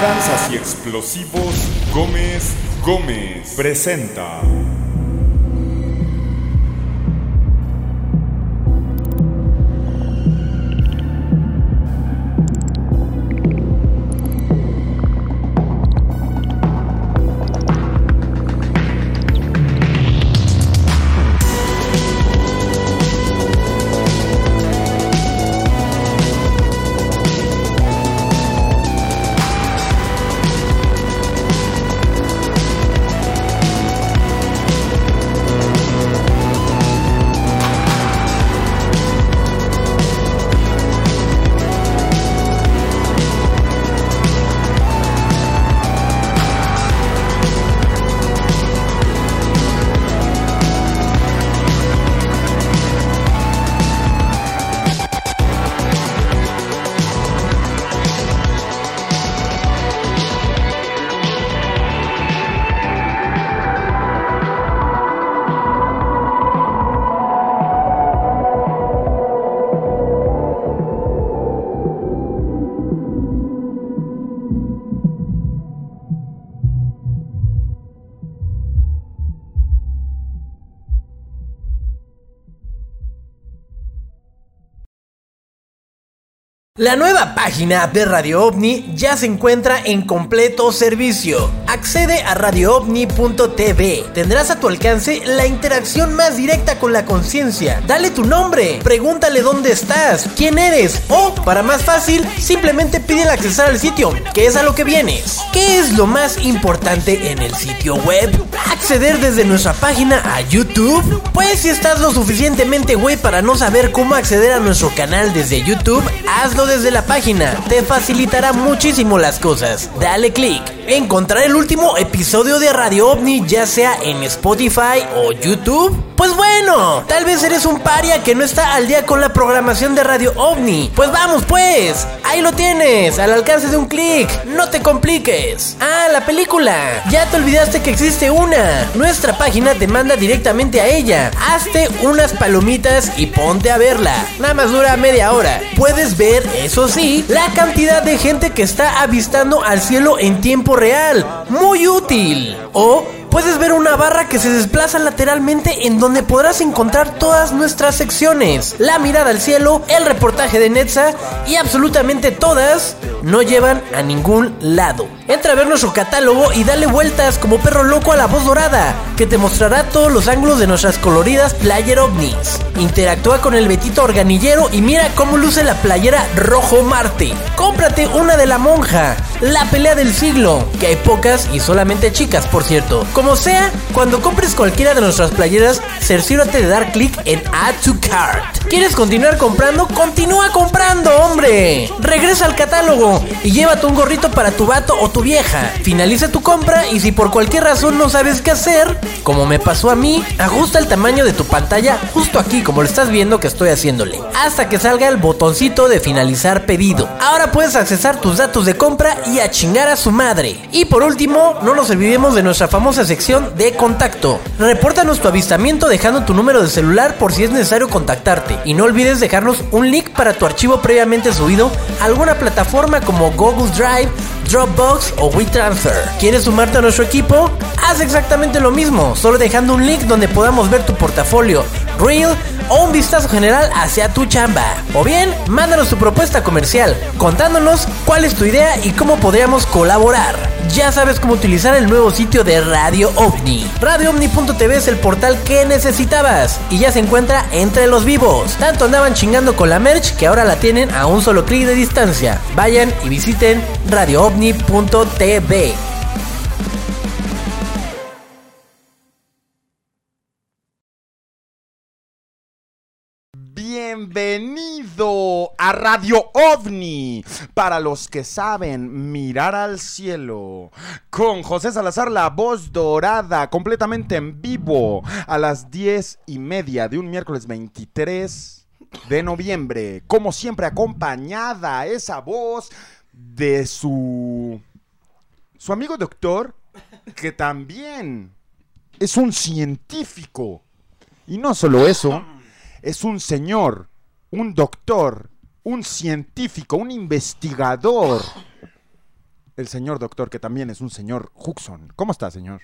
Danzas y Explosivos Gómez Gómez presenta. La nueva página de Radio OVNI ya se encuentra en completo servicio. Accede a radioovni.tv. Tendrás a tu alcance la interacción más directa con la conciencia. Dale tu nombre, pregúntale dónde estás, quién eres o, para más fácil, simplemente pídele accesar al sitio, que es a lo que vienes. ¿Qué es lo más importante en el sitio web? ¿Acceder desde nuestra página a YouTube? Pues si estás lo suficientemente güey para no saber cómo acceder a nuestro canal desde YouTube, hazlo desde la página, te facilitará muchísimo las cosas. Dale click, encontrar el último episodio de Radio OVNI, ya sea en Spotify o YouTube. Pues bueno, tal vez eres un paria que no está al día con la programación de Radio OVNI. Pues vamos pues, ahí lo tienes, al alcance de un clic, no te compliques. Ah, la película, ya te olvidaste que existe una. Nuestra página te manda directamente a ella. Hazte unas palomitas y ponte a verla. Nada más dura media hora. Puedes ver, eso sí, la cantidad de gente que está avistando al cielo en tiempo real. Muy útil. O puedes ver una barra que se desplaza lateralmente, en donde podrás encontrar todas nuestras secciones. La mirada al cielo, el reportaje de Netza y absolutamente todas no llevan a ningún lado. Entra a ver nuestro catálogo y dale vueltas como perro loco a la voz dorada, que te mostrará todos los ángulos de nuestras coloridas player ovnis. Interactúa con el Betito Organillero y mira cómo luce la playera Rojo Marte. Cómprate una de la monja, la pelea del siglo, que hay pocas y solamente chicas, por cierto. Como sea, cuando compres cualquiera de nuestras playeras, cerciórate de dar clic en Add to Cart. ¿Quieres continuar comprando? ¡Continúa comprando, hombre! Regresa al catálogo y llévate un gorrito para tu vato o tu vieja. Finaliza tu compra y si por cualquier razón no sabes qué hacer, como me pasó a mí, ajusta el tamaño de tu pantalla justo aquí, como lo estás viendo que estoy haciéndole, hasta que salga el botoncito de finalizar pedido. Ahora puedes accesar tus datos de compra y a chingar a su madre. Y por último, no nos olvidemos de nuestra famosa sección de contacto. Repórtanos tu avistamiento dejando tu número de celular por si es necesario contactarte, y no olvides dejarnos un link para tu archivo previamente subido a alguna plataforma como Google Drive, Dropbox o WeTransfer. ¿Quieres sumarte a nuestro equipo? Haz exactamente lo mismo, solo dejando un link donde podamos ver tu portafolio, reel o un vistazo general hacia tu chamba. O bien, mándanos tu propuesta comercial, contándonos cuál es tu idea y cómo podríamos colaborar. Ya sabes cómo utilizar el nuevo sitio de Radio OVNI. RadioOVNI.tv es el portal que necesitabas y ya se encuentra entre los vivos. Tanto andaban chingando con la merch que ahora la tienen a un solo clic de distancia. Vayan y visiten radioovni.tv. Bienvenido a Radio OVNI, para los que saben mirar al cielo, con José Salazar, la voz dorada, completamente en vivo, a las 10:30 de un miércoles 23 de noviembre, como siempre acompañada esa voz de su amigo doctor, que también es un científico, y no solo eso, es un señor, un doctor, un científico, un investigador, el señor doctor, que también es un señor Huxon. ¿Cómo está, señor?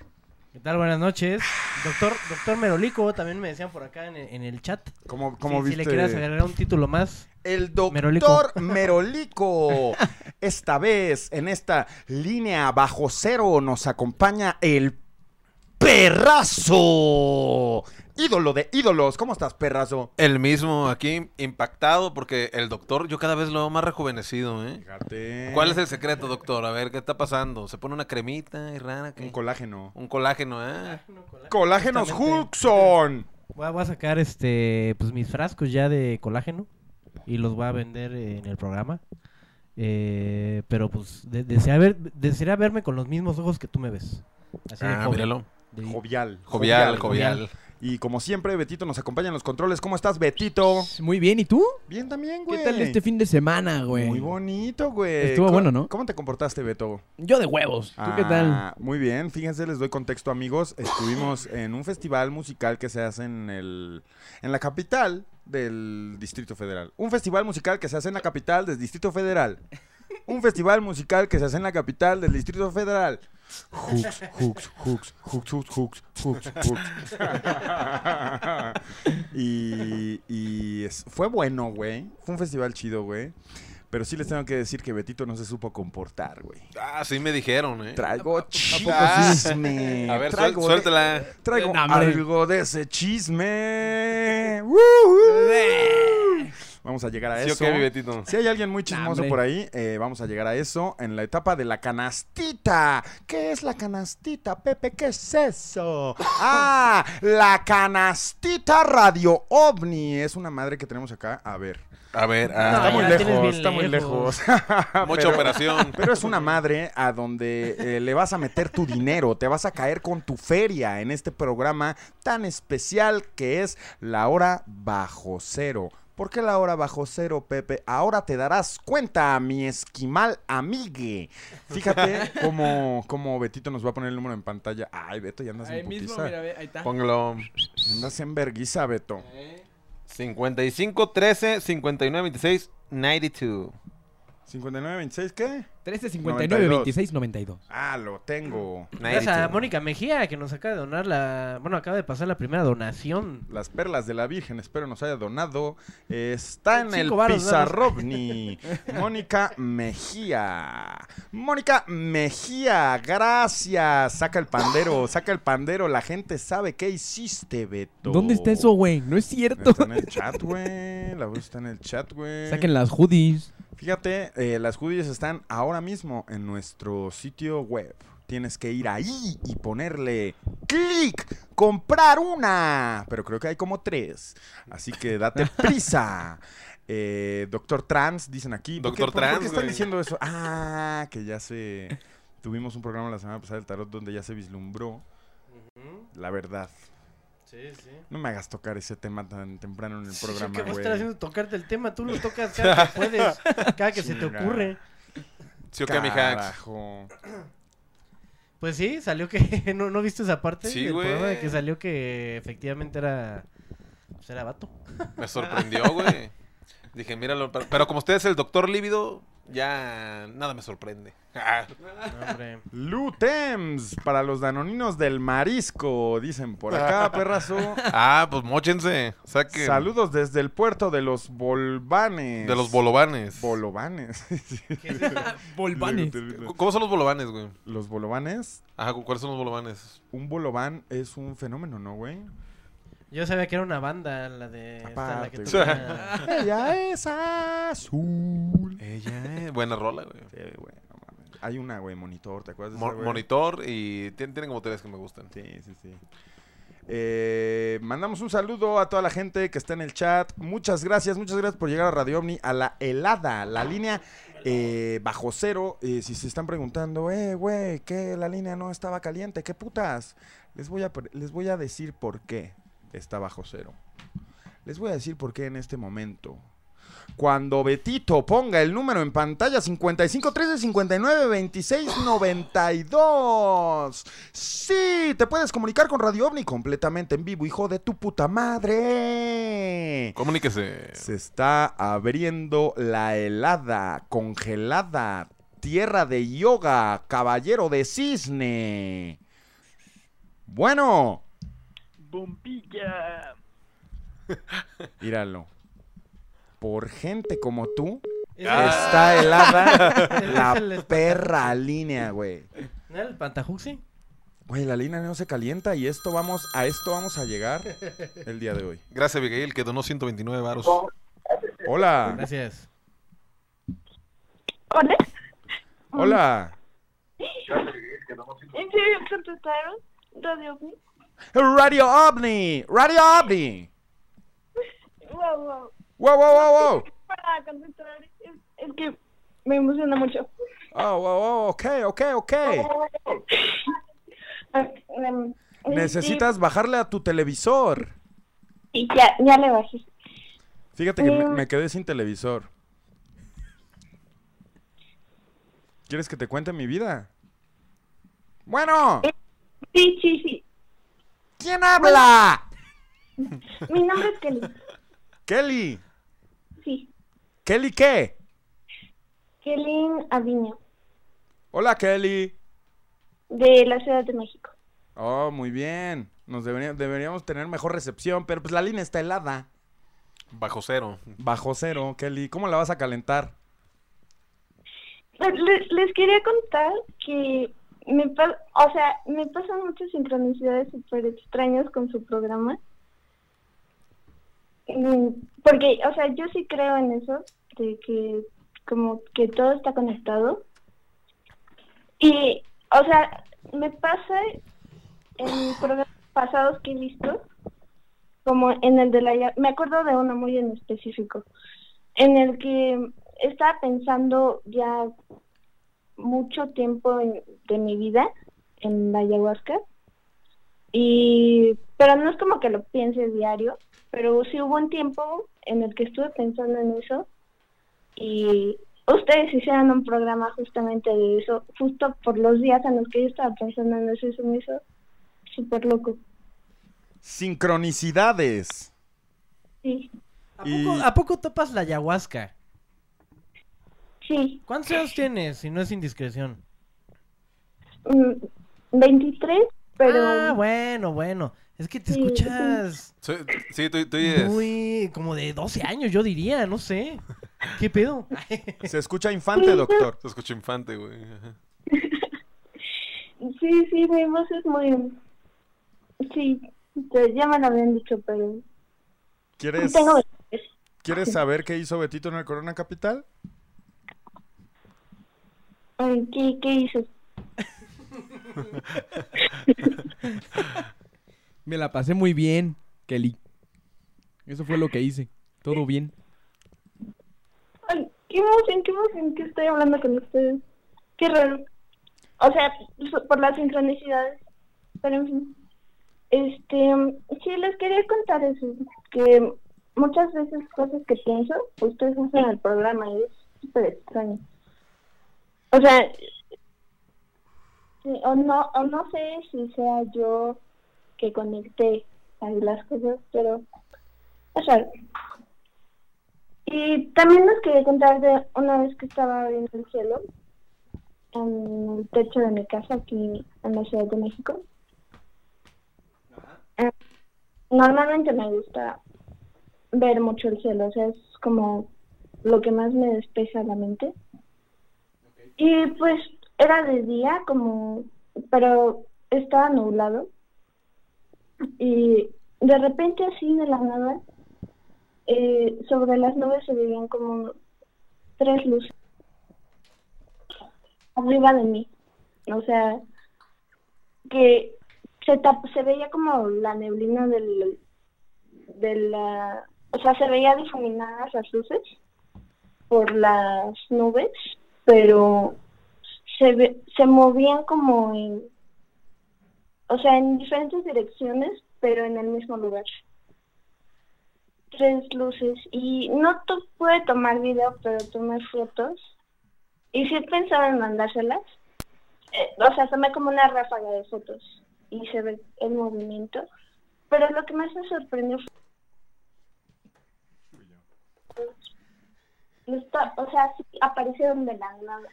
¿Qué tal? Buenas noches. Doctor Merolico, también me decían por acá en el chat. ¿Cómo viste? Si le quieras agregar un título más. El doctor Merolico. Esta vez, en esta línea bajo cero, nos acompaña el Perrazo. Ídolo de ídolos. ¿Cómo estás, Perrazo? El mismo, aquí impactado porque el doctor, yo cada vez lo veo más rejuvenecido, ¿eh? Fíjate. ¿Cuál es el secreto, doctor? A ver, ¿qué está pasando? ¿Se pone una cremita y rara? ¿Qué? Un colágeno. Un colágeno, ¿eh? ¡Colágenos Hulkson! Voy a sacar pues mis frascos ya de colágeno y los voy a vender en el programa. Pero pues desearía verme con los mismos ojos que tú me ves. Así de míralo. Jovial. Y como siempre, Betito nos acompaña en los controles. ¿Cómo estás, Betito? Muy bien, ¿y tú? Bien también, güey. ¿Qué tal este fin de semana, güey? Muy bonito, güey. Estuvo bueno, ¿no? ¿Cómo te comportaste, Beto? Yo de huevos. ¿Tú qué tal? Muy bien. Fíjense, les doy contexto, amigos. Estuvimos en un festival musical que se hace en la capital del Distrito Federal. Un festival musical que se hace en la capital del Distrito Federal. Un festival musical que se hace en la capital del Distrito Federal. Hooks. Y fue bueno, güey. Fue un festival chido, güey. Pero sí les tengo que decir que Betito no se supo comportar, güey. Ah, sí me dijeron, ¿eh? Traigo chisme. A ver, suéltala. Traigo algo de ese chisme. Vamos a llegar a eso. Sí, okay, Betito. Si hay alguien muy chismoso por ahí, vamos a llegar a eso en la etapa de la canastita. ¿Qué es la canastita, Pepe? ¿Qué es eso? ¡Ah! La canastita Radio OVNI. Es una madre que tenemos acá. A ver. Está muy lejos, está muy lejos. Mucha operación. Pero es una madre a donde le vas a meter tu dinero. Te vas a caer con tu feria en este programa tan especial que es La Hora Bajo Cero. ¿Por qué La Hora Bajo Cero, Pepe? Ahora te darás cuenta, mi esquimal amigue. Fíjate cómo Betito nos va a poner el número en pantalla. Ay, Beto, ya andas en putiza. Ahí mismo, mira, ahí está. Póngalo. Andas en verguiza, Beto. 55 13 59 26 92. 59-26, ¿qué? 13-59-26-92. Ah, lo tengo. Gracias a Mónica Mejía, que nos acaba de donar la... Bueno, acaba de pasar la primera donación. Las perlas de la Virgen, espero nos haya donado. Está en el Pizarrovni. Mónica Mejía, gracias. Saca el pandero. La gente sabe qué hiciste, Beto. ¿Dónde está eso, güey? No es cierto. Está en el chat, güey. La voz está en el chat, güey. Saquen las hoodies. Fíjate, las hoodies están ahora mismo en nuestro sitio web. Tienes que ir ahí y ponerle clic, comprar una. Pero creo que hay como 3. Así que date prisa. Doctor Trans, dicen aquí. Doctor Trans. ¿Por qué están diciendo eso? Ah, que ya se... Tuvimos un programa la semana pasada del tarot donde ya se vislumbró. La verdad. Sí. No me hagas tocar ese tema tan temprano en el programa, güey. ¿Qué vas a estar haciendo tocarte el tema? Tú lo tocas cada que puedes, cada que se te ocurre. Sí, ok, mi hacks. Pues sí, salió que... ¿No viste esa parte? Sí, güey. Que salió que efectivamente era vato. Me sorprendió, güey. Dije, míralo. Pero como usted es el doctor lívido, ya nada me sorprende. Lu Tems, para los danoninos del marisco, dicen por acá, Perrazo. Ah, pues móchense. Saquen. Saludos desde el puerto de los bolvanes. De los bolovanes. Bolovanes. Bolvanes. ¿Cómo son los bolovanes, güey? ¿Los bolovanes? Ajá, ¿cuáles son los bolovanes? Un bolován es un fenómeno, ¿no, güey? Yo sabía que era una banda, la de... Aparte, esta, la que ella es azul. Ella es... Buena rola, güey. Sí, güey. Hay una, güey, Monitor, ¿te acuerdas de esa, güey? Monitor y tienen como 3 que me gustan. Sí. Mandamos un saludo a toda la gente que está en el chat. Muchas gracias por llegar a Radio OVNI, a la helada, la línea bajo cero. Si se están preguntando, güey, que la línea no estaba caliente, qué putas. Les voy a decir por qué está bajo cero. Les voy a decir por qué en este momento. Cuando Betito ponga el número en pantalla, 55 13 59 26 92. Sí, te puedes comunicar con Radio OVNI completamente en vivo, hijo de tu puta madre. Comuníquese. Se está abriendo la helada, congelada, tierra de yoga, caballero de cisne. Bueno. Bombilla. Míralo. Por gente como tú está helada la perra línea, güey. ¿No era el Pantajuxi? Güey, la línea no se calienta y a esto vamos a llegar el día de hoy. Gracias, Miguel, que donó 129 varos. Hola. Gracias. Hola. Hola. ¿En serio contestaron? Radio OVNI. Radio OVNI. Radio OVNI. Wow, wow. Wow, wow, wow, wow. Para contestar, es que me emociona mucho. Oh, wow, wow, ok. Necesitas bajarle a tu televisor. Sí, ya le bajé. Fíjate que me quedé sin televisor. ¿Quieres que te cuente mi vida? Bueno. Sí. ¿Quién habla? Mi nombre es Kelly. ¿Kelly? Sí. ¿Kelly qué? Kelly Aviño. Hola, Kelly. De la Ciudad de México. Oh, muy bien. Deberíamos tener mejor recepción, pero pues la línea está helada. Bajo cero. Bajo cero, Kelly. ¿Cómo la vas a calentar? Les quería contar que me pasan muchas sincronicidades súper extrañas con su programa. Porque, o sea, yo sí creo en eso, de que como que todo está conectado. Y, o sea, me pasa en programas pasados que he visto, como en el de la... Me acuerdo de uno muy en específico, en el que estaba pensando ya mucho tiempo de mi vida en la ayahuasca, pero no es como que lo piense diario, pero sí hubo un tiempo en el que estuve pensando en eso y ustedes hicieron un programa justamente de eso, justo por los días en los que yo estaba pensando en eso y se me hizo súper loco. Sincronicidades. Sí. ¿A poco topas la ayahuasca? Sí. ¿Cuántos años tienes, si no es indiscreción? 23, pero... Ah, bueno. Es que te escuchas... Sí, eres... Muy... como de 12 años, yo diría, no sé. ¿Qué pedo? Se escucha infante, doctor. Se escucha infante, güey. Sí, mi voz es muy... Sí, ya me lo habían dicho, pero... ¿Quieres saber qué hizo Betito en el Corona Capital? ¿Qué hizo? Me la pasé muy bien, Kelly. Eso fue lo que hice. Todo bien. Ay, qué emoción que estoy hablando con ustedes. Qué raro. O sea, por las sincronicidades. Pero en fin. Sí, les quería contar eso. Que muchas veces cosas que pienso, ustedes hacen el programa y es súper extraño. O sea, o no sé si sea yo que conecté ahí las cosas, pero, o sea, y también les quería contar de una vez que estaba viendo el cielo, en el techo de mi casa aquí en la Ciudad de México. Normalmente me gusta ver mucho el cielo, o sea, es como lo que más me despeja la mente. Y pues era de día, pero estaba nublado. Y de repente, así de la nada, sobre las nubes se veían como tres luces arriba de mí. O sea, que se veía como la neblina o sea, se veía difuminadas las luces por las nubes, pero se movían como en diferentes direcciones, pero en el mismo lugar. Tres luces. Y no pude tomar video, pero tomé fotos. Y sí pensaba en mandárselas. Tomé como una ráfaga de fotos y se ve el movimiento. Pero lo que más me sorprendió fue... aparecieron de la nada.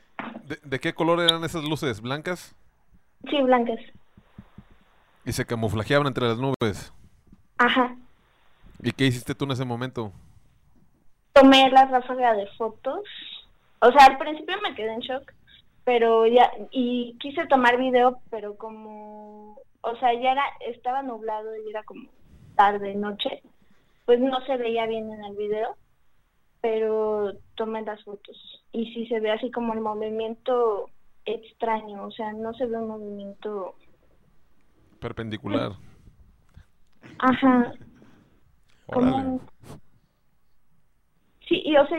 ¿De qué color eran esas luces? ¿Blancas? Sí, blancas. ¿Y se camuflajeaban entre las nubes? Ajá. ¿Y qué hiciste tú en ese momento? Tomé la ráfaga de fotos. O sea, al principio me quedé en shock, pero ya, y quise tomar video, pero como, o sea, ya era, estaba nublado y era como tarde, noche, pues no se veía bien en el video, pero tomé las fotos. Y sí se ve así como el movimiento extraño, o sea, no se ve un movimiento... perpendicular. Ajá. Como... Sí, y o sea...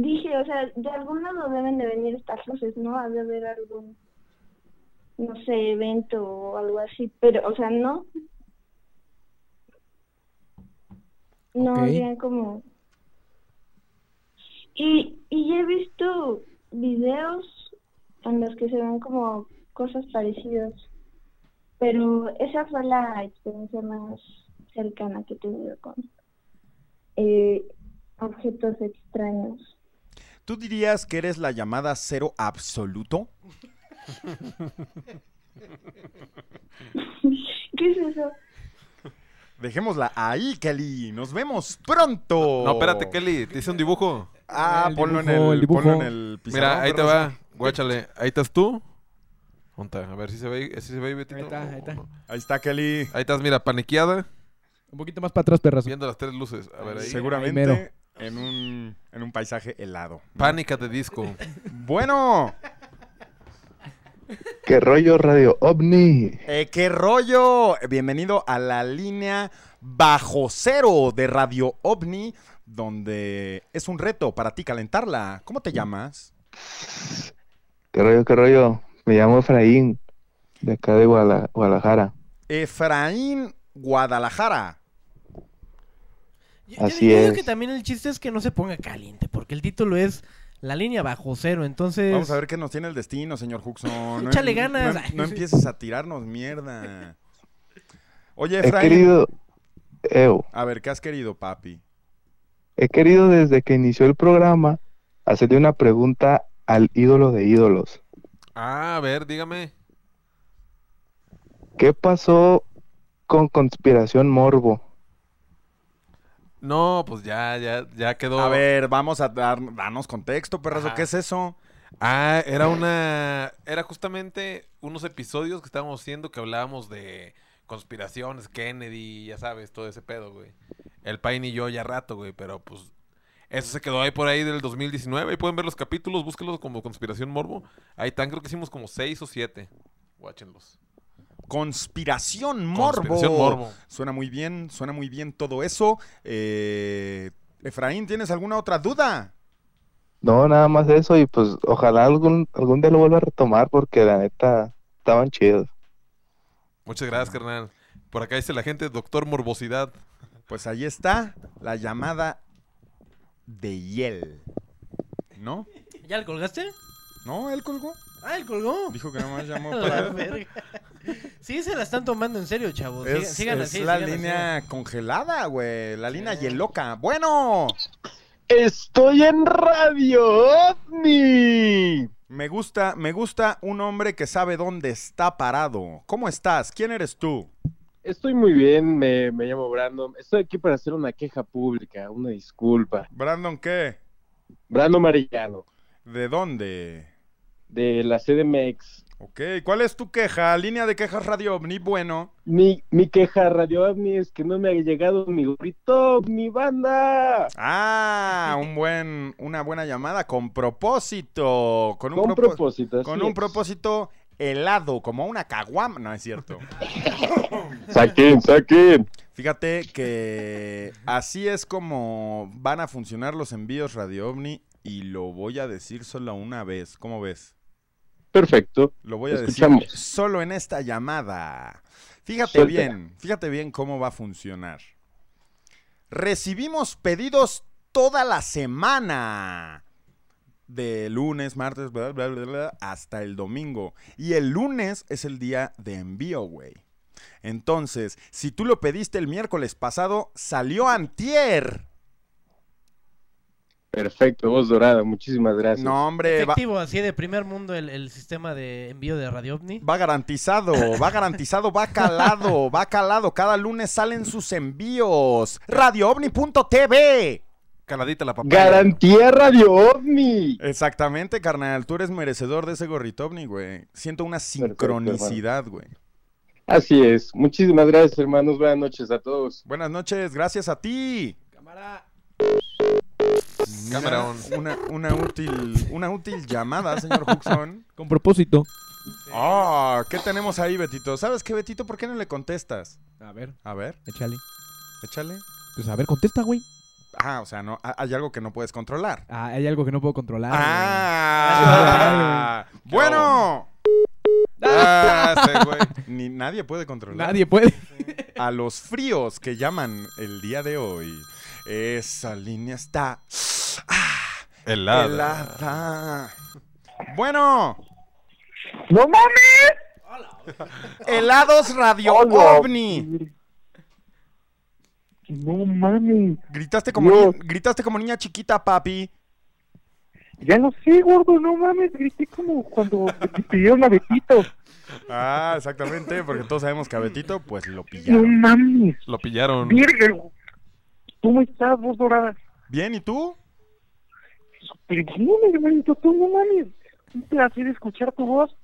Dije, o sea, de algún lado deben de venir estas luces, ¿no? Ha de haber algún, no sé, evento o algo así, pero, o sea, no. No, okay. Bien como... Y ya he visto videos en los que se ven como cosas parecidas, pero esa fue la experiencia más cercana que he tenido con objetos extraños. ¿Tú dirías que eres la llamada cero absoluto? ¿Qué es eso? Dejémosla ahí, Kelly. Nos vemos pronto. No, espérate, Kelly. Te hice un dibujo. Ah, ponlo, dibujo, en el, ponlo en el pizarrón. Mira, ahí te va. Guáchale. Ahí estás tú. A ver si se ve ahí, Betito. Ahí está, ahí está. No. Ahí está, Kelly. Ahí estás, mira, paniqueada. Un poquito más para atrás, perrazo. Viendo las tres luces. A ver, ahí. Seguramente... Ahí en un paisaje helado. Pánica de disco. Bueno. ¿Qué rollo, Radio OVNI? ¿Qué rollo? Bienvenido a la línea bajo cero de Radio OVNI, donde es un reto para ti calentarla. ¿Cómo te llamas? ¿Qué rollo, qué rollo? Me llamo Efraín, de acá de Guadalajara. Efraín, Guadalajara. Yo digo que también el chiste es que no se ponga caliente, porque el título es La línea bajo cero, entonces... Vamos a ver qué nos tiene el destino, señor Huxon. Échale ganas. No empieces a tirarnos mierda. Oye, Efraín. He querido... A ver, ¿qué has querido, papi? He querido desde que inició el programa hacerle una pregunta al ídolo de ídolos. Ah, a ver, dígame. ¿Qué pasó con Conspiración Morbo? No, pues ya quedó. A ver, vamos a darnos contexto, perrazo. ¿Qué es eso? Ah, era justamente unos episodios que estábamos haciendo que hablábamos de conspiraciones, Kennedy, ya sabes, todo ese pedo, güey. El Pain y yo ya rato, güey, pero pues eso se quedó ahí por ahí del 2019. Ahí pueden ver los capítulos, búsquenlos como Conspiración Morbo. Ahí tan creo que hicimos como 6 o 7. Guáchenlos. Conspiración Morbo. Conspiración Morbo. Suena muy bien todo eso. Efraín, ¿tienes alguna otra duda? No, nada más eso y pues ojalá algún día lo vuelva a retomar porque la neta estaban chidos. Muchas gracias, carnal. Por acá dice la gente, doctor Morbosidad. Pues ahí está la llamada de Yel. ¿No? ¿Ya le colgaste? No, él colgó. Ah, él colgó. Dijo que nada más llamó para... Sí, se la están tomando en serio, chavos. Sigan así. Es la línea congelada, güey. La línea hieloca. Bueno. Estoy en Radio OVNI. Me gusta un hombre que sabe dónde está parado. ¿Cómo estás? ¿Quién eres tú? Estoy muy bien, me llamo Brandon. Estoy aquí para hacer una queja pública, una disculpa. ¿Brandon qué? Brandon Marillano. ¿De dónde? De la CDMX. Ok, ¿cuál es tu queja? Línea de quejas Radio OVNI, bueno. Mi queja Radio OVNI es que no me ha llegado mi gorrito, mi banda. Ah, una buena llamada con propósito. Con un propósito helado, como una caguama. No, es cierto. Saquen. Fíjate que así es como van a funcionar los envíos Radio OVNI. Y lo voy a decir solo una vez. ¿Cómo ves? Perfecto. Lo voy a decir solo en esta llamada. Fíjate bien cómo va a funcionar. Recibimos pedidos toda la semana. De lunes, martes, bla, bla, bla, bla, hasta el domingo. Y el lunes es el día de envío, güey. Entonces, si tú lo pediste el miércoles pasado, salió antier. Perfecto, voz dorada, muchísimas gracias. No, hombre, efectivo, va... así de primer mundo el sistema de envío de Radio OVNI. Va garantizado, va garantizado, va calado, va calado. Cada lunes salen sus envíos. radioovni.tv. Caladita la papaya. Garantía Radio OVNI. Exactamente, carnal. Tú eres merecedor de ese gorrito OVNI, güey. Siento una sincronicidad, güey. Así es. Muchísimas gracias, hermanos. Buenas noches a todos. Buenas noches. Gracias a ti. Cámara. Una útil llamada, señor Huxon. Con propósito. Ah, sí. ¿Qué tenemos ahí, Betito? ¿Sabes qué, Betito? ¿Por qué no le contestas? A ver, échale. Échale. Pues a ver, contesta, güey. Ah, o sea, no, hay algo que no puedes controlar. Ah, hay algo que no puedo controlar. Ah, güey. Bueno. Ah, ese güey. Ni nadie puede controlar. Nadie puede. A los fríos que llaman el día de hoy. Esa línea está helada. Helada. Bueno. ¡No mames! Hola. Helados Radio OVNI. No mames. Gritaste como niña chiquita, papi. Ya lo sé, gordo, no mames, grité como cuando te pidieron a Betito. Ah, exactamente, porque todos sabemos que a Betito, pues lo pillaron. No mames. Lo pillaron. Virgen. ¿Cómo estás, voz dorada? Bien, ¿y tú? Súper bien, hermanito, tú no mames. Un placer escuchar tu voz.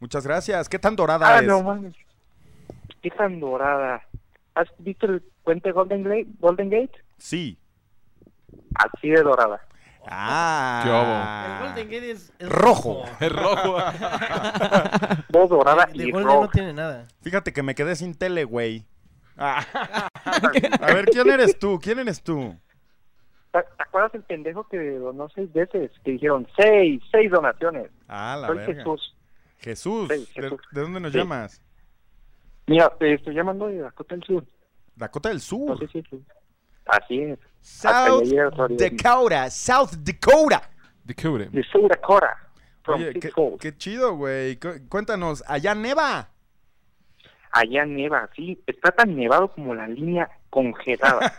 Muchas gracias, ¿qué tan dorada es? Ah, no mames. ¿Qué tan dorada? ¿Has visto el puente Golden Gate? Sí. Así de dorada. Ah, el Golden Gate es rojo. Es rojo. Voz dorada y Golden rojo. No tiene nada. Fíjate que me quedé sin tele, güey. Ah. A ver, ¿quién eres tú? ¿Quién eres tú? ¿Te acuerdas el pendejo que donó 6 veces? Que dijeron 6 donaciones. Ah, la verga. Soy Jesús. Jesús. Sí, Jesús. ¿De dónde nos llamas? Mira, te estoy llamando de Dakota del Sur. ¿Dakota del Sur? No, sí. Así es. South Dakota. Oye, qué chido, güey. Cuéntanos, ¿allá neva? Allá neva, sí. Está tan nevado como la línea congelada.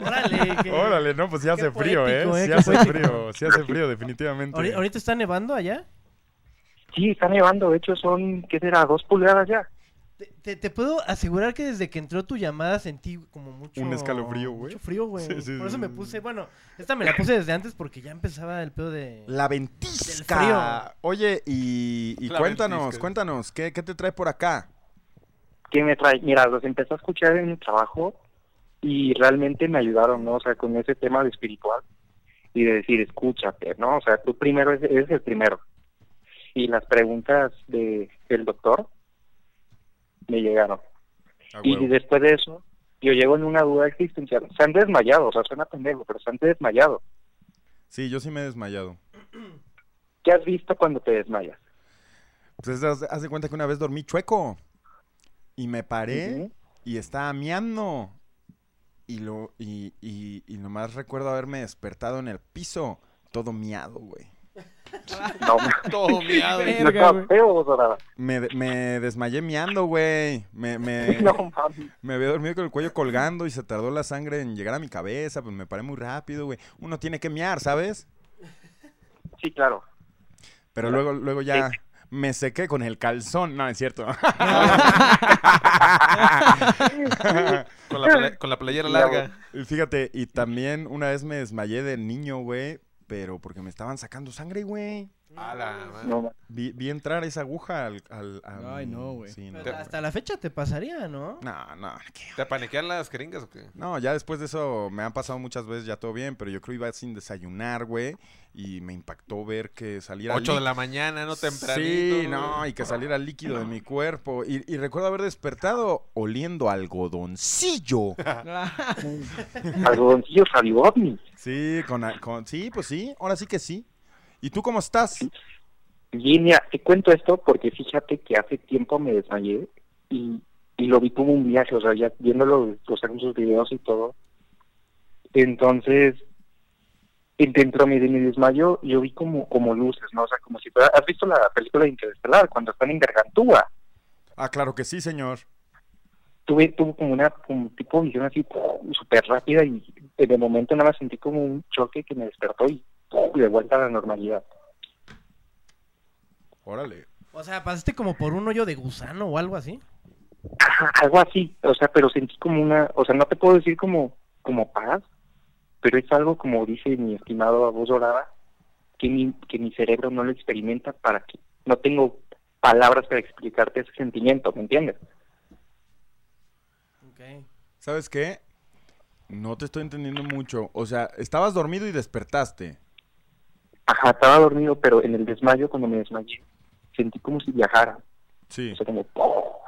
Órale, órale, no, pues ya hace frío, poético, ¿eh? Sí hace frío, definitivamente. ¿Ahorita está nevando allá? Sí, está nevando. De hecho, son, ¿qué será? 2 pulgadas ya. Te puedo asegurar que desde que entró tu llamada sentí como mucho... Un escalofrío, güey. Mucho frío, güey. Sí, por eso me puse... Bueno, esta me la puse desde antes porque ya empezaba el pedo de... La ventisca. Del frío. Oye, y cuéntanos, ¿qué te trae por acá? ¿Qué me trae? Mira, los empecé a escuchar en mi trabajo y realmente me ayudaron, ¿no? O sea, con ese tema de espiritual y de decir, escúchate, ¿no? O sea, tú primero eres el primero. Y las preguntas del doctor... me llegaron. Ah, y después de eso, yo llego en una duda existencial. Se han desmayado, o sea, suena pendejo, pero se han desmayado. Sí, yo sí me he desmayado. ¿Qué has visto cuando te desmayas? Pues haz de cuenta que una vez dormí chueco y me paré y estaba miando y nomás recuerdo haberme despertado en el piso todo miado, güey. No, todo miado. Me desmayé miando, güey. Me había dormido con el cuello colgando y se tardó la sangre en llegar a mi cabeza. Pues me paré muy rápido, güey. Uno tiene que miar, ¿sabes? Sí, claro. Pero luego ya me sequé con el calzón. No, es cierto. con la playera larga. Fíjate, y también una vez me desmayé de niño, güey. Pero porque me estaban sacando sangre, güey. No, vi entrar esa aguja al... Ay, no, güey. Sí, no. Hasta la fecha te pasaría, ¿no? No. ¿Te paniquean las jeringas o qué? No, ya después de eso me han pasado muchas veces, ya todo bien, pero yo creo que iba sin desayunar, güey. Y me impactó ver que saliera... 8 de la mañana, ¿no? Tempranito. Sí, no, y que saliera líquido de mi cuerpo. Y recuerdo haber despertado oliendo algodoncillo. Algodoncillo salivovni. Sí, sí, pues sí, ahora sí que sí. ¿Y tú cómo estás? Bien, mira, te cuento esto porque fíjate que hace tiempo me desmayé y lo vi como un viaje, o sea, ya viéndolo, o sea, en sus videos y todo. Entonces, dentro de mi desmayo, yo vi como luces, ¿no? O sea, como si fuera... ¿Has visto la película de Interestelar cuando están en Gargantúa? Ah, claro que sí, señor. tuvo como una tipo de visión así súper rápida, y de momento nada más sentí como un choque que me despertó y de vuelta a la normalidad. Órale. O sea, pasaste como por un hoyo de gusano o algo así. Ajá, algo así, o sea, pero sentí como una, o sea, no te puedo decir como paz, pero es algo, como dice mi estimado Voz Dorada, que mi cerebro no lo experimenta, para que no tengo palabras para explicarte ese sentimiento, ¿me entiendes? Okay. ¿Sabes qué? No te estoy entendiendo mucho. O sea, estabas dormido y despertaste. Ajá, estaba dormido, pero en el desmayo, cuando me desmayé, sentí como si viajara. Sí. O sea, como...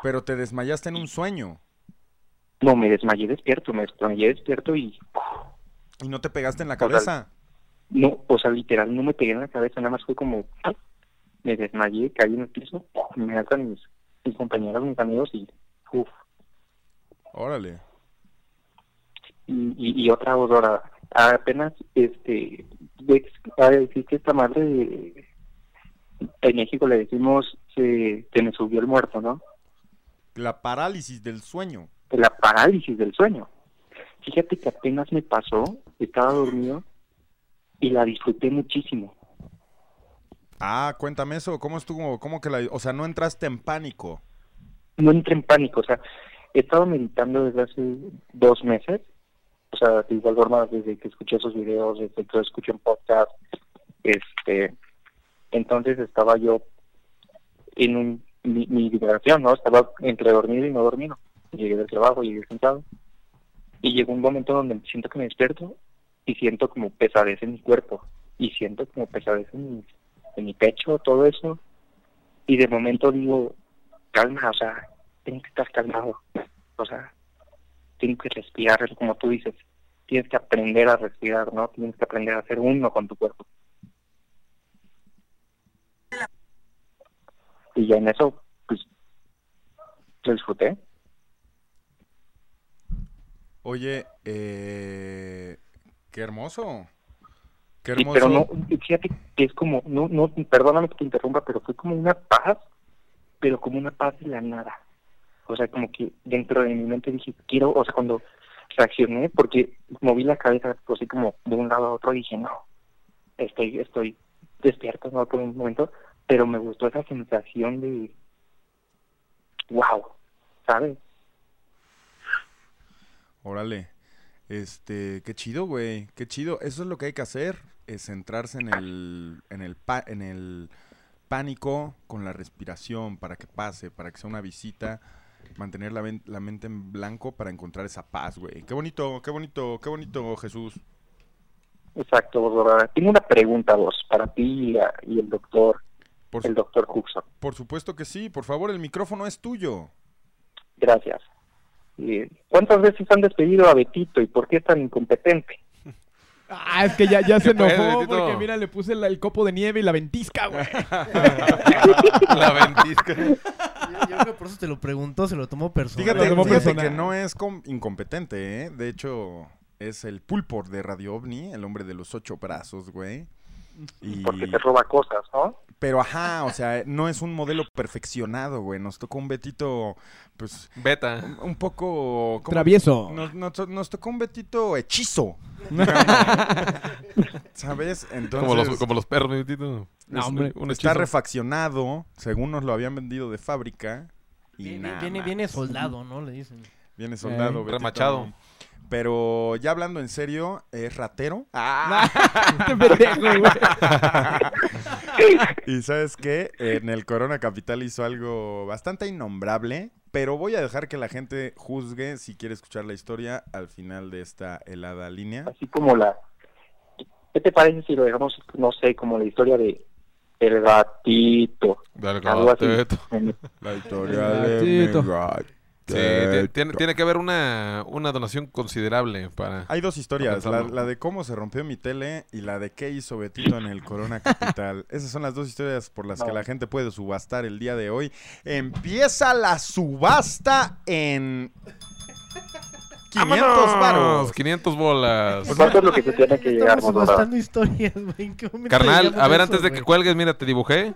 Pero te desmayaste en un sueño. No, me desmayé despierto y... ¿Y no te pegaste en la cabeza? No, o sea, literal, no me pegué en la cabeza, nada más fue como... Me desmayé, caí en el piso, me alzan mis compañeros, mis amigos y... Uf. Órale. Y otra hora, apenas, existe esta madre de... En México le decimos, se me subió el muerto, ¿no? La parálisis del sueño. La parálisis del sueño. Fíjate que apenas me pasó, estaba dormido y la disfruté muchísimo. Ah, cuéntame eso, ¿cómo estuvo? ¿Cómo que o sea, no entraste en pánico? No entré en pánico, o sea, he estado meditando desde hace 2 meses, o sea, de igual forma desde que escuché esos videos, desde que escuché un podcast, entonces estaba yo en mi vibración, ¿no? Estaba entre dormido y no dormido. Llegué del trabajo, llegué sentado. Y llegó un momento donde siento que me despierto y siento como pesadez en mi cuerpo. Y siento como pesadez en mi pecho, todo eso. Y de momento digo, calma, o sea, tengo que estar calmado. O sea, tengo que respirar, como tú dices. Tienes que aprender a respirar, ¿no? Tienes que aprender a ser uno con tu cuerpo. Y ya en eso, pues, lo disfruté. Oye, qué hermoso. Qué hermoso. Sí, pero no, fíjate que es como, no, perdóname que te interrumpa, pero fue como una paz, pero como una paz de la nada. O sea, como que dentro de mi mente dije, quiero, o sea, cuando reaccioné, porque moví la cabeza así como de un lado a otro, dije, no, estoy despierto, no, por un momento, pero me gustó esa sensación de wow, ¿sabes? Órale, qué chido, güey, qué chido. Eso es lo que hay que hacer, es centrarse en el pánico con la respiración, para que pase, para que sea una visita, mantener la mente en blanco para encontrar esa paz, güey. Qué bonito, qué bonito, qué bonito, Jesús. Exacto, Borda. Tengo una pregunta, vos, para ti y el doctor. El doctor Huxon. Por supuesto que sí, por favor, el micrófono es tuyo. Gracias. ¿Cuántas veces han despedido a Betito y por qué es tan incompetente? Ah, es que ya se enojó porque mira, le puse el copo de nieve y la ventisca, güey. La ventisca. Yo creo que por eso te lo preguntó, se lo tomó personal. Fíjate que no es incompetente, ¿eh? De hecho, es el pulpo de Radio OVNI, el hombre de los 8 brazos, güey. Y... Porque te roba cosas, ¿no? Pero ajá, o sea, no es un modelo perfeccionado, güey. Nos tocó un Betito, pues... Beta. Un poco... ¿cómo? Travieso. Nos tocó un Betito hechizo. ¿Sabes? Entonces... Como los perros, Betito. No, hombre. Está refaccionado, según nos lo habían vendido de fábrica. Y viene soldado, ¿no? Le dicen. Viene soldado, Betito, remachado. Pero ya hablando en serio, ¿es ratero? ¡Ah! Y ¿sabes qué? En el Corona Capital hizo algo bastante innombrable, pero voy a dejar que la gente juzgue si quiere escuchar la historia al final de esta helada línea. Así como la... ¿Qué te parece si lo dejamos, no sé, como la historia de... El gatito. Del gatito. La historia del gatito. Sí, tiene que haber una donación considerable para... Hay 2 historias, la de cómo se rompió mi tele y la de qué hizo Betito en el Corona Capital. Esas son las 2 historias por las que la gente puede subastar el día de hoy. Empieza la subasta en... 500 varos, 500 bolas. Pues ¿cuánto es lo que se tiene que llegar? Estamos subastando historias, güey. Carnal, a ver, antes de que cuelgues, mira, te dibujé.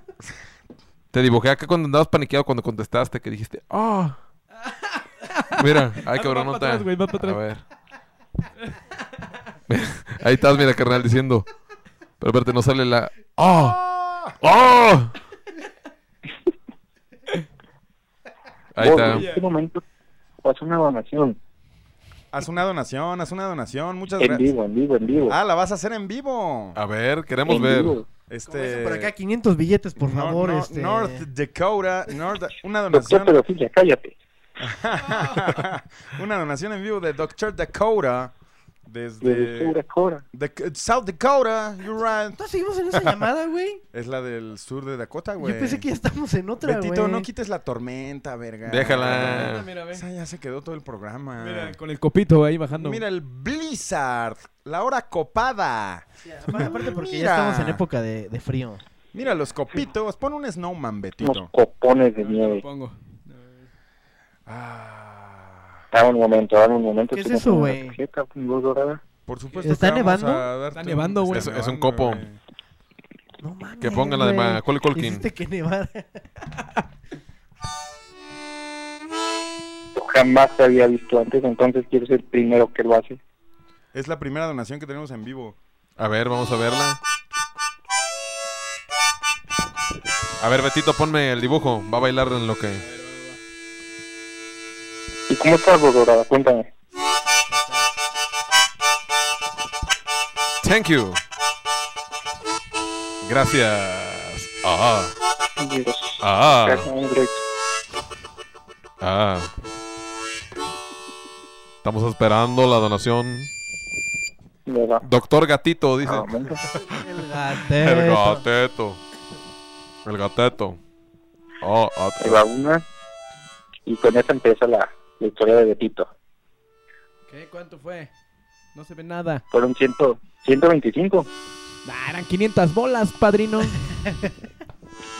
Te dibujé acá cuando andabas paniqueado, cuando contestaste, que dijiste... ¡Oh! Mira, ay, cabrón, no está. A ver. Ahí estás, mira, carnal, diciendo. Pero espérate, no sale la. ¡Oh! ¡Oh! Ahí está. En este momento, haz una donación. Haz una donación, haz una donación. Muchas gracias. En vivo, en vivo, en vivo. Ah, la vas a hacer en vivo. A ver, queremos en ver. Vivo. Por acá, 500 billetes, por favor. North Dakota, una donación. Doctor, pero fíjate, cállate. Una donación en vivo de Dr. Dakota. Desde Dakota. South Dakota, you're right. ¿No seguimos en esa llamada, güey? Es la del sur de Dakota, güey. Yo pensé que ya estamos en otra, güey. Betito, no quites la tormenta, verga. Déjala. Mira, ve. O sea, ya se quedó todo el programa. Mira, con el copito ahí bajando. Mira, el blizzard. La hora copada. Sí, aparte porque mira, ya estamos en época de frío. Mira los copitos. Pon un snowman, Betito. Unos copones de nieve. Lo pongo. Ah. Dame un momento. ¿Qué es eso, güey? Por supuesto. ¿Está nevando? Está nevando, güey. Es un copo. No mames. Que pongan la de Macaulay Culkin. Hiciste que nevara. Jamás te había visto antes, entonces quiero ser el primero que lo hace. Es la primera donación que tenemos en vivo. A ver, vamos a verla. A ver, Betito, ponme el dibujo. Va a bailar en lo que... ¿Y cómo estás, Dorada? Cuéntame. Thank you. Gracias. Ah. Dios. Ah. Gracias, ah. Estamos esperando la donación. ¿Verdad? Doctor Gatito, dice. Ah, el gateto. El gateto. El gateto. Oh, ahí va una. Y con esa empieza la historia de Betito. ¿Qué? ¿Cuánto fue? No se ve nada. Fueron 125. Ah, eran 500 bolas, padrino.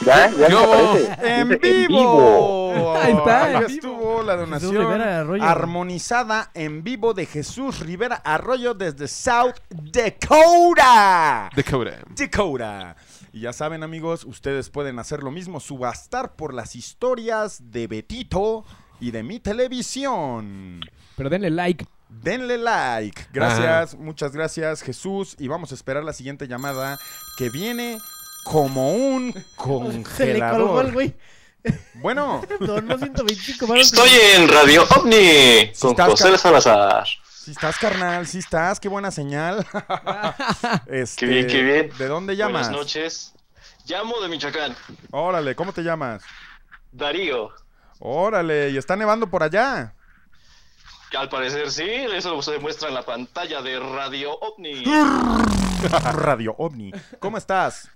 Ya aparece. ¡En vivo! Ahí está. Ahí estuvo la donación armonizada en vivo de Jesús Rivera Arroyo desde South Dakota. Dakota. Dakota. Y ya saben, amigos, ustedes pueden hacer lo mismo, subastar por las historias de Betito y de Mi Televisión. Pero denle like. Denle like. Gracias, muchas gracias, Jesús. Y vamos a esperar la siguiente llamada que viene como un congelador. Se le colgó el güey. Bueno. No, 125, estoy en Radio OVNI con José Salazar. Si estás, carnal, si estás, qué buena señal. Qué bien, qué bien. ¿De dónde llamas? Buenas noches. Llamo de Michoacán. Órale, ¿cómo te llamas? Darío. Órale, ¿y está nevando por allá? Que al parecer sí, eso se demuestra en la pantalla de Radio OVNI. Radio OVNI. ¿Cómo estás?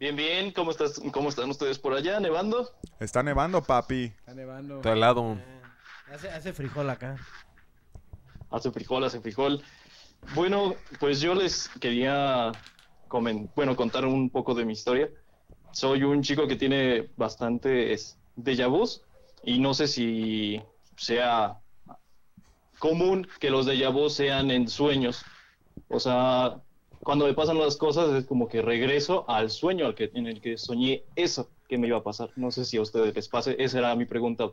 Bien, bien. ¿Cómo están ustedes por allá? ¿Nevando? Está nevando, papi. Está nevando. Está helado. Hace frijol acá. Hacen frijol. Bueno, pues yo les quería contar un poco de mi historia. Soy un chico que tiene bastantes déjà vus y no sé si sea común que los déjà vus sean en sueños. O sea, cuando me pasan las cosas es como que regreso al sueño en el que soñé eso que me iba a pasar. No sé si a ustedes les pase. Esa era mi pregunta.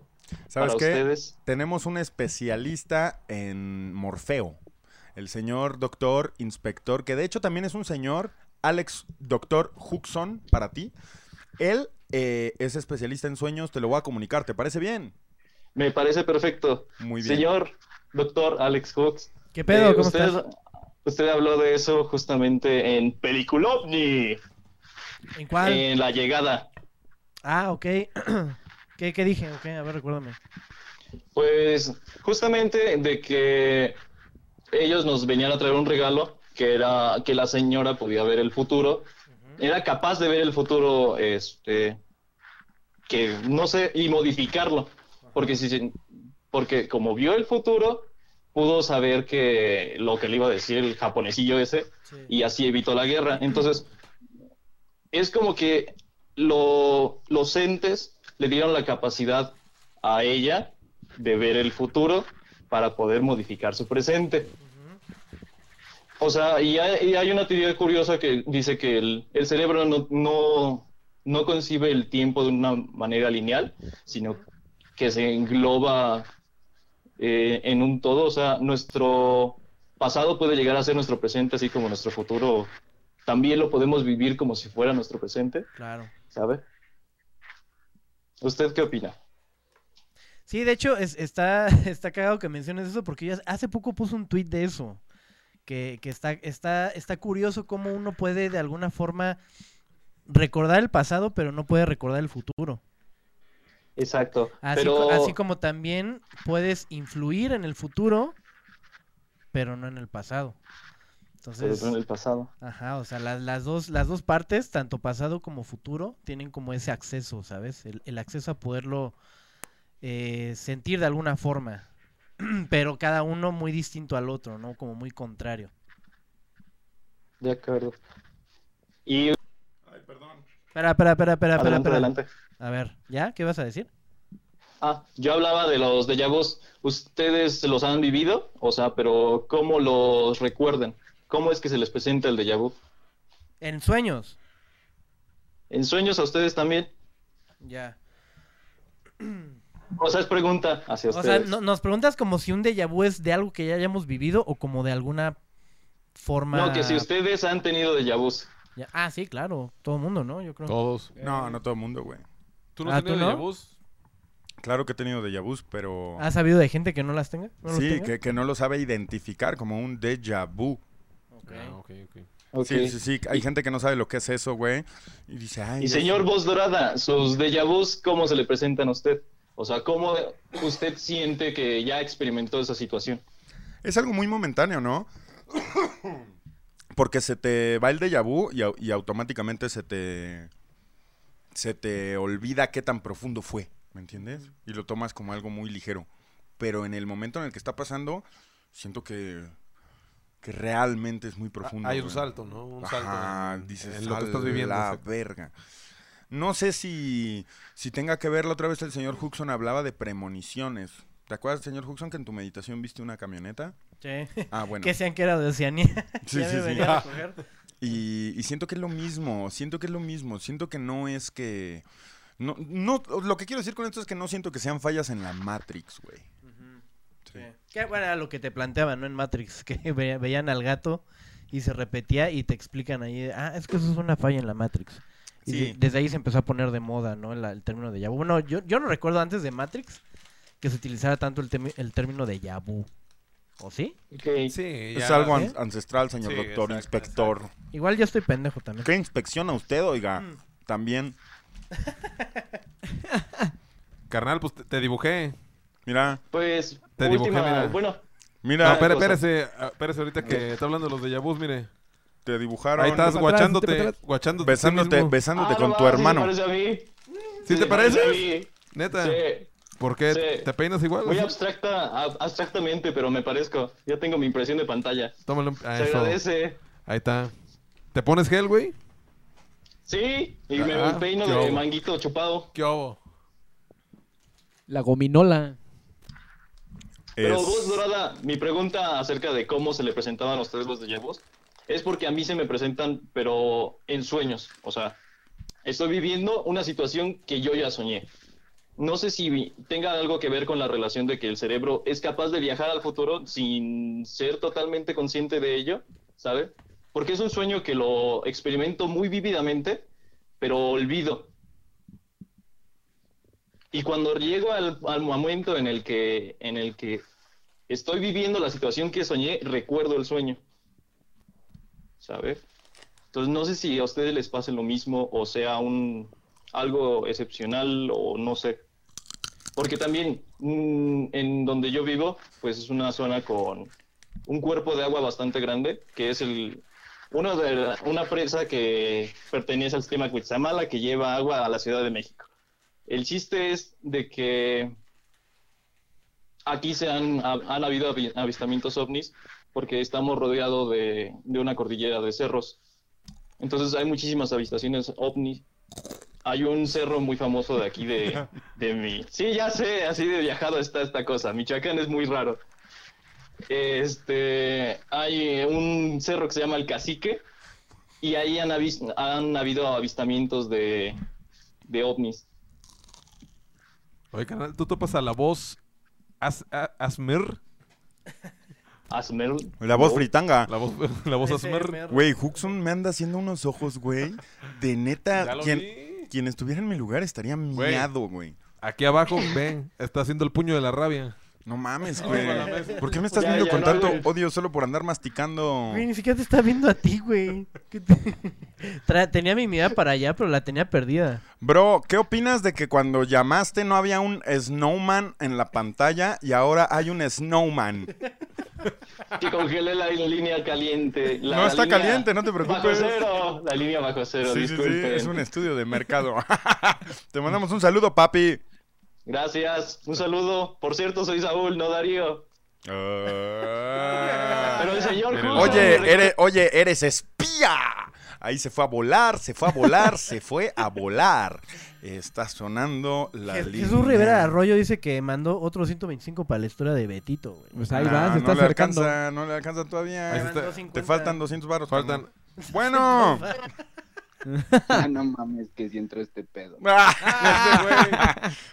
¿Sabes qué? Ustedes. Tenemos un especialista en Morfeo. El señor doctor inspector, que de hecho también es un señor, Alex Doctor Huxon, para ti. Él es especialista en sueños. Te lo voy a comunicar. ¿Te parece bien? Me parece perfecto. Muy bien. Señor Doctor Alex Hux. ¿Qué pedo? ¿Cómo estás? Usted habló de eso justamente en Película OVNI. ¿En cuál? En La Llegada. Ah, ok. ¿Qué dije? Ok, a ver, recuérdame. Pues, justamente de que ellos nos venían a traer un regalo, que era que la señora podía ver el futuro. Uh-huh. Era capaz de ver el futuro, que no sé, y modificarlo. Porque como vio el futuro, pudo saber que lo que le iba a decir el japonesillo ese, sí, y así evitó la guerra. Entonces, es como que los entes le dieron la capacidad a ella de ver el futuro para poder modificar su presente. Uh-huh. O sea, y hay una teoría curiosa que dice que el cerebro no concibe el tiempo de una manera lineal, sino que se engloba en un todo. O sea, nuestro pasado puede llegar a ser nuestro presente, así como nuestro futuro también lo podemos vivir como si fuera nuestro presente. Claro. ¿Sabe? ¿Usted qué opina? Sí, de hecho, está cagado que menciones eso, porque yo hace poco puse un tuit de eso, que está curioso cómo uno puede de alguna forma recordar el pasado, pero no puede recordar el futuro. Exacto. Así como también puedes influir en el futuro, pero no en el pasado. Entonces, pero no en el pasado. Ajá, o sea, las dos partes, tanto pasado como futuro, tienen como ese acceso, ¿sabes? El acceso a poderlo sentir de alguna forma, pero cada uno muy distinto al otro, ¿no? Como muy contrario. De acuerdo. Y... Ay, perdón. Espera. A ver, ¿ya? ¿Qué vas a decir? Ah, yo hablaba de los déjà vus. ¿Ustedes los han vivido? O sea, pero ¿cómo los recuerdan? ¿Cómo es que se les presenta el déjà vu? En sueños. ¿En sueños a ustedes también? Ya. O sea, es pregunta hacia ustedes. O sea, nos preguntas como si un déjà vu es de algo que ya hayamos vivido o como de alguna forma... No, que si ustedes han tenido déjà vus. Ya. Ah, sí, claro. Todo el mundo, ¿no? Yo creo. Todos. No, no todo el mundo, güey. ¿Tú no has tenido déjà vus? Claro que he tenido déjà vus, pero... ¿Has sabido de gente que no las tenga? ¿No sí, tenga? Que no lo sabe identificar como un déjà vu. Okay. Ah, ok. Sí. Hay gente que no sabe lo que es eso, güey. Y dice, ay... Y señor Voz Dorada, ¿sus déjà vus cómo se le presentan a usted? O sea, ¿cómo usted siente que ya experimentó esa situación? Es algo muy momentáneo, ¿no? Porque se te va el déjà vu y automáticamente se te olvida qué tan profundo fue, ¿me entiendes? Y lo tomas como algo muy ligero. Pero en el momento en el que está pasando, siento que realmente es muy profundo. Hay un salto, ¿no? Un salto. Ah, dices, en lo que estás viviendo. La verga. No sé si tenga que verlo. Otra vez el señor Huxon hablaba de premoniciones. ¿Te acuerdas, señor Huxon, que en tu meditación viste una camioneta? Sí. Ah, bueno. Que sean que era de Oceanía. Sí. A recoger. Y siento que es lo mismo, siento que no es que... No, lo que quiero decir con esto es que no siento que sean fallas en la Matrix, güey. Uh-huh. Sí. Qué bueno era lo que te planteaban, ¿no? En Matrix, que veían al gato y se repetía y te explican ahí, ah, es que eso es una falla en la Matrix. Y sí. Desde ahí se empezó a poner de moda, ¿no? El término de déjà vu. Bueno, yo no recuerdo antes de Matrix que se utilizara tanto el término de déjà vu. ¿O sí? Okay. Sí, ya. Es algo ancestral, señor doctor, exacto, inspector. Exacto. Igual ya estoy pendejo también. ¿Qué inspecciona usted, oiga? También. Carnal, pues te dibujé. Mira. Pues, te última, dibujé, mira. Bueno. Mira. No, espérese ahorita que está hablando de los déjà vus, mire. Te dibujaron. Ahí estás guachándote. Besándote con tu hermano. ¿Sí te parece a mí? ¿Sí te parece? Neta. Sí. ¿Por qué? Sí. ¿Te peinas igual? Muy abstractamente, pero me parezco. Ya tengo mi impresión de pantalla. Tómalo. Se agradece. Ahí está. ¿Te pones gel, güey? Sí, y me peino de manguito chupado. ¿Qué hago? La gominola. Pero, Voz Dorada, mi pregunta acerca de cómo se le presentaban a ustedes los déjà vus es porque a mí se me presentan, pero en sueños. O sea, estoy viviendo una situación que yo ya soñé. No sé si tenga algo que ver con la relación de que el cerebro es capaz de viajar al futuro sin ser totalmente consciente de ello, ¿sabe? Porque es un sueño que lo experimento muy vívidamente, pero olvido. Y cuando llego al momento en el que estoy viviendo la situación que soñé, recuerdo el sueño, ¿sabe? Entonces no sé si a ustedes les pase lo mismo o sea algo excepcional o no sé. Porque también en donde yo vivo, pues es una zona con un cuerpo de agua bastante grande, que es una presa que pertenece al sistema Cuitzamala, que lleva agua a la Ciudad de México. El chiste es de que aquí han habido avistamientos ovnis porque estamos rodeados de una cordillera de cerros. Entonces hay muchísimas avistaciones ovnis. Hay un cerro muy famoso de aquí de mí. Sí, ya sé, así de viajado está esta cosa. Michoacán es muy raro. Hay un cerro que se llama El Cacique y ahí han habido avistamientos de ovnis. Oye, canal, tú topas a la voz Asmer. La voz fritanga. La voz Asmer. Güey, Huxon me anda haciendo unos ojos, güey. De neta, quien estuviera en mi lugar estaría miado, güey. Aquí abajo, ven, está haciendo el puño de la rabia. No mames, güey. ¿Por qué me estás viendo con tanto odio solo por andar masticando? Güey, ni siquiera te está viendo a ti, güey. Tenía mi mirada para allá, pero la tenía perdida. Bro, ¿qué opinas de que cuando llamaste no había un snowman en la pantalla y ahora hay un snowman? Que congelé la línea caliente. No está caliente, no te preocupes. Bajo cero. La línea bajo cero, sí, disculpen. Sí, sí, es un estudio de mercado. Te mandamos un saludo, papi. Gracias, un saludo. Por cierto, soy Saúl, no Darío. Pero el señor Huxon... Oye, eres espía. Ahí se fue a volar, se fue a volar. Está sonando la línea. Jesús Rivera Arroyo dice que mandó otro 125 para la historia de Betito, güey. Pues ahí va, se está acercando. No le alcanza todavía. Te faltan 200 baros. Faltan. Bueno. No mames que si entró este pedo.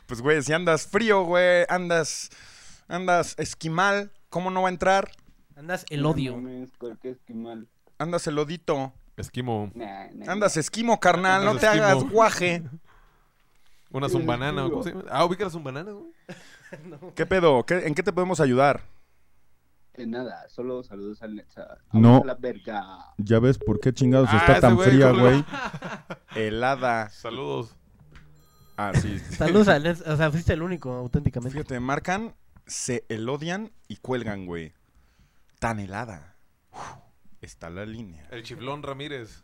Pues güey, si andas frío, güey, andas esquimal, ¿cómo no va a entrar? Andas el odio. No mames, cualquier esquimal. Andas el odito. Esquimo. Andas esquimo, carnal, no te hagas guaje. Una zumbanana, ¿cómo se llama? Ah, ubica la zumbanana, güey. No. ¿Qué pedo? ¿En qué te podemos ayudar? Nada, solo saludos al Nexa. No, la verga. Ya ves por qué chingados está tan fría, güey. Helada. Saludos. Ah, sí. Saludos al Nexa. O sea, fuiste el único, auténticamente. Fíjate, marcan, se elodian y cuelgan, güey. Tan helada. Uf, está la línea. El Chiflón Ramírez.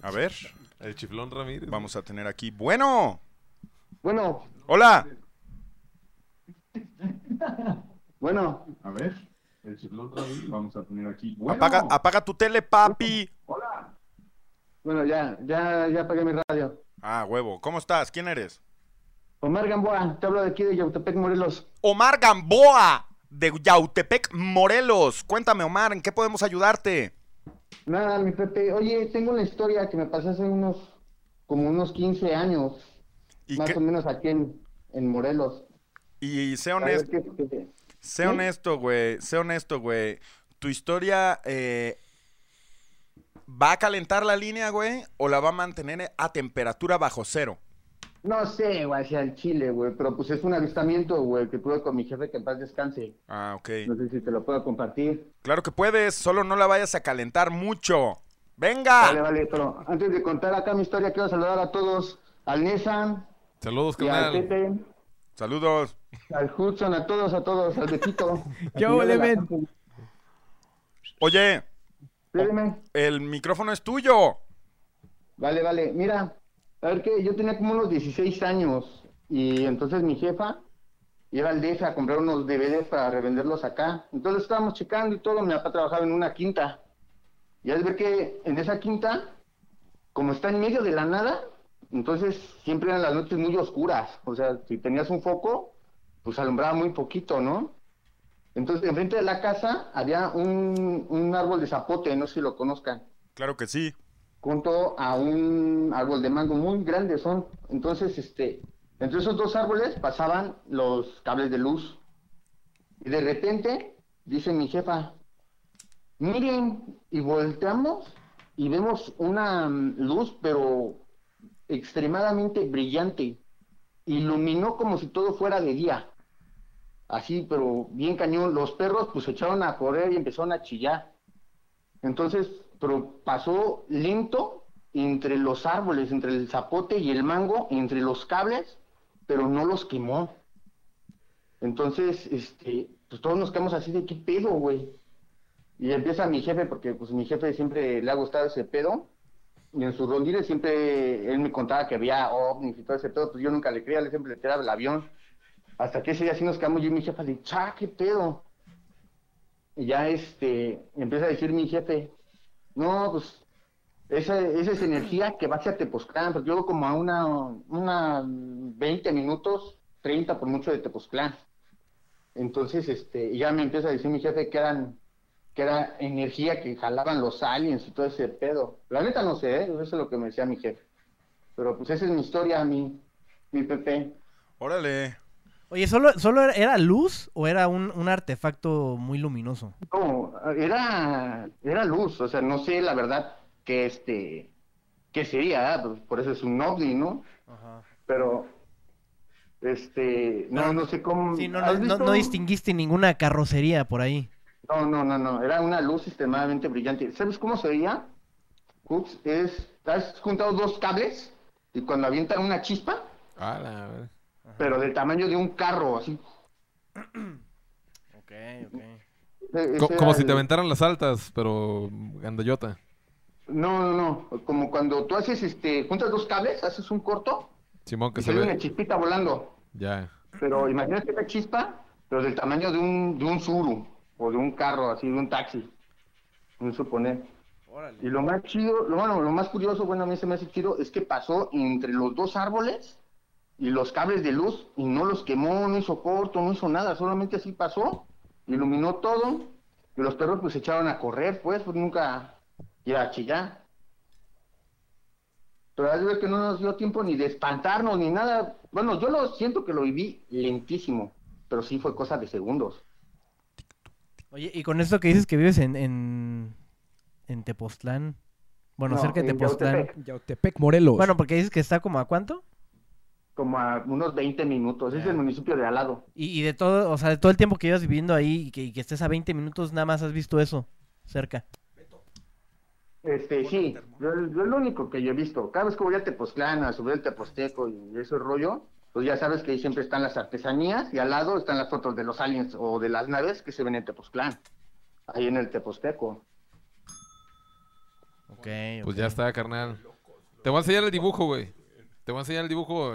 A ver. El Chiflón Ramírez. Vamos a tener aquí. Bueno. Hola. Bueno, a ver, el Chiflón Ramírez, vamos a poner aquí. Bueno. Apaga tu tele, papi. Hola. Bueno, ya apagué mi radio. Ah, huevo. ¿Cómo estás? ¿Quién eres? Omar Gamboa, te hablo de aquí de Yautepec, Morelos. Omar Gamboa, de Yautepec, Morelos. Cuéntame, Omar, ¿en qué podemos ayudarte? Nada, mi Pepe. Oye, tengo una historia que me pasó hace como unos 15 años, más o menos aquí en Morelos. Y sé honesto, güey. ¿Tu historia va a calentar la línea, güey? ¿O la va a mantener a temperatura bajo cero? No sé, güey, hacia el Chile, güey. Pero pues es un avistamiento, güey, que tuve con mi jefe, que en paz descanse. Ah, ok. No sé si te lo puedo compartir. Claro que puedes, solo no la vayas a calentar mucho. ¡Venga! Vale, pero antes de contar acá mi historia, quiero saludar a todos. Al Nesan. Saludos, canal. Al Pepe. Saludos. Al Hudson, a todos, al Betito. Yo, Leven. Oye, el micrófono es tuyo. Vale, mira, a ver que yo tenía como unos 16 años y entonces mi jefa iba al DF a comprar unos DVDs para revenderlos acá. Entonces estábamos checando y todo, mi papá trabajaba en una quinta. Y al ver que en esa quinta, como está en medio de la nada, entonces siempre eran las noches muy oscuras, o sea, si tenías un foco, pues alumbraba muy poquito, ¿no? Entonces, enfrente de la casa había un árbol de zapote, no sé si lo conozcan. Claro que sí. Junto a un árbol de mango, muy grande son. Entonces, entre esos dos árboles pasaban los cables de luz. Y de repente, dice mi jefa, miren, y volteamos y vemos una luz, pero... extremadamente brillante, iluminó como si todo fuera de día, así pero bien cañón. Los perros pues se echaron a correr y empezaron a chillar. Entonces, pero pasó lento entre los árboles, entre el zapote y el mango, entre los cables, pero no los quemó. Entonces, pues todos nos quedamos así de qué pedo, güey. Y empieza mi jefe, porque pues mi jefe siempre le ha gustado ese pedo. Y en sus rondines siempre él me contaba que había ovnis y todo ese pedo, pues yo nunca le creía, siempre le tiraba el avión. Hasta que ese día sí nos quedamos yo y mi jefa, de ¡cha, qué pedo! Y ya empieza a decir mi jefe, no, pues, esa es energía que va hacia Tepoztlán, porque yo como a una 20 minutos, 30 por mucho de Tepoztlán. Entonces, y ya me empieza a decir mi jefe que era energía que jalaban los aliens y todo ese pedo. La neta no sé, eso es lo que me decía mi jefe. Pero pues esa es mi historia, mi Pepe. Órale. Oye, ¿solo era luz o era un artefacto muy luminoso? No, era luz, o sea, no sé la verdad que qué sería, por eso es un ovni, ¿no? Ajá. Pero no sé cómo. Sí, no distinguiste ninguna carrocería por ahí. No, era una luz extremadamente brillante. ¿Sabes cómo se veía? Ups, has juntado dos cables y cuando avientan una chispa. Ah, la verdad. Pero del tamaño de un carro, así. Ok. Como si te aventaran las altas, pero gandallota. No. Como cuando tú haces, juntas dos cables, haces un corto. Simón, que y se ve una chispita volando. Ya. Pero imagínate la chispa, pero del tamaño de un Tsuru, o de un carro, así, de un taxi. No suponer. Órale. Y lo más chido, lo más curioso, a mí se me hace chido, es que pasó entre los dos árboles y los cables de luz, y no los quemó, no hizo corto, no hizo nada, solamente así pasó, iluminó todo, y los perros pues se echaron a correr, pues nunca iba a chillar. Pero es que no nos dio tiempo ni de espantarnos, ni nada. Bueno, yo lo siento que lo viví lentísimo, pero sí fue cosa de segundos. Oye, y con esto que dices que vives en Tepoztlán, bueno, no, cerca de Tepoztlán. Yautepec, Morelos. Bueno, porque dices que está como a ¿cuánto? Como a unos 20 minutos, es el municipio de al lado. Y de todo, o sea, de todo el tiempo que llevas viviendo ahí y que estés a 20 minutos, nada más has visto eso, cerca. Sí, yo es lo único que yo he visto. Cada vez que voy a Tepoztlán, a subir el Teposteco y ese rollo, pues ya sabes que ahí siempre están las artesanías y al lado están las fotos de los aliens o de las naves que se ven en Tepoztlán, ahí en el Teposteco. Okay. Pues ya está, carnal. Te voy a enseñar el dibujo, güey. Te voy a enseñar el dibujo,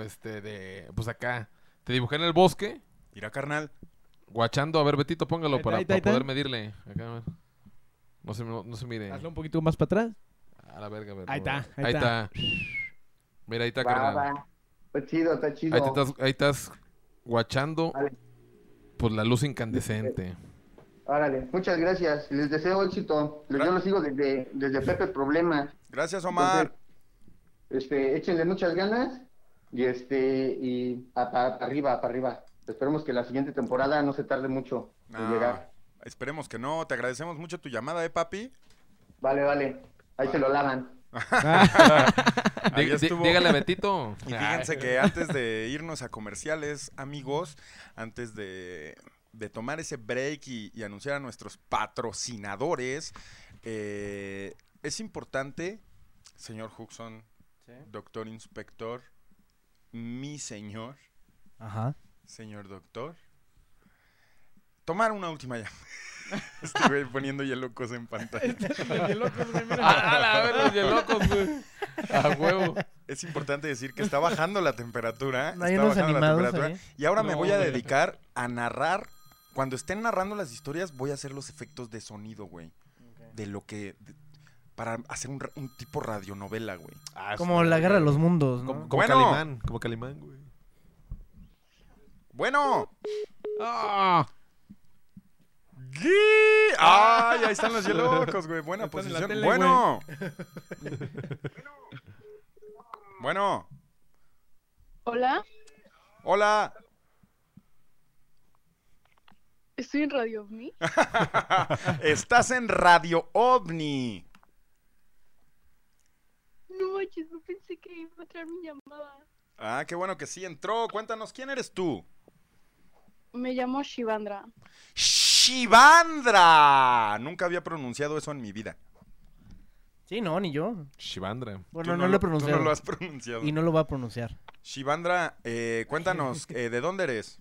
pues acá. Te dibujé en el bosque. Irá, carnal. Guachando. A ver, Betito, póngalo para poder medirle. Acá, no se mire. Hazlo un poquito más para atrás. A la verga, verga. Ahí está. Mira, ahí está, carnal. Va. Está chido. Ahí estás guachando por la luz incandescente. Órale, muchas gracias. Les deseo éxito. Yo lo sigo desde Pepe Problema. Gracias, Omar. Entonces, échenle muchas ganas y para arriba. Esperemos que la siguiente temporada no se tarde mucho en llegar. Esperemos que no. Te agradecemos mucho tu llamada, papi. Vale. Ahí se lo lavan. Dígale a Betito. Y fíjense que antes de irnos a comerciales, amigos, antes de tomar ese break y anunciar a nuestros patrocinadores, es importante, señor Huxon, ¿sí? Doctor Inspector, mi señor, ajá, señor doctor, tomar una última llamada. Estuve poniendo hielocos en pantalla. Los hielocos, güey. A huevo. Es importante decir que está bajando la temperatura. No, está bajando la temperatura. Ahí. Y ahora me voy a dedicar a narrar. Cuando estén narrando las historias, voy a hacer los efectos de sonido, güey. Okay. De lo que... Para hacer un tipo radionovela, güey. Como la guerra de los mundos, ¿no? Como Calimán, güey. Bueno. ¡Ay! Ahí están los hielocos, güey. Buena posición. Tele, bueno. Bueno. Hola. ¿Estoy en Radio OVNI? Estás en Radio OVNI. No manches, no pensé que iba a entrar mi llamada. Ah, qué bueno que sí entró. Cuéntanos, ¿quién eres tú? Me llamo Shivandra. ¡Shivandra! Nunca había pronunciado eso en mi vida. Sí, no, ni yo. Shivandra. Bueno, no lo he pronunciado. Tú no lo has pronunciado. Y no lo va a pronunciar. Shivandra, cuéntanos, ¿de dónde eres?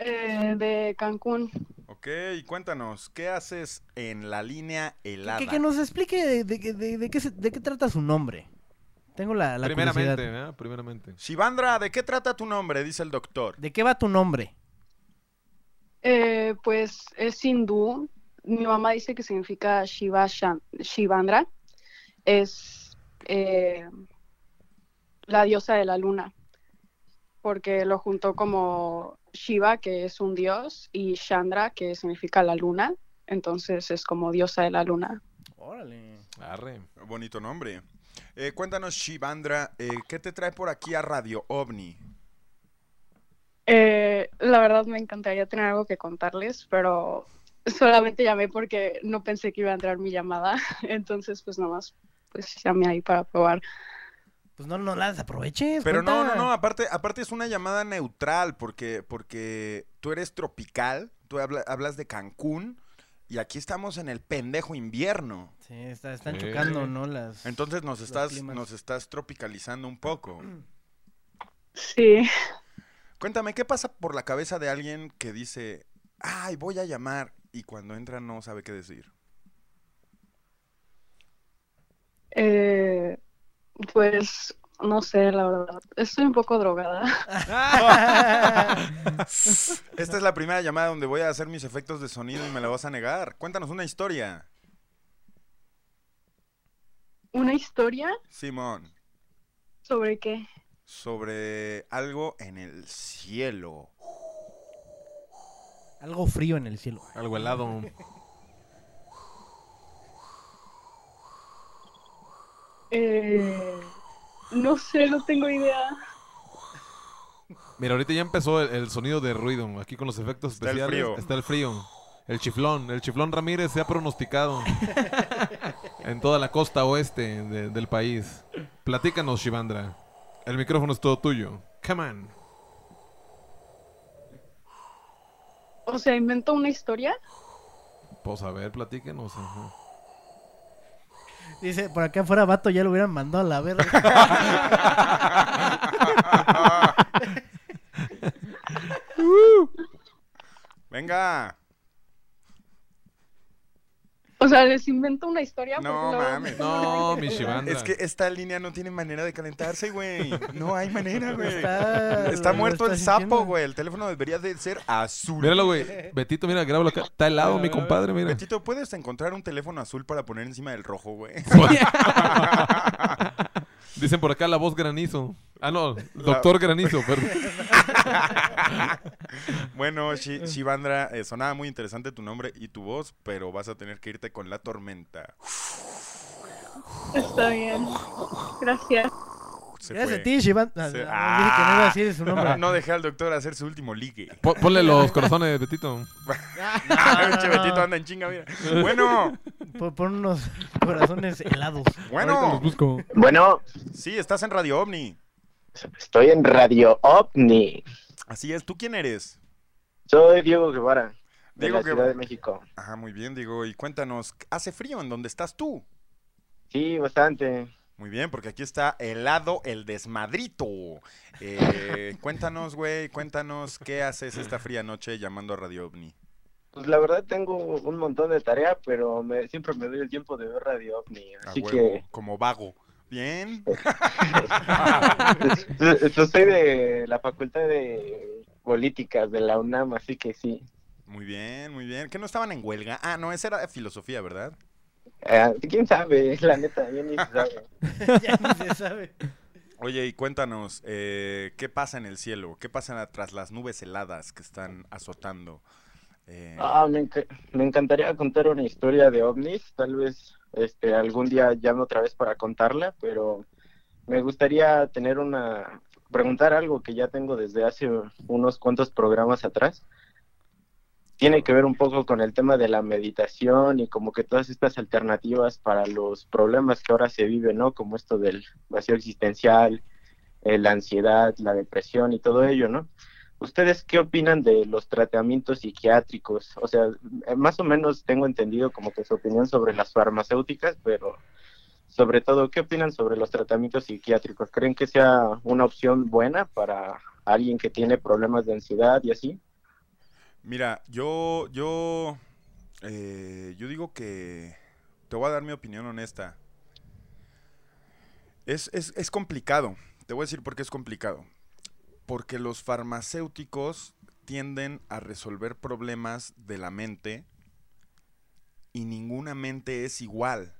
De Cancún. Ok, cuéntanos, ¿qué haces en la línea helada? Que nos explique de qué trata su nombre. Tengo la primeramente, curiosidad. Primeramente. Shivandra, ¿de qué trata tu nombre? Dice el doctor. ¿De qué va tu nombre? Pues es hindú. Mi mamá dice que significa Shivandra. Es la diosa de la luna. Porque lo juntó como Shiva, que es un dios, y Chandra, que significa la luna. Entonces es como diosa de la luna. Órale. Arre. Bonito nombre. Cuéntanos, Shivandra, ¿qué te trae por aquí a Radio OVNI? La verdad me encantaría tener algo que contarles, pero solamente llamé porque no pensé que iba a entrar mi llamada, entonces pues nada más pues llamé ahí para probar. Pues no la desaproveches. Pero cuenta. No, aparte es una llamada neutral porque tú eres tropical, tú hablas de Cancún y aquí estamos en el pendejo invierno. Sí, están chocando, ¿no? Entonces nos estás tropicalizando un poco. Sí. Cuéntame, ¿qué pasa por la cabeza de alguien que dice, ay, voy a llamar, y cuando entra no sabe qué decir? Pues, no sé, la verdad. Estoy un poco drogada. Esta es la primera llamada donde voy a hacer mis efectos de sonido y me la vas a negar. Cuéntanos una historia. ¿Una historia? Simón. ¿Sobre qué? Sobre algo en el cielo. Algo frío en el cielo. Algo helado. No sé, no tengo idea. Mira, ahorita ya empezó el sonido de ruido. Aquí con los efectos especiales está el frío. El chiflón Ramírez se ha pronosticado en toda la costa oeste del país. Platícanos, Shivandra. El micrófono es todo tuyo. Come on. O sea, ¿inventó una historia? Pues a ver, platíquenos. Ajá. Dice, por acá afuera, vato, ya lo hubieran mandado a la verga. Venga. O sea, ¿les invento una historia? No, mames. No, mi Shivandra. Es que esta línea no tiene manera de calentarse, güey. No hay manera, güey. Está muerto el sapo, güey. El teléfono debería de ser azul. Míralo, güey. Betito, mira, grábalo acá. Está helado, mi compadre, mira. Betito, ¿puedes encontrar un teléfono azul para poner encima del rojo, güey? Dicen por acá la voz granizo. Ah, no, doctor granizo, perdón. Bueno, Shivandra, sonaba muy interesante tu nombre y tu voz, pero vas a tener que irte con la tormenta. Está bien. Gracias. Gracias a ti, Shivandra. Dije que no iba a decir su nombre. No dejé al doctor hacer su último ligue. Ponle los corazones, Betito. Betito anda en chinga, mira. Bueno. Pon unos corazones helados. Bueno. Bueno. Sí, estás en Radio OVNI. Estoy en Radio OVNI. Así es, ¿tú quién eres? Soy Diego Guevara, de la Ciudad de México. Ajá, muy bien, Diego. Y cuéntanos, ¿hace frío en donde estás tú? Sí, bastante. Muy bien, porque aquí está helado el desmadrito. Cuéntanos, güey, ¿qué haces esta fría noche llamando a Radio OVNI? Pues la verdad tengo un montón de tarea, pero siempre me doy el tiempo de ver Radio OVNI, así que... Como vago. Bien. Yo soy de la Facultad de Políticas de la UNAM, así que sí. Muy bien, muy bien. ¿Que no estaban en huelga? Ah, no, esa era filosofía, ¿verdad? ¿Quién sabe? La neta, ya ni se sabe. Oye, y cuéntanos, ¿qué pasa en el cielo? ¿Qué pasa tras las nubes heladas que están azotando? Me encantaría contar una historia de ovnis, tal vez... algún día llamo otra vez para contarla, pero me gustaría preguntar algo que ya tengo desde hace unos cuantos programas atrás. Tiene que ver un poco con el tema de la meditación y como que todas estas alternativas para los problemas que ahora se viven, ¿no? Como esto del vacío existencial, la ansiedad, la depresión y todo ello, ¿no? ¿Ustedes qué opinan de los tratamientos psiquiátricos? O sea, más o menos tengo entendido como que su opinión sobre las farmacéuticas, pero sobre todo, ¿qué opinan sobre los tratamientos psiquiátricos? ¿Creen que sea una opción buena para alguien que tiene problemas de ansiedad y así? Mira, yo digo que... Te voy a dar mi opinión honesta. Es complicado. Te voy a decir por qué es complicado. Porque los farmacéuticos tienden a resolver problemas de la mente y ninguna mente es igual.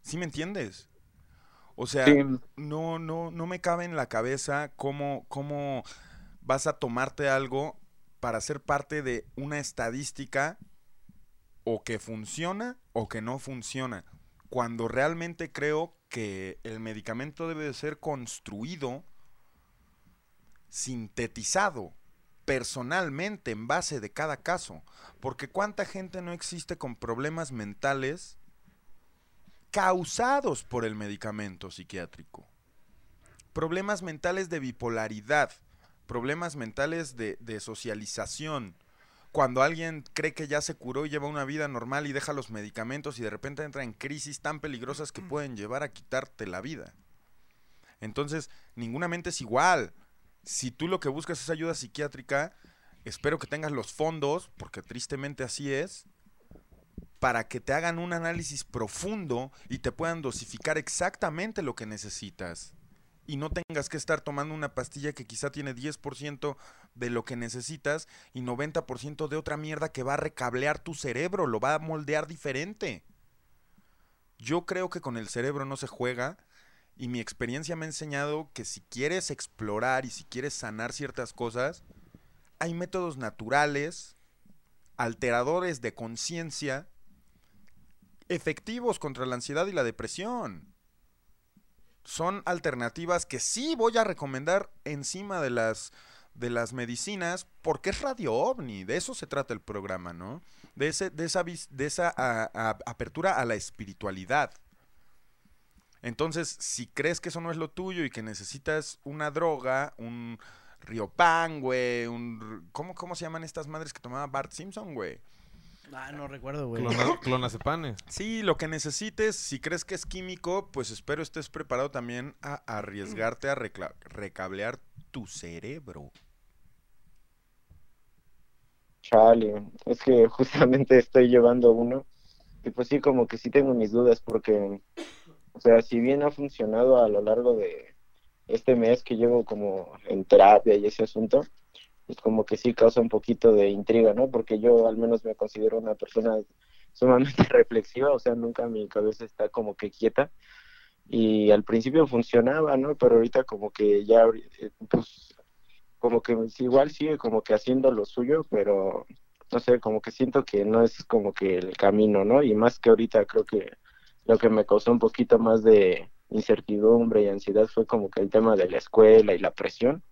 ¿Sí me entiendes? O sea, sí. No me cabe en la cabeza cómo vas a tomarte algo para ser parte de una estadística o que funciona o que no funciona. Cuando realmente creo que el medicamento debe de ser construido, sintetizado personalmente en base de cada caso, porque cuánta gente no existe con problemas mentales causados por el medicamento psiquiátrico, problemas mentales de bipolaridad, problemas mentales de socialización. Cuando alguien cree que ya se curó y lleva una vida normal y deja los medicamentos y de repente entra en crisis tan peligrosas que pueden llevar a quitarte la vida. Entonces, ninguna mente es igual. Si tú lo que buscas es ayuda psiquiátrica, espero que tengas los fondos, porque tristemente así es, para que te hagan un análisis profundo y te puedan dosificar exactamente lo que necesitas. Y no tengas que estar tomando una pastilla que quizá tiene 10% de lo que necesitas y 90% de otra mierda que va a recablear tu cerebro, lo va a moldear diferente. Yo creo que con el cerebro no se juega y mi experiencia me ha enseñado que si quieres explorar y si quieres sanar ciertas cosas, hay métodos naturales, alteradores de conciencia, efectivos contra la ansiedad y la depresión. Son alternativas que sí voy a recomendar encima de las medicinas, porque es Radio OVNI, de eso se trata el programa, ¿no? De esa apertura a la espiritualidad. Entonces, si crees que eso no es lo tuyo y que necesitas una droga, un Riopan, güey, un... ¿Cómo se llaman estas madres que tomaba Bart Simpson, güey? Ah, no recuerdo, güey. Clonacepanes. Sí, lo que necesites, si crees que es químico, pues espero estés preparado también a arriesgarte a recablear tu cerebro. Chale, es que justamente estoy llevando uno y pues sí, como que sí tengo mis dudas porque, o sea, si bien ha funcionado a lo largo de este mes que llevo como en terapia y ese asunto, pues como que sí causa un poquito de intriga, ¿no? Porque yo al menos me considero una persona sumamente reflexiva, o sea, nunca mi cabeza está como que quieta. Y al principio funcionaba, ¿no? Pero ahorita como que ya, pues, como que igual sigue como que haciendo lo suyo, pero, no sé, como que siento que no es como que el camino, ¿no? Y más que ahorita creo que lo que me causó un poquito más de incertidumbre y ansiedad fue como que el tema de la escuela y la presión.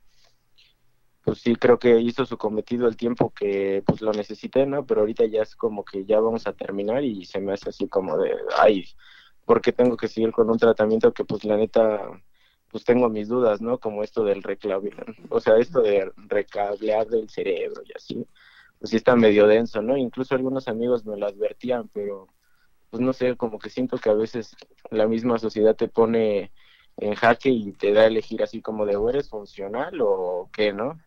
Pues sí, creo que hizo su cometido el tiempo que pues lo necesité, ¿no? Pero ahorita ya es como que ya vamos a terminar y se me hace así como de, ay, ¿por qué tengo que seguir con un tratamiento que pues la neta, pues tengo mis dudas, ¿no? Como esto del recablear, o sea, esto de recablear del cerebro y así, pues sí está medio denso, ¿no? Incluso algunos amigos me lo advertían, pero pues no sé, como que siento que a veces la misma sociedad te pone en jaque y te da a elegir así como de, ¿o eres funcional o qué, no?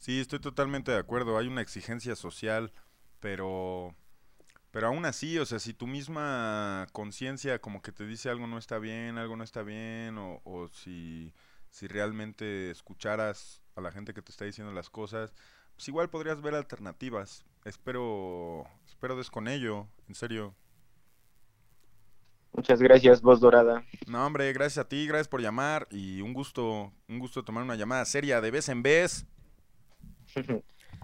Sí, estoy totalmente de acuerdo, hay una exigencia social, pero aún así, o sea, si tu misma conciencia como que te dice algo no está bien, o si realmente escucharas a la gente que te está diciendo las cosas, pues igual podrías ver alternativas. Espero des con ello, en serio. Muchas gracias, Voz Dorada. No, hombre, gracias a ti, gracias por llamar y un gusto tomar una llamada seria de vez en vez.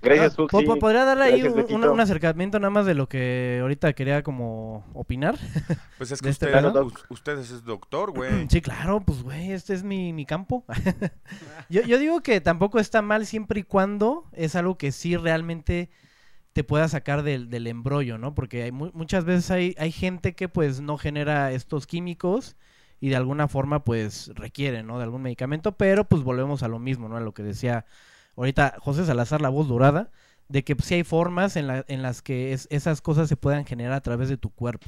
Gracias, Fuxi. ¿Podría darle ahí un acercamiento nada más de lo que ahorita quería como opinar? Pues es que usted es doctor, güey. Sí, claro, pues güey, este es mi campo. yo digo que tampoco está mal siempre y cuando es algo que sí realmente te pueda sacar del embrollo, ¿no? Porque hay muchas veces hay gente que pues no genera estos químicos y de alguna forma pues requiere, ¿no? De algún medicamento, pero pues volvemos a lo mismo, ¿no? A lo que decía ahorita José Salazar, la Voz Dorada, de que pues, sí hay formas en las que esas cosas se puedan generar a través de tu cuerpo.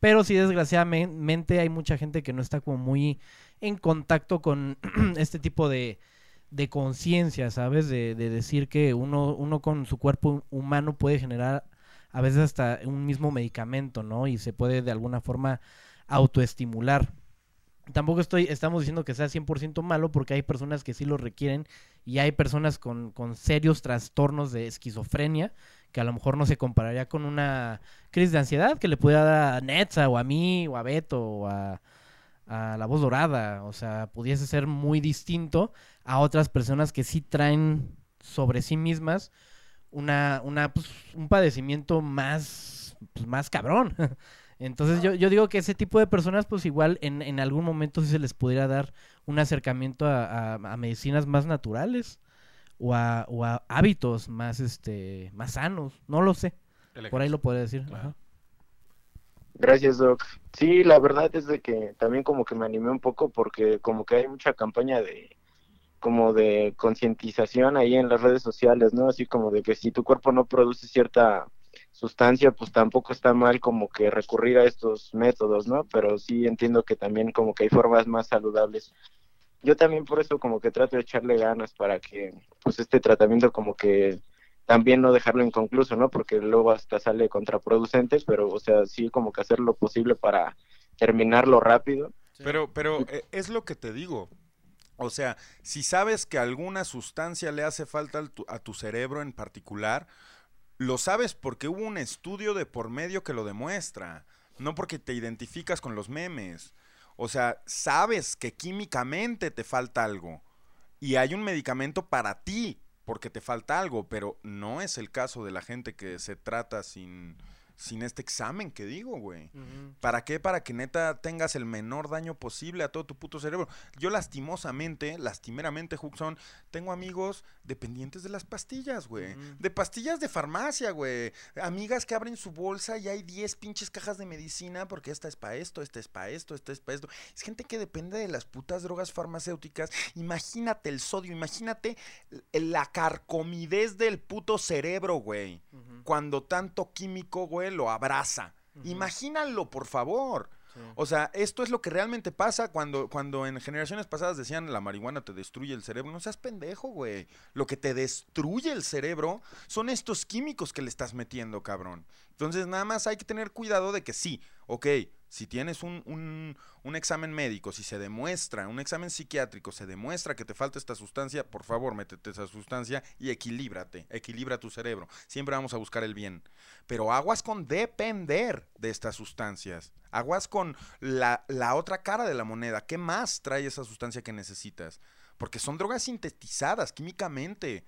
Pero sí, desgraciadamente, hay mucha gente que no está como muy en contacto con este tipo de conciencia, ¿sabes? De decir que uno con su cuerpo humano puede generar a veces hasta un mismo medicamento, ¿no? Y se puede de alguna forma autoestimular. Tampoco estamos diciendo que sea 100% malo, porque hay personas que sí lo requieren y hay personas con serios trastornos de esquizofrenia que a lo mejor no se compararía con una crisis de ansiedad que le pudiera dar a Netza o a mí o a Beto o a La Voz Dorada. O sea, pudiese ser muy distinto a otras personas que sí traen sobre sí mismas un padecimiento más cabrón. Entonces yo digo que ese tipo de personas pues igual en algún momento sí se les pudiera dar un acercamiento a medicinas más naturales. o a hábitos más, más sanos, no lo sé. Por ahí lo podría decir. Ajá. Gracias, Doc. Sí, la verdad es de que también como que me animé un poco porque como que hay mucha campaña de concientización ahí en las redes sociales, ¿no? Así como de que si tu cuerpo no produce cierta sustancia, pues tampoco está mal como que recurrir a estos métodos, ¿no? Pero sí entiendo que también como que hay formas más saludables. Yo también por eso como que trato de echarle ganas para que pues este tratamiento como que también no dejarlo inconcluso, ¿no? Porque luego hasta sale contraproducente, pero o sea, sí como que hacer lo posible para terminarlo rápido. Sí. Pero es lo que te digo. O sea, si sabes que alguna sustancia le hace falta a tu cerebro en particular, lo sabes porque hubo un estudio de por medio que lo demuestra, no porque te identificas con los memes. O sea, sabes que químicamente te falta algo y hay un medicamento para ti porque te falta algo, pero no es el caso de la gente que se trata sin este examen que digo, güey. Uh-huh. ¿Para qué? Para que neta tengas el menor daño posible a todo tu puto cerebro. Yo lastimeramente, Huxon, tengo amigos dependientes de las pastillas, güey. Uh-huh. De pastillas de farmacia, güey. Amigas que abren su bolsa y hay 10 pinches cajas de medicina porque esta es para esto, esta es para esto, esta es para esto. Es gente que depende de las putas drogas farmacéuticas. Imagínate el sodio, imagínate la carcomidez del puto cerebro, güey. Uh-huh. Cuando tanto químico, güey, lo abraza. Uh-huh. Imagínalo, por favor. Sí. O sea, esto es lo que realmente pasa cuando en generaciones pasadas decían la marihuana te destruye el cerebro. No seas pendejo, güey. Lo que te destruye el cerebro son estos químicos que le estás metiendo, cabrón. Entonces, nada más hay que tener cuidado de que sí, ok, si tienes un examen médico, si se demuestra, un examen psiquiátrico, se demuestra que te falta esta sustancia, por favor, métete esa sustancia y equilibra tu cerebro. Siempre vamos a buscar el bien. Pero aguas con depender de estas sustancias. Aguas con la otra cara de la moneda. ¿Qué más trae esa sustancia que necesitas? Porque son drogas sintetizadas químicamente.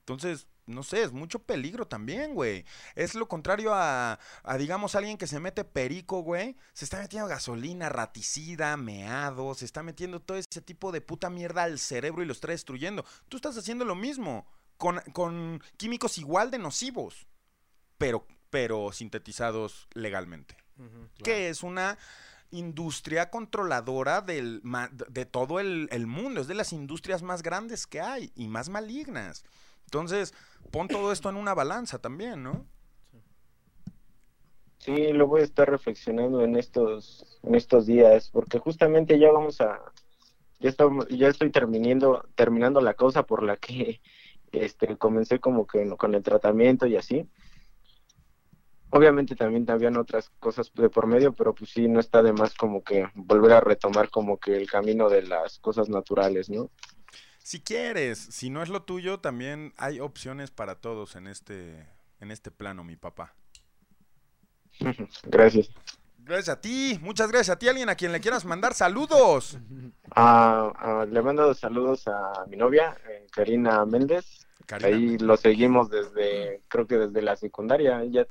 Entonces, no sé, es mucho peligro también, güey. Es lo contrario a digamos, alguien que se mete perico, güey. Se está metiendo gasolina, raticida, meado. Se está metiendo todo ese tipo de puta mierda al cerebro y lo está destruyendo. Tú estás haciendo lo mismo con químicos igual de nocivos, pero sintetizados legalmente. Uh-huh, claro. Que es una industria controladora de todo el mundo. Es de las industrias más grandes que hay y más malignas. Entonces, pon todo esto en una balanza también, ¿no? Sí, lo voy a estar reflexionando en estos días, porque justamente ya estoy terminando la causa por la que comencé como que con el tratamiento y así. Obviamente también habían otras cosas de por medio, pero pues sí, no está de más como que volver a retomar como que el camino de las cosas naturales, ¿no? Si quieres, si no es lo tuyo, también hay opciones para todos en este plano, mi papá. Gracias. Gracias a ti, muchas gracias a ti. Alguien a quien le quieras mandar saludos. Le mando saludos a mi novia, Karina Méndez. Karina. Ahí lo seguimos creo que desde la secundaria. Ya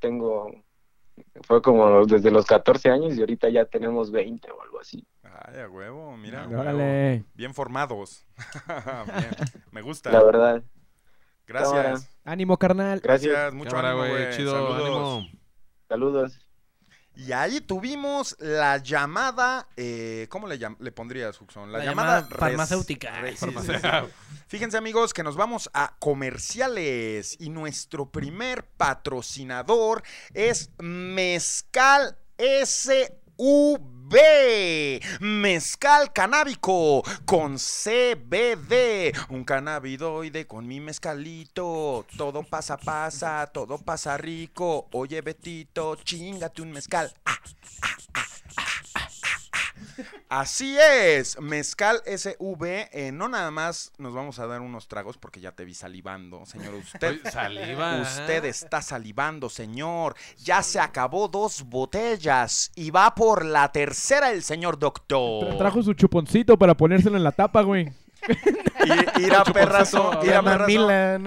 fue como desde los 14 años y ahorita ya tenemos 20 o algo así. Ay, a huevo, mira. Huevo. Bien formados. Bien. Me gusta. La verdad. Gracias. Ánimo, carnal. Gracias. Mucho ánimo, güey. Chido. Saludos. Ánimo. Saludos. Y ahí tuvimos la llamada, ¿cómo le pondrías, Huxon? La llamada farmacéutica. Farmacéutica. Fíjense, amigos, que nos vamos a comerciales. Y nuestro primer patrocinador es Mezcal SVMX. Mezcal canábico con CBD, un cannabidoide con mi mezcalito. Todo pasa, todo pasa rico. Oye, Betito, chíngate un mezcal. Así es, Mezcal SV, no nada más nos vamos a dar unos tragos porque ya te vi salivando, señor. Usted está salivando, señor. Ya se acabó 2 botellas y va por la tercera el señor doctor. Trajo su chuponcito para ponérselo en la tapa, güey. Ir a perrazón,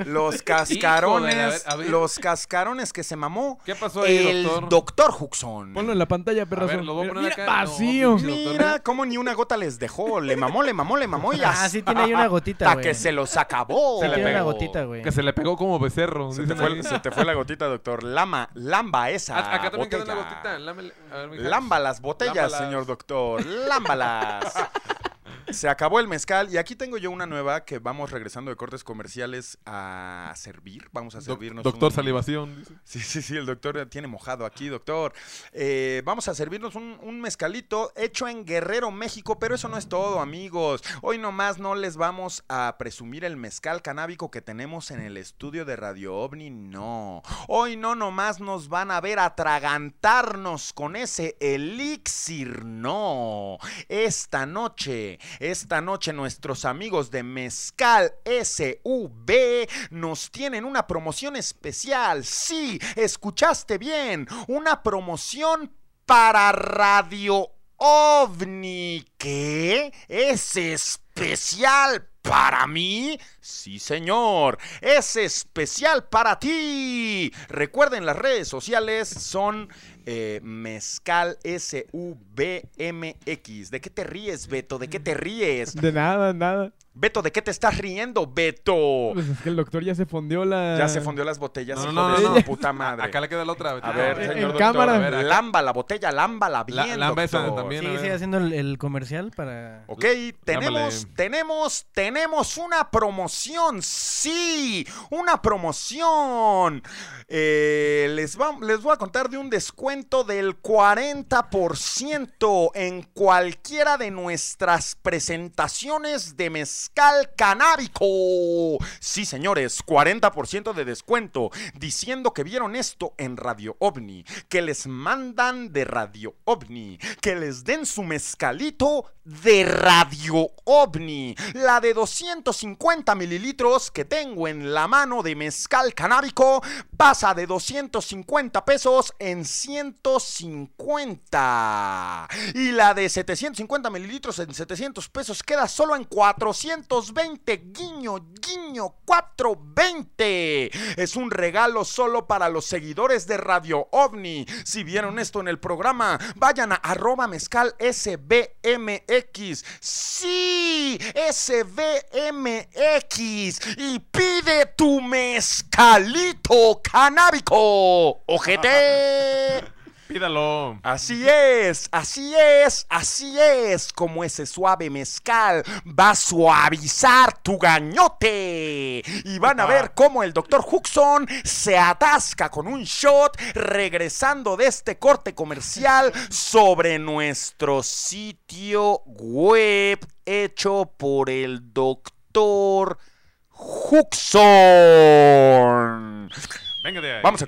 los cascarones, a ver. Los cascarones que se mamó. ¿Qué pasó ahí, el doctor Huxon? Ponlo en la pantalla, perrazón. Mira, vacío. Mira cómo ni una gota les dejó. Le mamó y hasta... Ah, sí tiene ahí una gotita, güey. Que se los acabó. Se le pegó una gotita, güey. Que se le pegó como becerro. Se te fue la gotita, doctor. Lamba esa. Acá también queda una gotita. Lamba las botellas, señor doctor. Lámbalas. Se acabó el mezcal y aquí tengo yo una nueva que vamos regresando de cortes comerciales a servir. Vamos a servirnos. Doctor Salivación. Dice. Sí, el doctor tiene mojado aquí, doctor. Vamos a servirnos un mezcalito hecho en Guerrero, México, pero eso no es todo, amigos. Hoy nomás no les vamos a presumir el mezcal canábico que tenemos en el estudio de Radio OVNI, no. Hoy no nomás nos van a ver atragantarnos con ese elixir, no. Esta noche nuestros amigos de Mezcal SV nos tienen una promoción especial. Sí, escuchaste bien, una promoción para Radio OVNI. ¿Qué? ¿Es especial para mí? Sí, señor, es especial para ti. Recuerden, las redes sociales son... Mezcal SVMX. ¿De qué te ríes, Beto? ¿De qué te ríes? De nada. Beto, ¿de qué te estás riendo, Beto? Pues es que el doctor ya se fondeó la... Ya se fondeó las botellas, hijo de su puta madre. Acá le queda la otra, Beto. A ver, señor doctor, cámara. A ver, acá... Lamba la botella, lámbala bien, la doctor. Esa también. Sí, haciendo el comercial para... Ok, tenemos una promoción, sí, una promoción. Les voy a contar de un descuento del 40% en cualquiera de nuestras presentaciones de mezcal canábico. Sí, señores, 40% de descuento, diciendo que vieron esto en Radio OVNI, que les mandan de Radio OVNI, que les den su mezcalito de Radio OVNI. La de 250 mililitros que tengo en la mano de mezcal canábico pasa de 250 pesos en 150, y la de 750 mililitros en 700 pesos queda solo en 420, guiño, 420. Es un regalo solo para los seguidores de Radio OVNI. Si vieron esto en el programa, vayan a @mezcalsvmx, sí, SVMX, y pide tu mezcalito canábico, ojete. Pídalo. Así es. Como ese suave mezcal va a suavizar tu gañote. Y van a ver cómo el doctor Huxon se atasca con un shot regresando de este corte comercial sobre nuestro sitio web hecho por el doctor Huxon. Venga de ahí. Vamos a...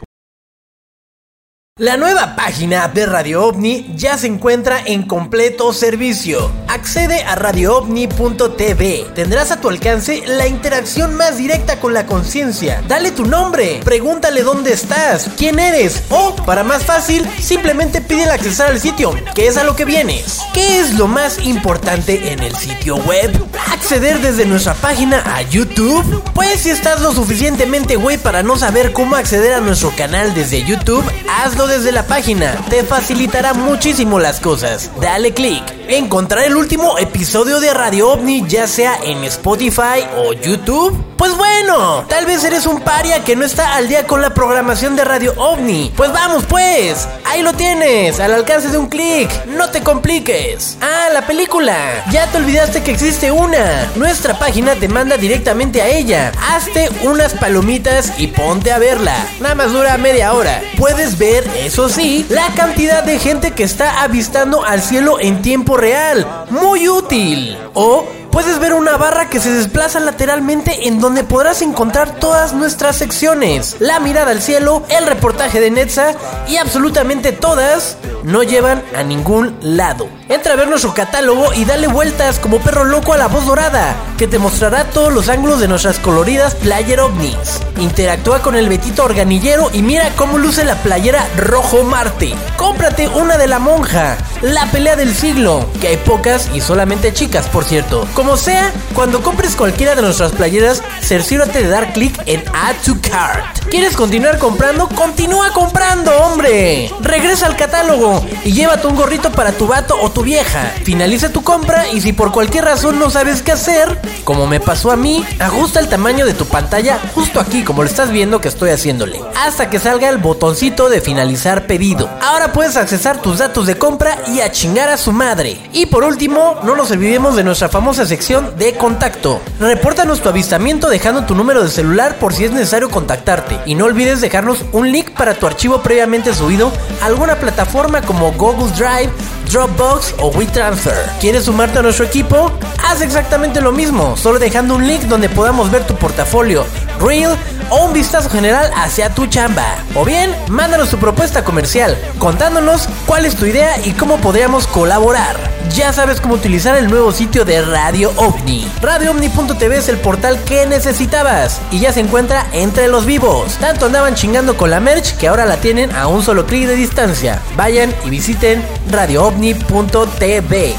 La nueva página de Radio OVNI ya se encuentra en completo servicio. Accede a radioovni.tv. Tendrás a tu alcance la interacción más directa con la conciencia. Dale tu nombre, pregúntale dónde estás, quién eres, o, para más fácil, simplemente pídele accesar al sitio, que es a lo que vienes. ¿Qué es lo más importante en el sitio web? ¿Acceder desde nuestra página a YouTube? Pues si estás lo suficientemente güey para no saber cómo acceder a nuestro canal desde YouTube, hazlo desde la página, te facilitará muchísimo las cosas. Dale click, encontrar el último episodio de Radio OVNI, ya sea en Spotify o YouTube. Pues bueno, tal vez eres un paria que no está al día con la programación de Radio OVNI. Pues vamos pues, ahí lo tienes, al alcance de un clic, no te compliques. Ah, la película, ya te olvidaste que existe una. Nuestra página te manda directamente a ella. Hazte unas palomitas y ponte a verla. Nada más dura media hora. Puedes ver, eso sí, la cantidad de gente que está avistando al cielo en tiempo real. Muy útil. O puedes ver una barra que se desplaza lateralmente, en donde podrás encontrar todas nuestras secciones. La mirada al cielo, el reportaje de Netza y absolutamente todas no llevan a ningún lado. Entra a ver nuestro catálogo y dale vueltas como perro loco a la voz dorada, que te mostrará todos los ángulos de nuestras coloridas player ovnis. Interactúa con el Betito Organillero y mira cómo luce la playera Rojo Marte. Cómprate una de la monja, la pelea del siglo, que hay pocas y solamente chicas, por cierto. Como sea, cuando compres cualquiera de nuestras playeras, cerciórate de dar clic en Add to Cart. ¿Quieres continuar comprando? ¡Continúa comprando, hombre! Regresa al catálogo y llévate un gorrito para tu vato o tu vieja. Finaliza tu compra y si por cualquier razón no sabes qué hacer, como me pasó a mí, ajusta el tamaño de tu pantalla justo aquí, como lo estás viendo que estoy haciéndole, hasta que salga el botoncito de finalizar pedido. Ahora puedes accesar tus datos de compra y a chingar a su madre. Y por último, no nos olvidemos de nuestra famosa sección de contacto. Repórtanos tu avistamiento dejando tu número de celular por si es necesario contactarte. Y no olvides dejarnos un link para tu archivo previamente subido a alguna plataforma como Google Drive, Dropbox o WeTransfer. ¿Quieres sumarte a nuestro equipo? Haz exactamente lo mismo, solo dejando un link donde podamos ver tu portafolio, reel o un vistazo general hacia tu chamba. O bien, mándanos tu propuesta comercial, contándonos cuál es tu idea y cómo podríamos colaborar. Ya sabes cómo utilizar el nuevo sitio de Radio OVNI. radioovni.tv es el portal que necesitabas y ya se encuentra entre los vivos. Tanto andaban chingando con la merch que ahora la tienen a un solo clic de distancia. Vayan y visiten radioovni.tv.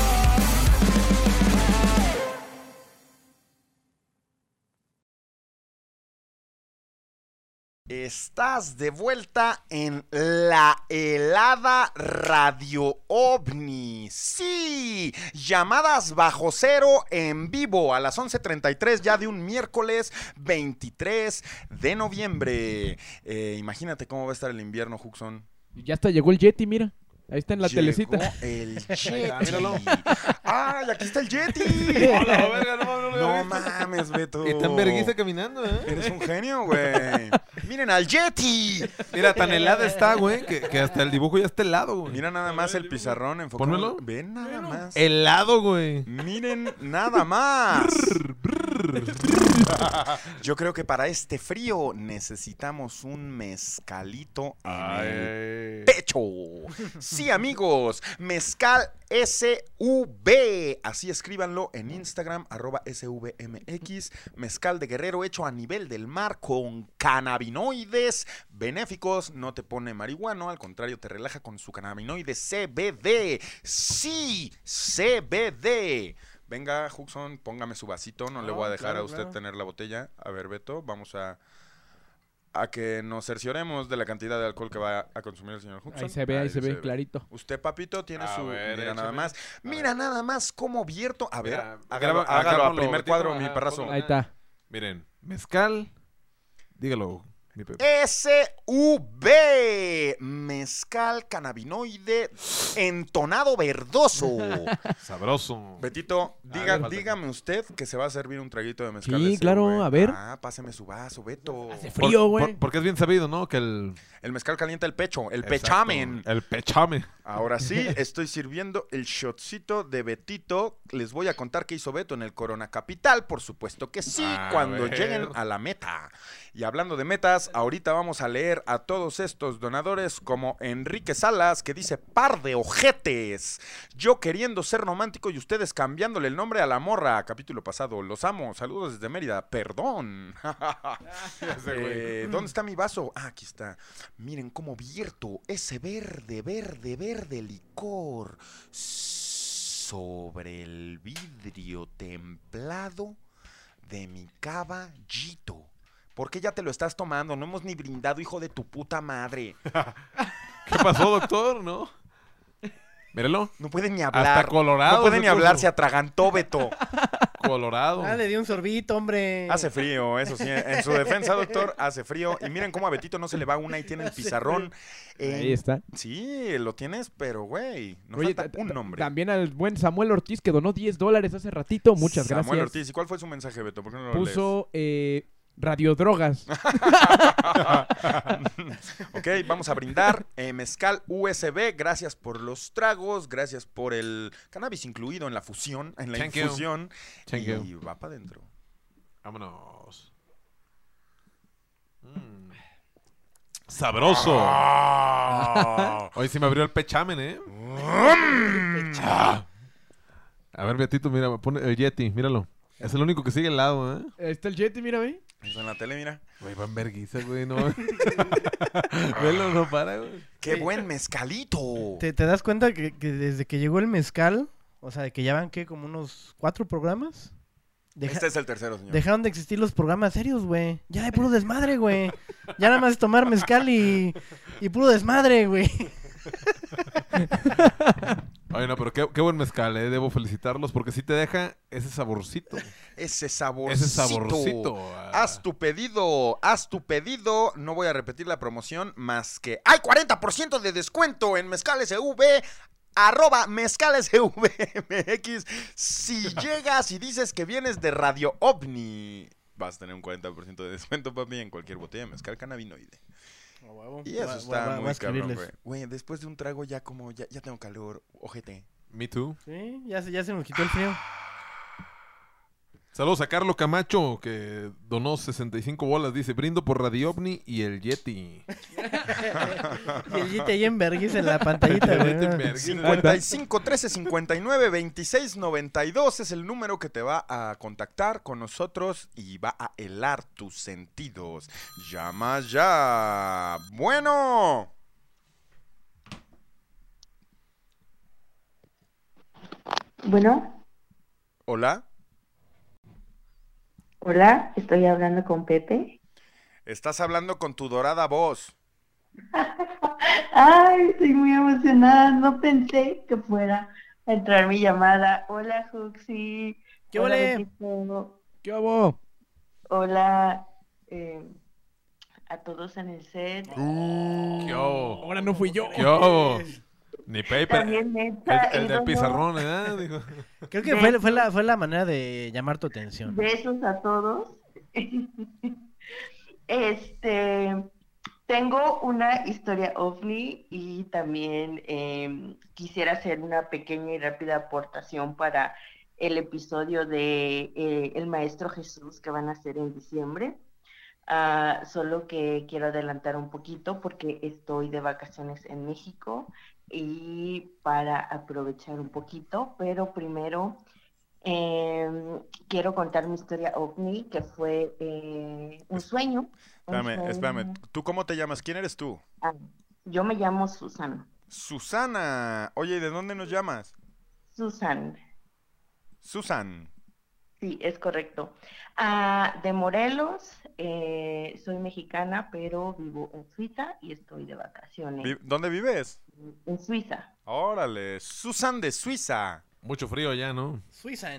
Estás de vuelta en la helada Radio OVNI. Sí, llamadas bajo cero en vivo a las 11:33 ya de un miércoles 23 de noviembre. Imagínate cómo va a estar el invierno, Huxon. Ya hasta llegó el Yeti, mira. Ahí está en la telecita. El Yeti. ¡Ay, aquí está el Yeti! Hola, verga, no mames, Beto. Está en vergüenza caminando, ¿eh? Eres un genio, güey. ¡Miren al Yeti! Mira, tan helada está, güey, que hasta el dibujo ya está helado, güey. Mira nada más el pizarrón enfocado. Pónmelo. Ven nada más. Helado, güey. Miren nada más. Yo creo que para este frío necesitamos un mezcalito en el pecho. Sí, amigos, Mezcal SV, así escríbanlo en Instagram, @SVMX, mezcal de Guerrero hecho a nivel del mar con cannabinoides benéficos, no te pone marihuano, al contrario, te relaja con su cannabinoide CBD, sí, CBD. Venga, Huxon, póngame su vasito, no le voy a dejar a usted tener la botella. A ver, Beto, vamos a que nos cercioremos de la cantidad de alcohol que va a consumir el señor Huxon. Ahí se ve clarito. Usted, papito, tiene a su... Ver, mira nada más. Mira nada más cómo vierto. A ver, hágalo a primer cuadro, mi parrazo. Ahí está. Miren, mezcal, dígalo. SV, mezcal cannabinoide entonado verdoso. Sabroso. Betito, dígame usted que se va a servir un traguito de mezcal. Sí, claro, güey. A ver. Ah, páseme su vaso, Beto. Hace frío, güey. Porque es bien sabido, ¿no? Que el mezcal calienta el pecho, el pechamen. El pechame. Ahora sí, estoy sirviendo el shotcito de Betito. Les voy a contar qué hizo Beto en el Corona Capital, por supuesto que sí, cuando lleguen a la meta. Y hablando de metas, ahorita vamos a leer a todos estos donadores como Enrique Salas, que dice, par de ojetes, yo queriendo ser romántico y ustedes cambiándole el nombre a la morra, capítulo pasado, los amo, saludos desde Mérida, perdón. ¿Dónde está mi vaso? Ah, aquí está, miren cómo vierto ese verde licor sobre el vidrio templado de mi caballito. ¿Por qué ya te lo estás tomando? No hemos ni brindado, hijo de tu puta madre. ¿Qué pasó, doctor? ¿No? Míralo. No puede ni hablar. Hasta colorado. No puede ni hablar, se atragantó, Beto. Colorado. Ah, le dio un sorbito, hombre. Hace frío, eso sí. En su defensa, doctor, hace frío. Y miren cómo a Betito no se le va una y tiene el pizarrón. Ahí está. Sí, lo tienes, pero, güey, no falta un nombre. También al buen Samuel Ortiz, que donó $10 hace ratito. Muchas gracias. Samuel Ortiz. ¿Y cuál fue su mensaje, Beto? ¿Por qué no lo lees? Puso... Radiodrogas. Ok, vamos a brindar. Mezcal USB, gracias por los tragos, gracias por el cannabis incluido en la fusión, en la infusión. Y va para adentro. Vámonos. Sabroso. Hoy sí me abrió el pechamen, ¿eh? A ver, Betito, mira, pone el Yeti, míralo. Es el único que sigue al lado, ¿eh? Ahí está el Yeti, mira, güey. Está en la tele, mira. Güey, van verguizas, güey, no. Velo, no para, güey. ¡Qué buen mezcalito! ¿Te das cuenta que desde que llegó el mezcal, o sea, que ya van, ¿qué? Como unos 4 programas? Este es el tercero, señor. Dejaron de existir los programas serios, güey. Ya hay puro desmadre, güey. Ya nada más es tomar mezcal y puro desmadre, güey. Ay, no, pero qué buen mezcal, ¿eh? Debo felicitarlos porque sí te deja ese saborcito. Ese saborcito. Ese saborcito. Haz tu pedido, haz tu pedido. No voy a repetir la promoción más que... ¡Hay 40% de descuento en Mezcal SV! @mezcalesvmx. Si llegas y dices que vienes de Radio OVNI, vas a tener un 40% de descuento, papi, en cualquier botella de mezcal cannabinoide. Oh, wow. Y eso está muy cabrón, güey. Después de un trago ya como, ya tengo calor, ojete. Me too. Sí, ya se nos quitó el frío. Saludos a Carlos Camacho, que donó 65 bolas. Dice, brindo por Radio OVNI y el Yeti. Y el Yeti ahí en verguis en la pantallita. 55 13 59 26 92 es el número que te va a contactar con nosotros y va a helar tus sentidos. Llama ya. Bueno. Bueno. Hola. Hola, estoy hablando con Pepe. Estás hablando con tu dorada voz. Ay, estoy muy emocionada. No pensé que fuera a entrar mi llamada. Hola, Juxi. ¿Qué ole? ¿Qué hubo? Hola a todos en el set. ¿Qué hubo? Ahora no fui yo. ¿Qué hubo? Ni Pepe. También Neta, el del pizarrón, ¿eh? Digo. Creo que fue la manera de llamar tu atención. Besos a todos. Tengo una historia ovni y también quisiera hacer una pequeña y rápida aportación para el episodio de El Maestro Jesús que van a hacer en diciembre. Solo que quiero adelantar un poquito porque estoy de vacaciones en México y para aprovechar un poquito, pero primero quiero contar mi historia ovni, que fue un sueño. Espérame, ¿tú cómo te llamas? ¿Quién eres tú? Yo me llamo Susana. Susana, oye, ¿y de dónde nos llamas? Susan. Sí, es correcto. De Morelos, soy mexicana, pero vivo en Suiza y estoy de vacaciones. ¿Dónde vives? En Suiza. Órale, Susan de Suiza. Mucho frío allá, ¿no? Suiza.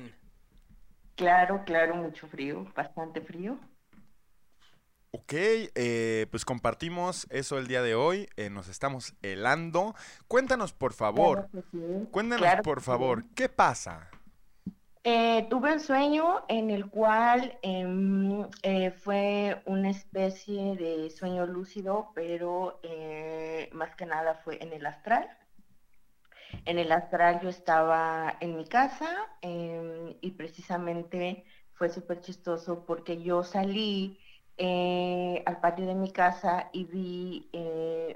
Claro, mucho frío, bastante frío. Ok, pues compartimos eso el día de hoy, nos estamos helando. Cuéntanos, por favor, claro, ¿qué pasa? Tuve un sueño en el cual fue una especie de sueño lúcido, pero más que nada fue en el astral. En el astral yo estaba en mi casa y precisamente fue súper chistoso porque yo salí al patio de mi casa y vi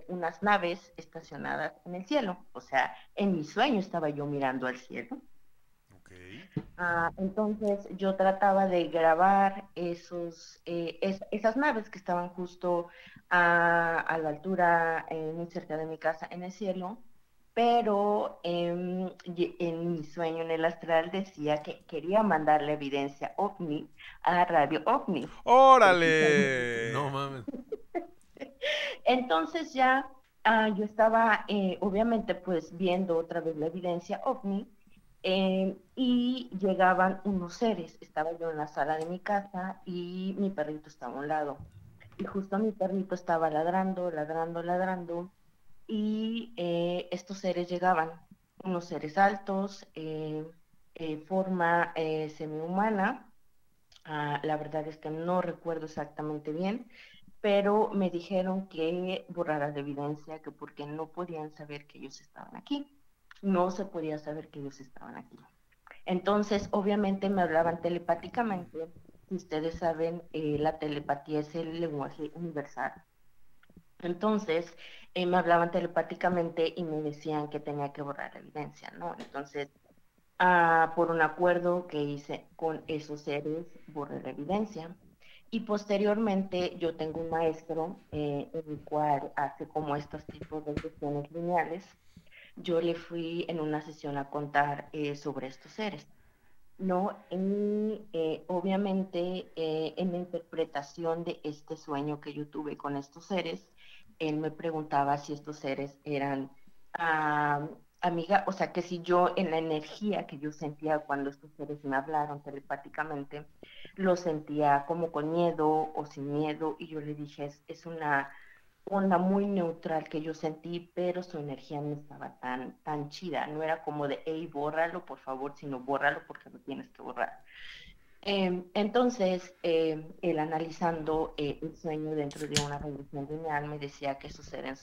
unas naves estacionadas en el cielo. O sea, en mi sueño estaba yo mirando al cielo. Entonces yo trataba de grabar esas naves que estaban justo a la altura, muy cerca de mi casa, en el cielo, pero en mi sueño en el astral decía que quería mandar la evidencia ovni a Radio OVNI. ¡Órale! No mames. Entonces ya yo estaba, obviamente, pues viendo otra vez la evidencia ovni. Y llegaban unos seres. Estaba yo en la sala de mi casa y mi perrito estaba a un lado. Y justo mi perrito estaba ladrando. Y estos seres llegaban. Unos seres altos, forma semihumana. La verdad es que no recuerdo exactamente bien, pero me dijeron que borrara la evidencia, que porque no podían saber que ellos estaban aquí. No se podía saber que ellos estaban aquí. Entonces, obviamente, me hablaban telepáticamente. Ustedes saben, la telepatía es el lenguaje universal. Entonces, me hablaban telepáticamente y me decían que tenía que borrar la evidencia, ¿no? Entonces, por un acuerdo que hice con esos seres, borré la evidencia. Y posteriormente, yo tengo un maestro en el cual hace como estos tipos de cuestiones lineales. Yo le fui en una sesión a contar sobre estos seres. ¿no? Y obviamente en la interpretación de este sueño que yo tuve con estos seres, él me preguntaba si estos seres eran amiga, o sea, que si yo en la energía que yo sentía cuando estos seres me hablaron telepáticamente, lo sentía como con miedo o sin miedo, y yo le dije, es una onda muy neutral que yo sentí, pero su energía no estaba tan chida, no era como de, hey, bórralo por favor, sino bórralo porque lo tienes que borrar. Entonces, él analizando el sueño dentro de una regresión lineal, me decía que esos eran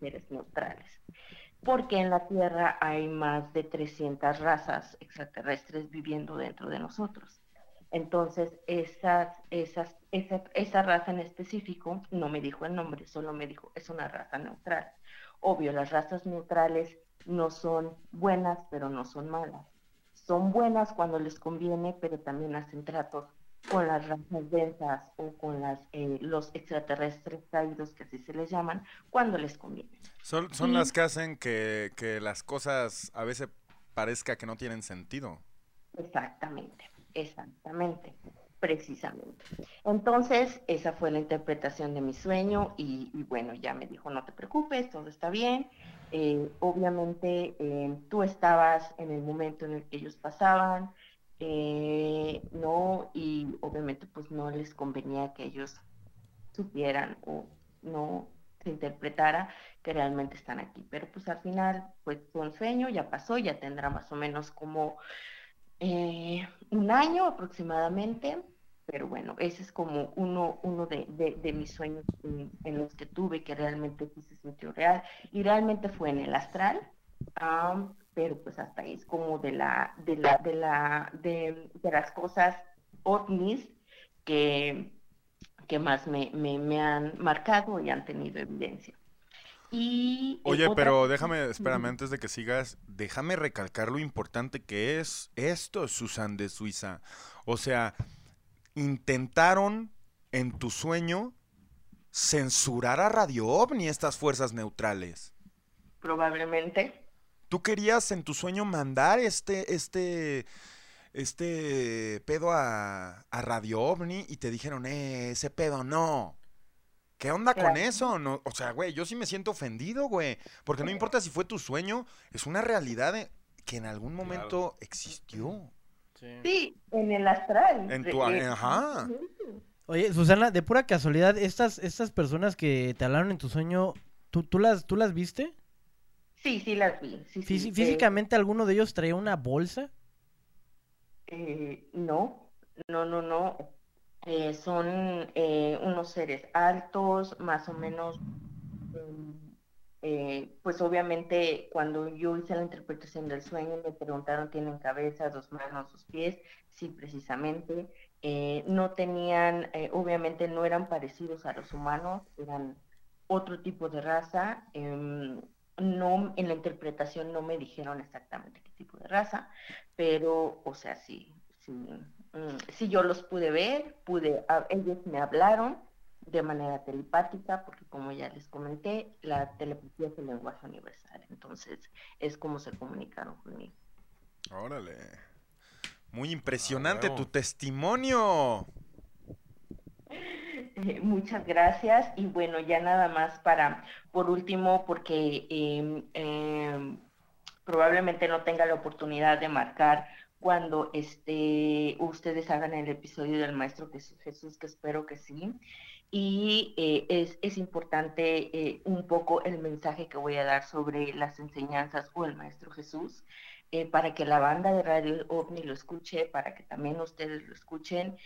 seres neutrales, porque en la Tierra hay más de 300 razas extraterrestres viviendo dentro de nosotros. Entonces, esa raza en específico, no me dijo el nombre, solo me dijo, es una raza neutral. Obvio, las razas neutrales no son buenas, pero no son malas. Son buenas cuando les conviene, pero también hacen tratos con las razas densas o con los extraterrestres caídos, que así se les llaman, cuando les conviene. Son las que hacen que las cosas a veces parezca que no tienen sentido. Exactamente, exactamente, precisamente. Entonces, esa fue la interpretación de mi sueño y bueno, ya me dijo, no te preocupes, todo está bien. Obviamente tú estabas en el momento en el que ellos pasaban, no, y obviamente pues no les convenía que ellos supieran o no se interpretara que realmente están aquí, pero pues al final pues fue un sueño, ya pasó, ya tendrá más o menos como un año aproximadamente. Pero bueno, ese es como uno de mis sueños en los que tuve, que realmente sí se sintió real, y realmente fue en el astral, pero pues hasta ahí es como de las cosas ovnis que más me han marcado y han tenido evidencia. Y oye, pero déjame, espérame, antes de que sigas, déjame recalcar lo importante que es esto, Susan de Suiza. O sea, intentaron en tu sueño censurar a Radio OVNI estas fuerzas neutrales. Probablemente. Tú querías en tu sueño mandar este pedo a Radio OVNI y te dijeron, ese pedo no. ¿Qué onda con eso? No, o sea, güey, yo sí me siento ofendido, güey, porque no importa si fue tu sueño, es una realidad que en algún momento existió. Sí, en el astral. En tu... Ajá. Oye, Susana, de pura casualidad, estas personas que te hablaron en tu sueño, ¿tú las viste? Sí, sí las vi. Sí, sí, ¿físicamente alguno de ellos traía una bolsa? No. Son unos seres altos, más o menos... pues obviamente cuando yo hice la interpretación del sueño me preguntaron, ¿tienen cabeza, dos manos, dos pies? Sí, precisamente. No tenían, obviamente no eran parecidos a los humanos, eran otro tipo de raza. No, en la interpretación no me dijeron exactamente qué tipo de raza, pero o sea, sí yo los pude ver, ellos me hablaron de manera telepática, porque como ya les comenté, la telepatía es el lenguaje universal, entonces es como se comunicaron conmigo. ¡Órale! Muy impresionante tu testimonio. Muchas gracias, y bueno, ya nada más por último, porque probablemente no tenga la oportunidad de marcar cuando ustedes hagan el episodio del Maestro Jesús, que espero que sí. Y es importante un poco el mensaje que voy a dar sobre las enseñanzas o el Maestro Jesús, para que la banda de Radio OVNI lo escuche, para que también ustedes lo escuchen.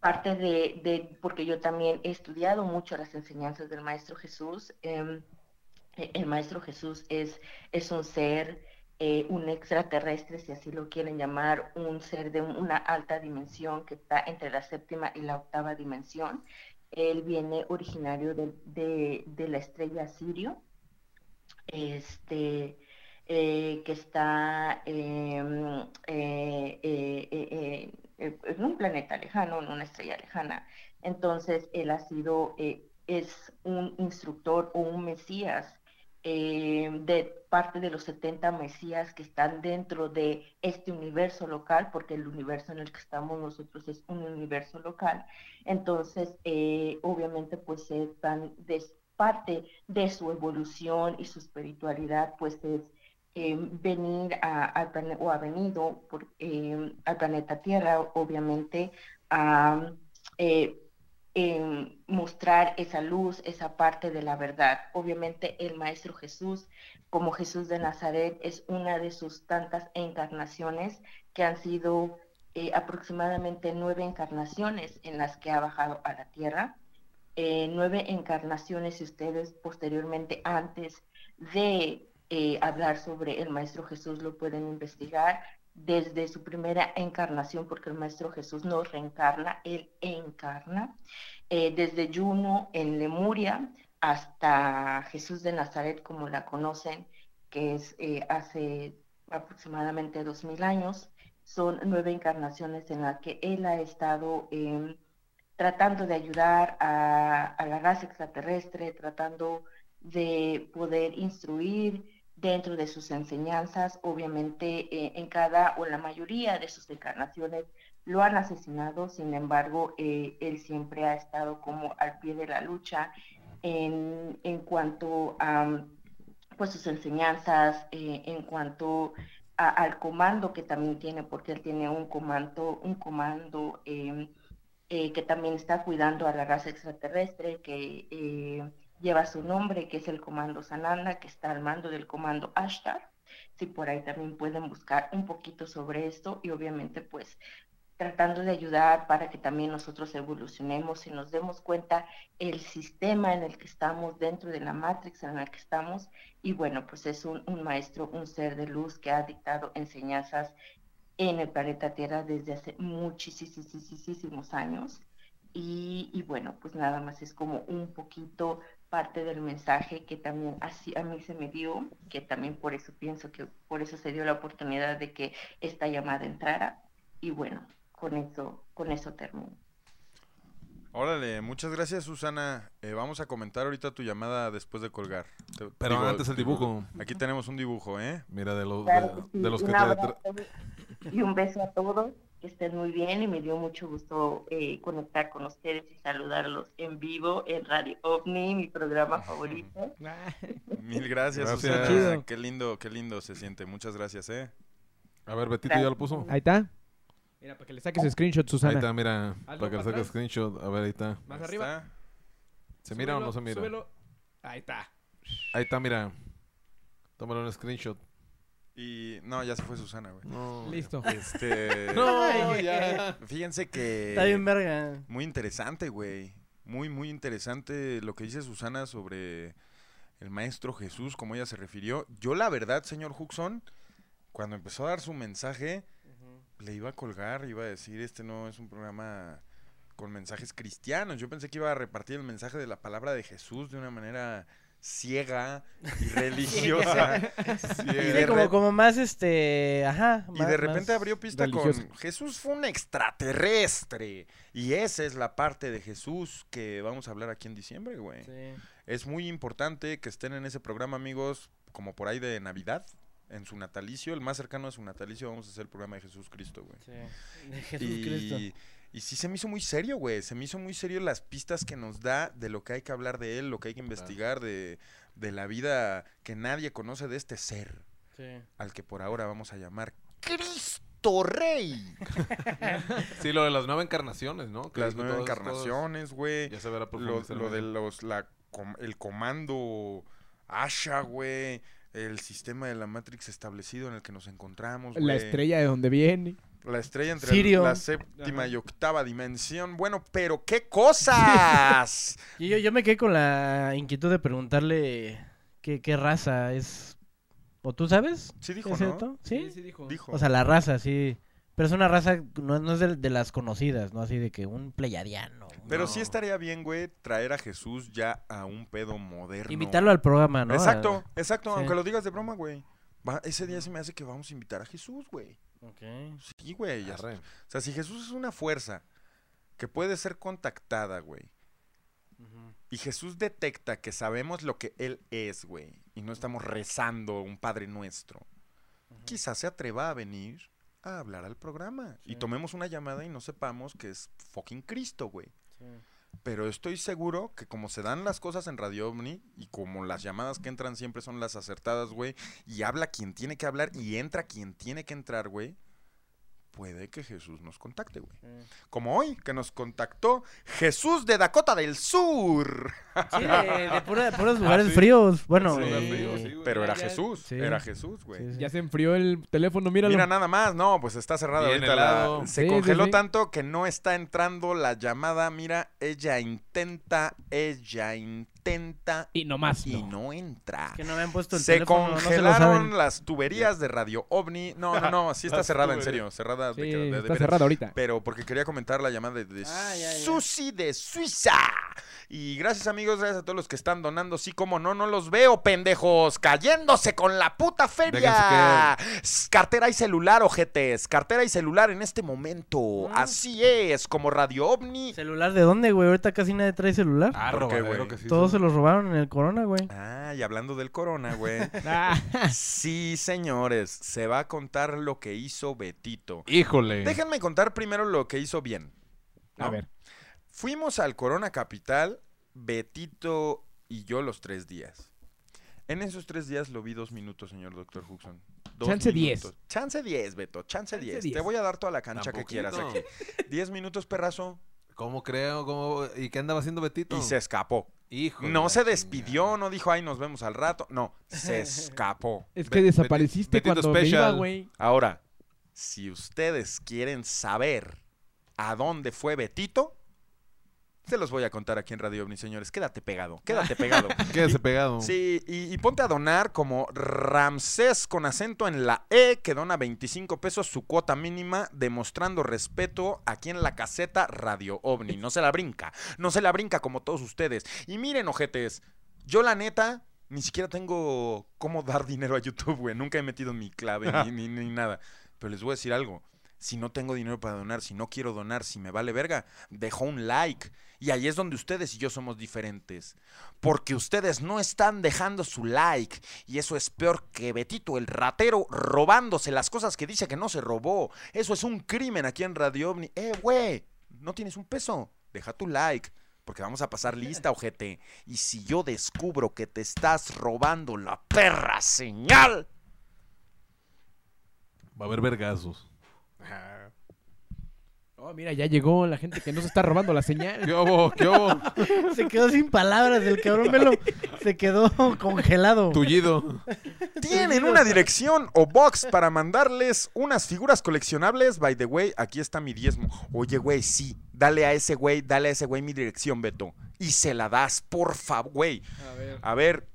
Parte porque yo también he estudiado mucho las enseñanzas del Maestro Jesús. El Maestro Jesús es un ser, un extraterrestre, si así lo quieren llamar, un ser de una alta dimensión que está entre la séptima y la octava dimensión. Él viene originario de la estrella Sirio, que está en un planeta lejano, en una estrella lejana. Entonces, él es un instructor o un mesías de parte de los 70 mesías que están dentro de este universo local, porque el universo en el que estamos nosotros es un universo local. Entonces, obviamente, pues parte de su evolución y su espiritualidad, pues es venir ha venido al planeta Tierra, obviamente, a mostrar esa luz, esa parte de la verdad. Obviamente el Maestro Jesús, como Jesús de Nazaret, es una de sus tantas encarnaciones, que han sido aproximadamente 9 encarnaciones en las que ha bajado a la Tierra. 9 encarnaciones, y ustedes posteriormente, antes de hablar sobre el Maestro Jesús, lo pueden investigar desde su primera encarnación, porque el Maestro Jesús no reencarna, él encarna, desde Juno en Lemuria hasta Jesús de Nazaret, como la conocen, que es hace aproximadamente 2000 años. Son 9 encarnaciones en las que él ha estado tratando de ayudar a la raza extraterrestre, tratando de poder instruir dentro de sus enseñanzas. Obviamente en cada o la mayoría de sus encarnaciones lo han asesinado, sin embargo él siempre ha estado como al pie de la lucha en cuanto a pues sus enseñanzas, en cuanto al comando que también tiene, porque él tiene un comando que también está cuidando a la raza extraterrestre, que lleva su nombre, que es el Comando Sananda, que está al mando del Comando Ashtar. Si por ahí también pueden buscar un poquito sobre esto, y obviamente pues tratando de ayudar para que también nosotros evolucionemos y nos demos cuenta el sistema en el que estamos, dentro de la Matrix en la que estamos. Y bueno, pues es un maestro, un ser de luz que ha dictado enseñanzas en el planeta Tierra desde hace muchísimos años. Y bueno, pues nada más es como un poquito parte del mensaje que también así a mí se me dio, que también por eso pienso que por eso se dio la oportunidad de que esta llamada entrara. Y bueno, con eso termino. Órale, muchas gracias, Susana. Vamos a comentar ahorita tu llamada después de colgar. Pero digo, antes el dibujo. Aquí tenemos un dibujo, ¿eh? Mira, de los que te... Y un beso a todos. Que estén muy bien, y me dio mucho gusto conectar con ustedes y saludarlos en vivo en Radio OVNI, mi programa favorito. Mil gracias, Susana. Chido. Qué lindo se siente. Muchas gracias, ¿eh? A ver, Betito, ¿ya lo puso? Ahí está. Mira, para que le saques screenshot, Susana. Ahí está, mira. Para que le saques screenshot. A ver, ahí está. Más arriba. Está. ¿Se mira o no se mira? Súbelo. Ahí está. Ahí está, mira. Tómale un screenshot. Y no, ya se fue Susana, güey. No, listo. No, ya. Fíjense que... Está bien verga. Muy interesante, güey. Muy interesante lo que dice Susana sobre el Maestro Jesús, como ella se refirió. Yo, la verdad, señor Huxon, cuando empezó a dar su mensaje, le iba a colgar, iba a decir, este no es un programa con mensajes cristianos. Yo pensé que iba a repartir el mensaje de la palabra de Jesús de una manera... ciega y religiosa. Ciega. Sí, como más y de repente abrió pista religiosa. Con Jesús fue un extraterrestre, y esa es la parte de Jesús que vamos a hablar aquí en diciembre, güey. Sí. Es muy importante que estén en ese programa, amigos, como por ahí de Navidad, en su natalicio, el más cercano a su natalicio, vamos a hacer el programa de Jesús Cristo, güey. Sí. De Jesús Cristo. Y sí se me hizo muy serio, güey. Se me hizo muy serio las pistas que nos da de lo que hay que hablar de él, lo que hay que investigar, de la vida que nadie conoce de este ser. Sí. Al que por ahora vamos a llamar Cristo Rey. Sí, lo de las 9 encarnaciones, ¿no? Que las 9 encarnaciones, güey. Ya se verá por favor. Lo de el comando Asha, güey. El sistema de la Matrix establecido en el que nos encontramos, güey. La estrella de donde viene. La estrella entre la 7ª y 8ª dimensión. Bueno, pero ¡qué cosas! yo me quedé con la inquietud de preguntarle qué raza es. ¿O tú sabes? Sí dijo, ¿no? ¿Cierto? Sí, dijo. O sea, la raza, sí. Pero es una raza, no es de las conocidas, ¿no? Así de que un pleyadiano. Pero no. Sí estaría bien, güey, traer a Jesús ya a un pedo moderno. Invitarlo al programa, ¿no? Exacto. Sí. Aunque lo digas de broma, güey. Ese día se me hace que vamos a invitar a Jesús, güey. Okay. Sí, güey, ya. O sea, si Jesús es una fuerza que puede ser contactada, güey, Y Jesús detecta que sabemos lo que Él es, güey, y no estamos rezando un Padre Nuestro. Quizás se atreva a venir a hablar al programa. Sí. Y tomemos una llamada y no sepamos que es fucking Cristo, güey. Sí. Pero estoy seguro que como se dan las cosas en Radio OVNI, y como las llamadas que entran siempre son las acertadas, güey, y habla quien tiene que hablar y entra quien tiene que entrar, güey, puede que Jesús nos contacte, güey. Sí. Como hoy, que nos contactó Jesús de Dakota del Sur. Sí, de puros lugares fríos. Bueno, sí, sí, pero era Jesús, sí, era Jesús, güey. Sí, sí. Ya se enfrió el teléfono, míralo. Mira nada más, no, pues está cerrada ahorita la... Se congeló tanto que no está entrando la llamada. Mira, ella intenta... Y no más. Y no entra. Que no habían puesto el teléfono. Congelaron las tuberías de Radio OVNI. No, no, no, sí está cerrada, en serio. Cerrada. Sí, está cerrada ahorita. Pero porque quería comentar la llamada de Susi de Suiza. Y gracias, amigos, gracias a todos los que están donando. Sí, cómo no, no los veo, pendejos. Cayéndose con la puta feria. Cartera y celular, ojetes. Cartera y celular en este momento. Así es, como Radio OVNI. ¿Celular de dónde, güey? Ahorita casi nadie trae celular. Ah, porque, güey, todos se los robaron en el Corona, güey. Ah, y hablando del Corona, güey. Sí, señores, se va a contar lo que hizo Betito. Híjole. Déjenme contar primero lo que hizo bien, ¿no? A ver. Fuimos al Corona Capital, Betito y yo, los 3 días. En esos 3 días lo vi 2 minutos, señor Dr. Huxon. Chance 10. Chance 10, Beto, chance 10. Te voy a dar toda la cancha que quieras aquí. 10 minutos, perrazo. ¿Cómo creo? ¿Cómo? ¿Y qué andaba haciendo Betito? Y se escapó. Hijo. No se despidió, no dijo, ay, nos vemos al rato. No, se escapó. Es que desapareciste cuando me iba, güey. Ahora, si ustedes quieren saber a dónde fue Betito, te los voy a contar aquí en Radio OVNI, señores. Quédate pegado, quédate pegado. Quédate pegado. Sí, y ponte a donar como Ramsés con acento en la E, que dona 25 pesos su cuota mínima, demostrando respeto aquí en la caseta Radio OVNI. No se la brinca, no se la brinca como todos ustedes. Y miren, ojetes, yo la neta ni siquiera tengo cómo dar dinero a YouTube, güey. Nunca he metido mi clave ni nada. Pero les voy a decir algo. Si no tengo dinero para donar, si no quiero donar, si me vale verga, dejo un like. Y ahí es donde ustedes y yo somos diferentes. Porque ustedes no están dejando su like. Y eso es peor que Betito el ratero robándose las cosas que dice que no se robó. Eso es un crimen aquí en Radio OVNI. Güey, no tienes un peso. Deja tu like. Porque vamos a pasar lista, ojete. Y si yo descubro que te estás robando la perra señal, va a haber vergazos. Oh, mira, ya llegó la gente que no se está robando la señal. ¿Qué hubo? ¿Qué hubo? Se quedó sin palabras, el cabrón Melo. Se quedó congelado. Tullido. ¿Tienen una dirección o box para mandarles unas figuras coleccionables? By the way, aquí está mi diezmo. Oye, güey, sí. Dale a ese güey mi dirección, Beto. Y se la das, por favor, güey. A ver,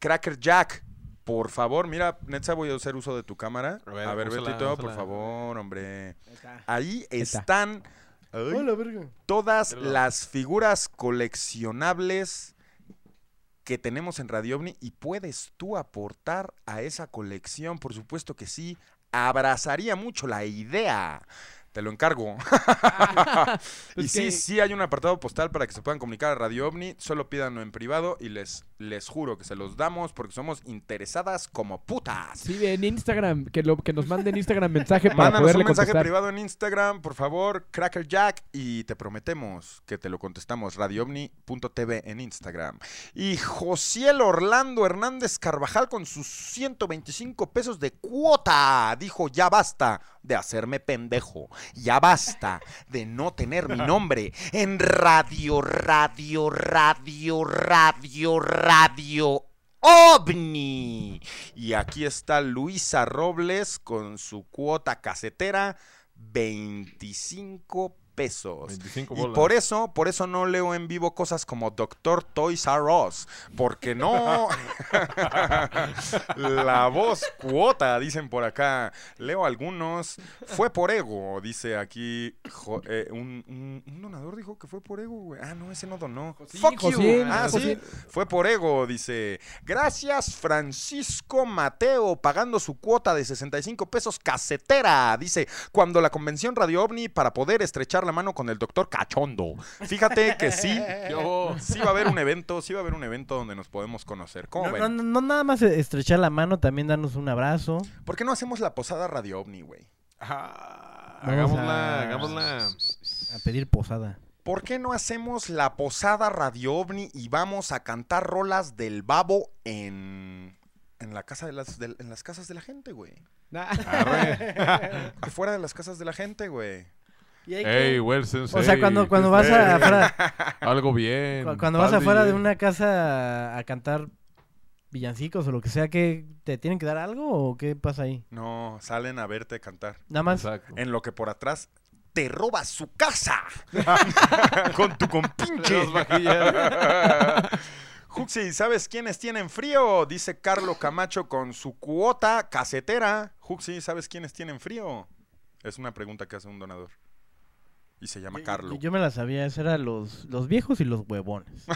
Cracker Jack. Por favor, mira, Netza, voy a hacer uso de tu cámara. A ver, Betito, por favor, hombre. Ahí están todas las figuras coleccionables que tenemos en Radio OVNI. Y puedes tú aportar a esa colección, por supuesto que sí. Abrazaría mucho la idea. Te lo encargo. Y sí, sí hay un apartado postal para que se puedan comunicar a Radio OVNI. Solo pídanlo en privado y les juro que se los damos porque somos interesadas como putas. Sí, en Instagram. Que nos manden Instagram mensaje para poderle contestar. Mándanos un mensaje privado en Instagram, por favor, Cracker Jack. Y te prometemos que te lo contestamos. radioovni.tv en Instagram. Y Josiel Orlando Hernández Carvajal con sus 125 pesos de cuota. Dijo, ya basta de hacerme pendejo. Ya basta de no tener mi nombre en Radio OVNI. Y aquí está Luisa Robles con su cuota casetera, 25 pesos. 25 bolas. Y por eso no leo en vivo cosas como Doctor Toys R Us, porque no. La voz cuota, dicen por acá. Leo algunos. Fue por ego, dice aquí. Un donador dijo que fue por ego, güey. Ah, no, ese no donó. Sí, fuck José, you. Ah, José. Sí. Fue por ego, dice. Gracias, Francisco Mateo, pagando su cuota de 65 pesos casetera. Dice, cuando la convención Radio OVNI para poder estrechar la la mano con el doctor Cachondo. Fíjate que sí, sí va a haber un evento, sí va a haber un evento donde nos podemos conocer. ¿Cómo ven? No nada más estrechar la mano, también darnos un abrazo. ¿Por qué no hacemos la posada Radio OVNI, güey? Hagámosla. A pedir posada. ¿Por qué no hacemos la posada Radio OVNI y vamos a cantar rolas del Babo en la casa de en las casas de la gente, güey? Afuera de las casas de la gente, güey. Hey, well, sensei, o sea, cuando vas afuera... Algo bien. Cuando vas afuera de una casa a cantar villancicos o lo que sea, ¿que te tienen que dar algo o qué pasa ahí? No, salen a verte cantar. Nada más. Exacto. En lo que por atrás... te robas su casa con tu compinche. Juxi, ¿sabes quiénes tienen frío? Dice Carlo Camacho con su cuota casetera. Juxi, ¿sabes quiénes tienen frío? Es una pregunta que hace un donador. Y se llama Carlo. Yo me la sabía, eso era los viejos y los huevones.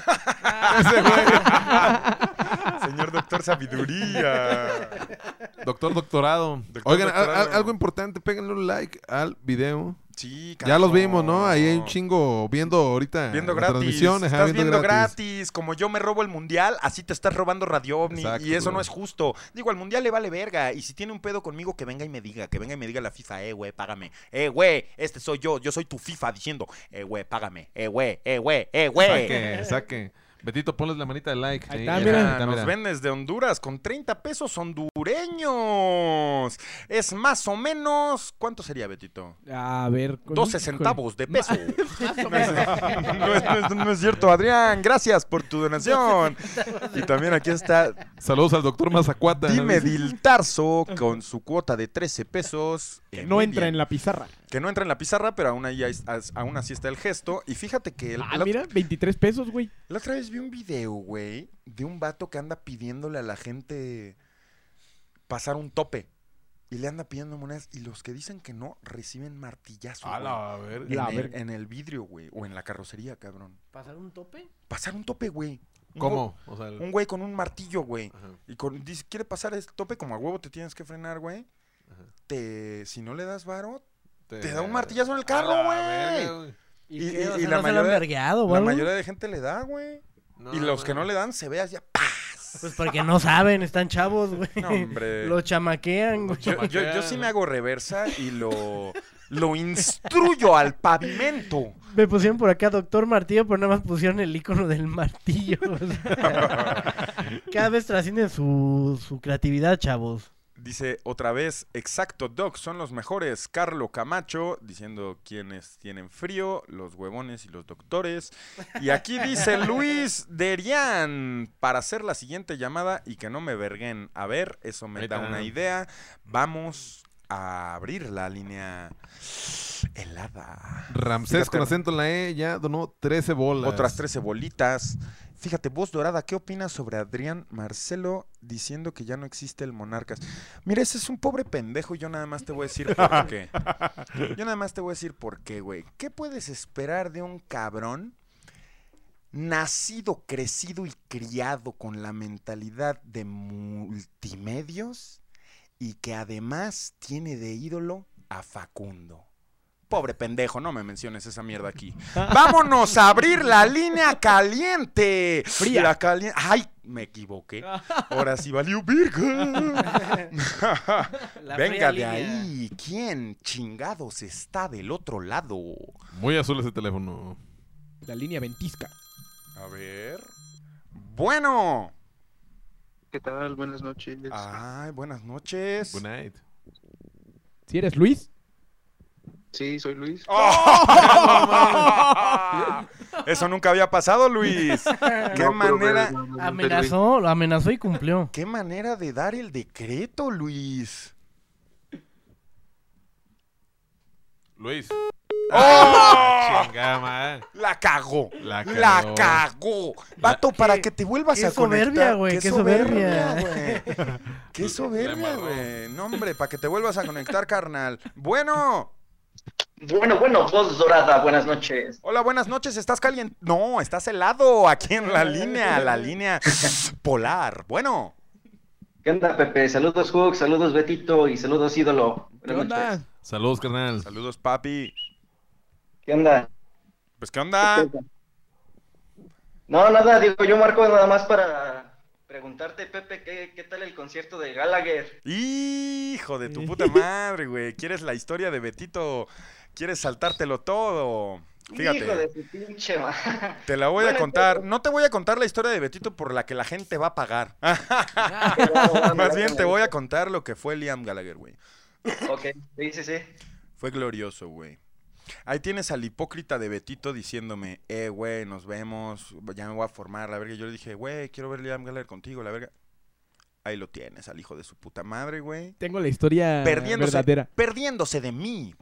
Señor doctor sabiduría. Doctor doctorado. Oigan, doctorado. Algo importante, péguenle un like al video. Sí, ya los vimos, ¿no? Ahí hay un chingo viendo ahorita. Viendo gratis. Estás viendo gratis. Como yo me robo el mundial, así te estás robando Radio OVNI. Exacto, y eso no es justo. Digo, al mundial le vale verga. Y si tiene un pedo conmigo, que venga y me diga. Que venga y me diga la FIFA, güey, págame. Güey, este soy yo. Yo soy tu FIFA diciendo, güey, págame. Güey, güey, güey. Saque. Betito, ponles la manita de like. Ahí está, mira. Nos ven desde Honduras con 30 pesos hondureños. Es más o menos... ¿Cuánto sería, Betito? A ver... 12 centavos de peso. No es cierto, Adrián. Gracias por tu donación. Y también aquí está... Saludos al doctor Mazacuata. Dime Diltarzo con su cuota de 13 pesos. Que no entra en la pizarra. Que no entra en la pizarra, pero aún así está el gesto. Y fíjate que... mira, 23 pesos, güey. La otra vez vi un video, güey, de un vato que anda pidiéndole a la gente pasar un tope. Y le anda pidiendo monedas. Y los que dicen que no reciben martillazos, en el vidrio, güey. O en la carrocería, cabrón. ¿Pasar un tope? Pasar un tope, güey. ¿Cómo? O sea, un güey con un martillo, güey. Y dice, quiere pasar este tope, como a huevo te tienes que frenar, güey. Si no le das varo, te da un martillazo en el carro, güey. Y la mayoría de gente le da, güey. No, y los que no le dan se ve así, ¡paz! Pues porque no saben, están chavos, güey. No, hombre. Lo chamaquean, güey. Yo sí me hago reversa y lo instruyo al pavimento. Me pusieron por acá doctor martillo, pero nada más pusieron el icono del martillo. Cada vez trascienden su creatividad, chavos. Dice otra vez, exacto, Doc, son los mejores. Carlo Camacho, diciendo quienes tienen frío, los huevones y los doctores. Y aquí dice Luis Beriano, para hacer la siguiente llamada y que no me verguen. A ver, eso me da una idea. Vamos a abrir la línea helada. Ramsés, fíjate, con acento en la E, ya donó 13 bolas. Otras 13 bolitas. Fíjate, Voz Dorada, ¿qué opinas sobre Adrián Marcelo diciendo que ya no existe el Monarcas? Mira, ese es un pobre pendejo y yo nada más te voy a decir por qué. Yo nada más te voy a decir por qué, güey. ¿Qué puedes esperar de un cabrón nacido, crecido y criado con la mentalidad de multimedios y que además tiene de ídolo a Facundo? Pobre pendejo, no me menciones esa mierda aquí. Vámonos a abrir la línea caliente. Fría. La caliente. Ay, me equivoqué. Ahora sí valió virga. Venga de ahí. ¿Quién chingados está del otro lado? Muy azul ese teléfono. La línea ventisca. A ver. Bueno. ¿Qué tal? Buenas noches. Ay, buenas noches. Good night. ¿Sí eres Luis? Sí, soy Luis. ¡Oh! Eso nunca había pasado, Luis. Qué manera. Amenazó, lo amenazó y cumplió. Qué manera de dar el decreto, Luis. Luis. ¡Oh! Chingama. La cagó. La cagó. Vato, para que te vuelvas a conectar. Qué soberbia, güey. Qué soberbia, güey. No, hombre, para que te vuelvas a conectar, carnal. Bueno. Bueno, Voz Dorada, buenas noches. Hola, buenas noches, ¿estás caliente? No, estás helado aquí en la línea polar. Bueno. ¿Qué onda, Pepe? Saludos, Hux, saludos, Betito y saludos, ídolo. Buenas noches. Saludos, carnal. Saludos, papi. ¿Qué onda? Pues, ¿qué onda? No, nada, digo, yo marco nada más para preguntarte, Pepe, ¿qué tal el concierto de Gallagher? ¡Hijo de tu puta madre, güey! ¿Quieres la historia de Betito? ¿Quieres saltártelo todo? Fíjate, hijo de su pinche madre. Te la voy a contar. No te voy a contar la historia de Betito por la que la gente va a pagar. Más bien te voy a contar lo que fue Liam Gallagher, güey. Ok, sí, sí, sí. Fue glorioso, güey. Ahí tienes al hipócrita de Betito diciéndome, güey, nos vemos, ya me voy a formar, la verga. Yo le dije, güey, quiero ver Liam Gallagher contigo, la verga. Ahí lo tienes, al hijo de su puta madre, güey. Tengo la historia verdadera. Perdiéndose de mí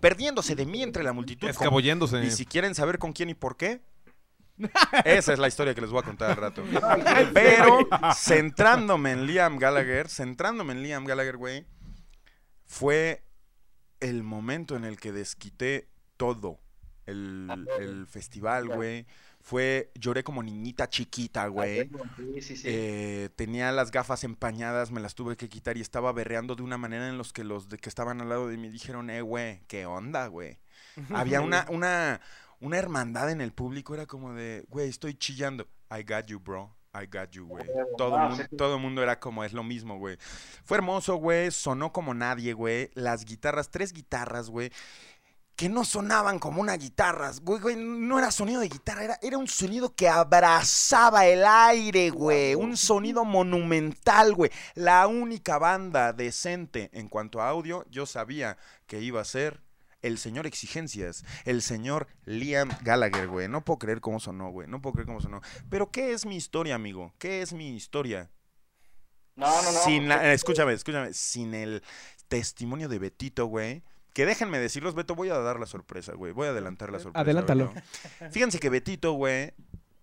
entre la multitud. Escabulléndose. Y si quieren saber con quién y por qué, esa es la historia que les voy a contar al rato. Pero centrándome en Liam Gallagher, güey, fue el momento en el que desquité todo el festival, güey. Lloré como niñita chiquita, güey. Sí. Tenía las gafas empañadas, me las tuve que quitar y estaba berreando de una manera en los que que estaban al lado de mí dijeron, güey, ¿qué onda, güey? Había una hermandad en el público, era como de, güey, estoy chillando. I got you, bro. I got you, güey. Todo el mundo era como, es lo mismo, güey. Fue hermoso, güey. Sonó como nadie, güey. Las guitarras, 3 guitarras, güey, que no sonaban como una guitarra, güey, no era sonido de guitarra, era un sonido que abrazaba el aire, güey, un sonido monumental, güey. La única banda decente en cuanto a audio, yo sabía que iba a ser el señor Exigencias, el señor Liam Gallagher, güey. No puedo creer cómo sonó, güey, no puedo creer cómo sonó. Pero ¿qué es mi historia, amigo? ¿Qué es mi historia? No. Sin escúchame, sin el testimonio de Betito, güey. Que déjenme decirlos, Beto, voy a dar la sorpresa, güey. Voy a adelantar la sorpresa. Adelántalo. Beto. Fíjense que Betito, güey,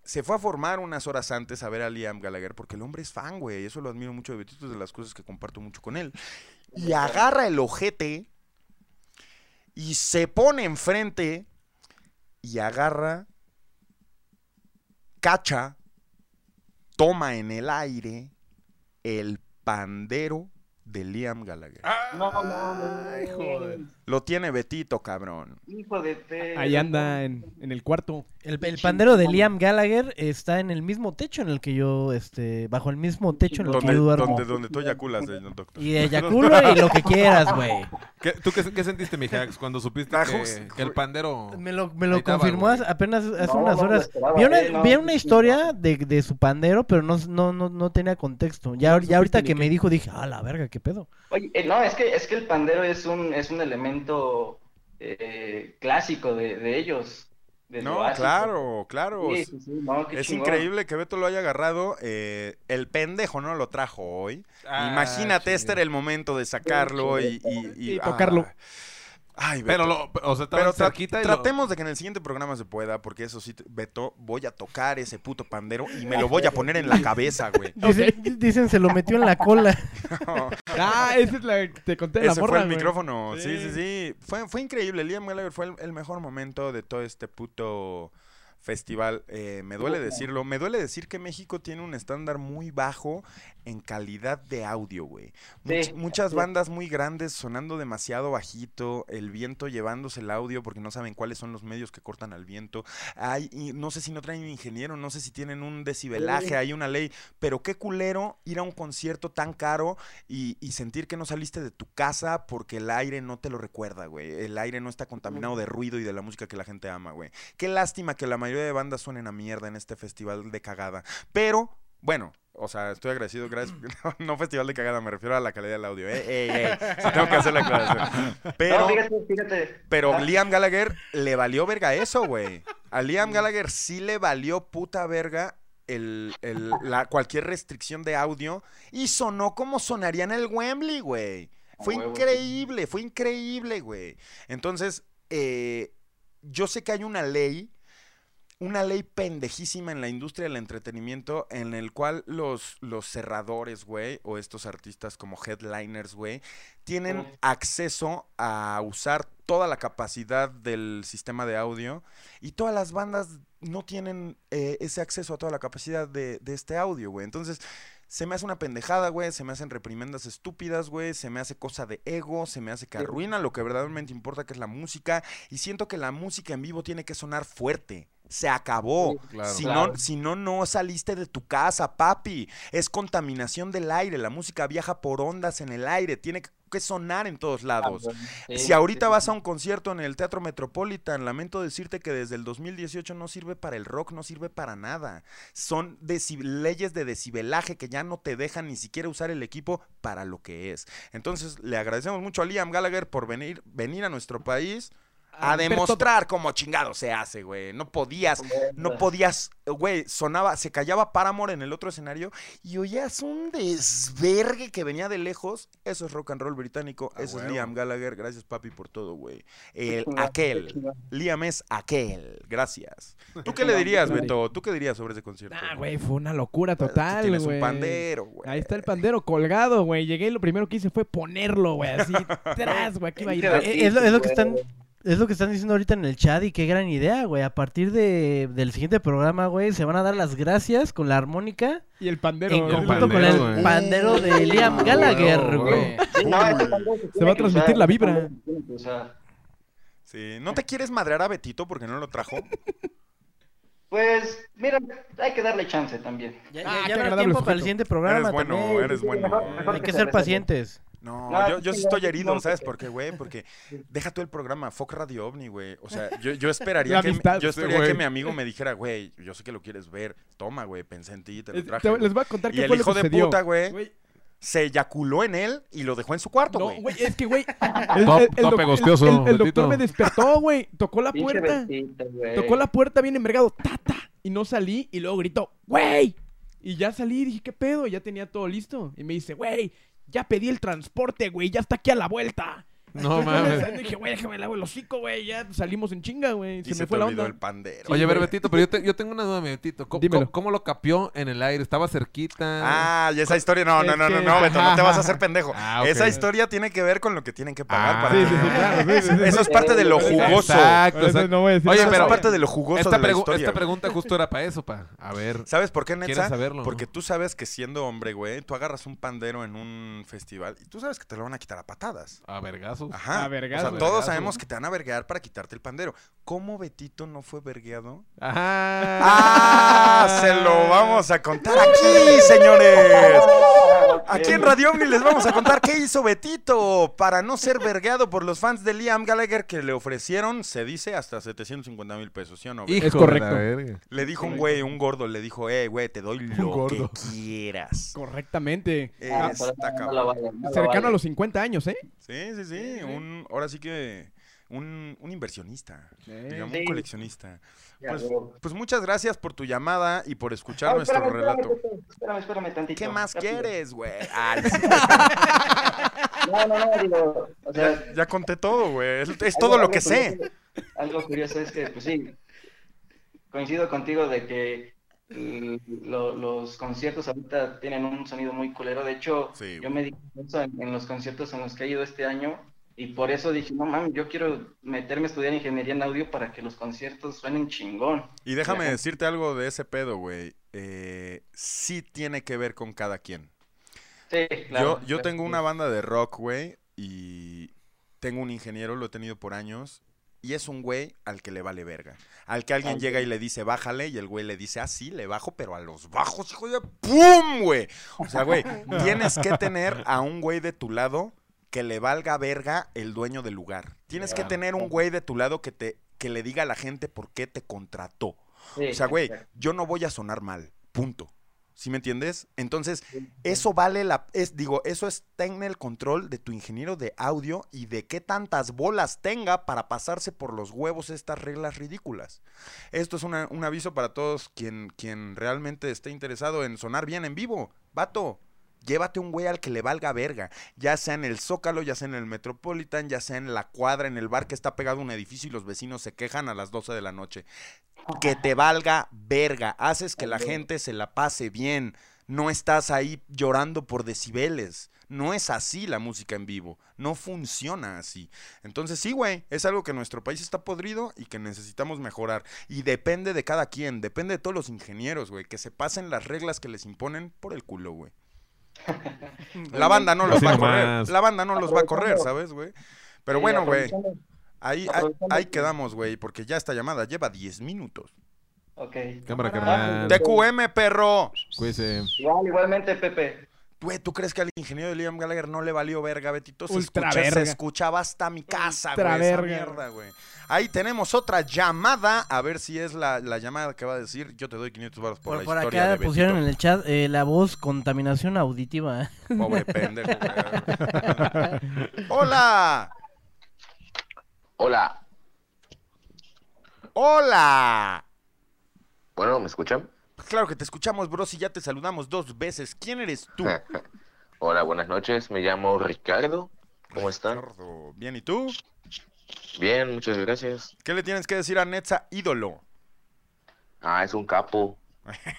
se fue a formar unas horas antes a ver a Liam Gallagher porque el hombre es fan, güey. Eso lo admiro mucho de Betito, es de las cosas que comparto mucho con él. Y agarra el ojete y se pone enfrente y toma en el aire el pandero de Liam Gallagher. No, joder. Lo tiene Betito, cabrón. Hijo de pe... Ahí anda en el cuarto. El pandero de Liam Gallagher está en el mismo techo en el que yo, bajo el mismo techo en el que yo duermo. Donde tú eyaculas, doctor. Y eyaculo y lo que quieras, güey. ¿Tú qué sentiste, mi Jax, cuando supiste que el pandero... Me lo confirmó apenas hace unas horas. Vi una historia de su pandero, pero no tenía contexto. Ya ahorita que me dijo, dije, la verga, qué pedo. Oye, no, es que el pandero es un elemento clásico de ellos. No, claro. Sí, no, es chingón. Increíble que Beto lo haya agarrado. El pendejo no lo trajo hoy. Imagínate, chingón. Este era el momento de sacarlo y tocarlo. Ay, Beto. Pero tratemos de que en el siguiente programa se pueda, porque eso sí, Beto, voy a tocar ese puto pandero y me lo voy a poner en la cabeza, güey. Dicen, se lo metió en la cola. No. Esa es la que te conté. Ese fue el micrófono, sí. Fue increíble, Liam Gallagher fue el mejor momento de todo este puto festival. Me duele decirlo, me duele decir que México tiene un estándar muy bajo en calidad de audio, güey. Muchas bandas muy grandes sonando demasiado bajito, el viento llevándose el audio porque no saben cuáles son los medios que cortan al viento. No sé si no traen un ingeniero, no sé si tienen un decibelaje, hay una ley, pero qué culero ir a un concierto tan caro y sentir que no saliste de tu casa porque el aire no te lo recuerda, güey. El aire no está contaminado de ruido y de la música que la gente ama, güey. Qué lástima que la mayoría de bandas suenen a mierda en este festival de cagada. Pero, bueno, o sea, estoy agradecido, gracias. No festival de cagada, me refiero a la calidad del audio. Sí, tengo que hacer la aclaración. Pero, no, fíjate. Pero Liam Gallagher le valió verga eso, güey. A Liam Gallagher sí le valió puta verga cualquier restricción de audio y sonó como sonaría en el Wembley, güey. Fue increíble, güey. Entonces, yo sé que hay una ley pendejísima en la industria del entretenimiento en el cual los cerradores, güey, o estos artistas como headliners, güey, tienen acceso a usar toda la capacidad del sistema de audio y todas las bandas no tienen ese acceso a toda la capacidad de este audio, güey. Entonces, se me hace una pendejada, güey, se me hacen reprimendas estúpidas, güey, se me hace cosa de ego, se me hace que arruina lo que verdaderamente importa, que es la música, y siento que la música en vivo tiene que sonar fuerte. Se acabó. Claro, si no saliste de tu casa, papi. Es contaminación del aire. La música viaja por ondas en el aire. Tiene que sonar en todos lados. Sí, si ahorita vas a un concierto en el Teatro Metropolitan, lamento decirte que desde el 2018 no sirve para el rock, no sirve para nada. Son leyes de decibelaje que ya no te dejan ni siquiera usar el equipo para lo que es. Entonces, le agradecemos mucho a Liam Gallagher por venir a nuestro país a demostrar cómo chingado se hace, güey. No podías, güey, sonaba, se callaba Paramore en el otro escenario y oías un desvergue que venía de lejos. Eso es rock and roll británico, eso es Liam Gallagher. Gracias, papi, por todo, güey. Liam es aquel. Gracias. ¿Tú qué le dirías, Beto? ¿Tú qué dirías sobre ese concierto? Ah, güey, fue una locura total, güey. Tienes un pandero, güey. Ahí está el pandero colgado, güey. Llegué y lo primero que hice fue ponerlo, güey, así, tras, güey, aquí va a ir. Es lo que están diciendo ahorita en el chat y qué gran idea, güey. A partir del siguiente programa, güey, se van a dar las gracias con la armónica. Y el pandero. En conjunto con el pandero de Liam Gallagher, güey. Se va a transmitir la vibra. Sí, ¿no te quieres madrear a Betito porque no lo trajo? Pues, mira, hay que darle chance también. Ya habrá tiempo para el siguiente programa. Eres bueno, eres bueno. Hay que ser pacientes. No, yo sí estoy herido, ¿sabes por qué, güey? Porque deja tú el programa, fuck Radio OVNI, güey. O sea, yo esperaría, que mi amigo me dijera, güey, yo sé que lo quieres ver. Toma, güey, pensé en ti, te lo traje. Les voy a contar qué fue lo que sucedió. Y el hijo de puta, güey, se eyaculó en él y lo dejó en su cuarto, güey. No, güey, es que, güey, el doctor me despertó, güey. Tocó la puerta. Tocó la puerta bien envergado, tata. Y no salí y luego gritó, güey. Y ya salí y dije, ¿qué pedo? Ya tenía todo listo. Y me dice, güey, ya pedí el transporte, güey, ya está aquí a la vuelta. No mames. Dije, güey, déjame el agua el hocico, güey, ya salimos en chinga, güey. Se me fue la onda. El pandero. Oye, a ver, Betito, pero yo tengo una duda, Betito. ¿Cómo lo capió en el aire? ¿Estaba cerquita? Ah, y esa historia, no, Beto, no te vas a hacer pendejo. Ah, okay. Esa historia tiene que ver con lo que tienen que pagar para... Sí, claro. Eso es parte de lo jugoso. Exacto. No voy a decir. Oye, pero... es parte de lo jugoso de la historia. Esta pregunta justo era para eso, pa. A ver. ¿Sabes por qué, Netza? Saberlo, porque tú sabes que siendo hombre, güey, tú agarras un pandero en un festival y tú sabes que te lo van a quitar a patadas. A vergas. Ajá, o sea, todos sabemos que te van a verguear para quitarte el pandero. ¿Cómo Betito no fue vergueado? ¡Ah! Se lo vamos a contar aquí, señores. Aquí en Radio OVNI les vamos a contar qué hizo Betito para no ser vergueado por los fans de Liam Gallagher, que le ofrecieron, se dice, hasta 750,000 pesos, ¿sí o no? Hijo, es correcto. Le dijo un güey, un gordo, le dijo, güey, te doy lo que quieras. Correctamente. Está cabrón. Cercano a los 50 años, ¿eh? Sí. Ahora sí que... Un inversionista, digamos, un coleccionista. Pues muchas gracias por tu llamada y por escuchar nuestro relato. Espérame tantito. ¿Qué más quieres, güey? No, digo... O sea, ya conté todo, güey. Es todo lo que sé. Algo curioso es que, pues sí, coincido contigo de que los conciertos ahorita tienen un sonido muy culero. De hecho, yo me di cuenta en los conciertos en los que he ido este año... Y por eso dije, no mames, yo quiero meterme a estudiar ingeniería en audio para que los conciertos suenen chingón. Y déjame decirte algo de ese pedo, güey. Sí tiene que ver con cada quien. Sí, claro. Yo tengo una banda de rock, güey, y tengo un ingeniero, lo he tenido por años, y es un güey al que le vale verga. Al que alguien llega y le dice, bájale, y el güey le dice, ah, sí, le bajo, pero a los bajos, hijo de... ¡Pum, güey! O sea, güey, tienes que tener a un güey de tu lado... que le valga verga el dueño del lugar. Tienes que tener un güey de tu lado que le diga a la gente por qué te contrató. Sí, o sea, güey, yo no voy a sonar mal. Punto. ¿Sí me entiendes? Entonces, eso vale la... eso está en el control de tu ingeniero de audio y de qué tantas bolas tenga para pasarse por los huevos estas reglas ridículas. Esto es un aviso para todos quien realmente esté interesado en sonar bien en vivo. Vato, llévate un güey al que le valga verga, ya sea en el Zócalo, ya sea en el Metropolitan, ya sea en la cuadra, en el bar que está pegado a un edificio y los vecinos se quejan a las 12 de la noche. Que te valga verga, haces que la gente se la pase bien, no estás ahí llorando por decibeles. No es así la música en vivo, no funciona así. Entonces sí, güey, es algo que nuestro país está podrido y que necesitamos mejorar. Y depende de cada quien, depende de todos los ingenieros, güey, que se pasen las reglas que les imponen por el culo, güey. La banda no los va a correr, la banda no los va a correr, ¿sabes, güey? Pero bueno, güey, ahí quedamos, güey, porque ya esta llamada lleva 10 minutos. Ok. Cámara, carnal. TQM, perro. Cuídese. Igualmente, Pepe. Güey, ¿tú crees que al ingeniero de Liam Gallagher no le valió verga, Betito? Se escuchaba hasta mi casa, güey, esa mierda, güey. Ahí tenemos otra llamada. A ver si es la llamada que va a decir. Yo te doy 500 baros por la historia de Betito. Por acá pusieron en el chat la voz contaminación auditiva. Pobre pendejo, güey. ¡Hola! Hola. Hola. Bueno, ¿me escuchan? Claro que te escuchamos, bro, si ya te saludamos 2 veces. ¿Quién eres tú? Hola, buenas noches, me llamo Ricardo. ¿Cómo están? Bien, ¿y tú? Bien, muchas gracias. ¿Qué le tienes que decir a Netza Ídolo? Ah, es un capo.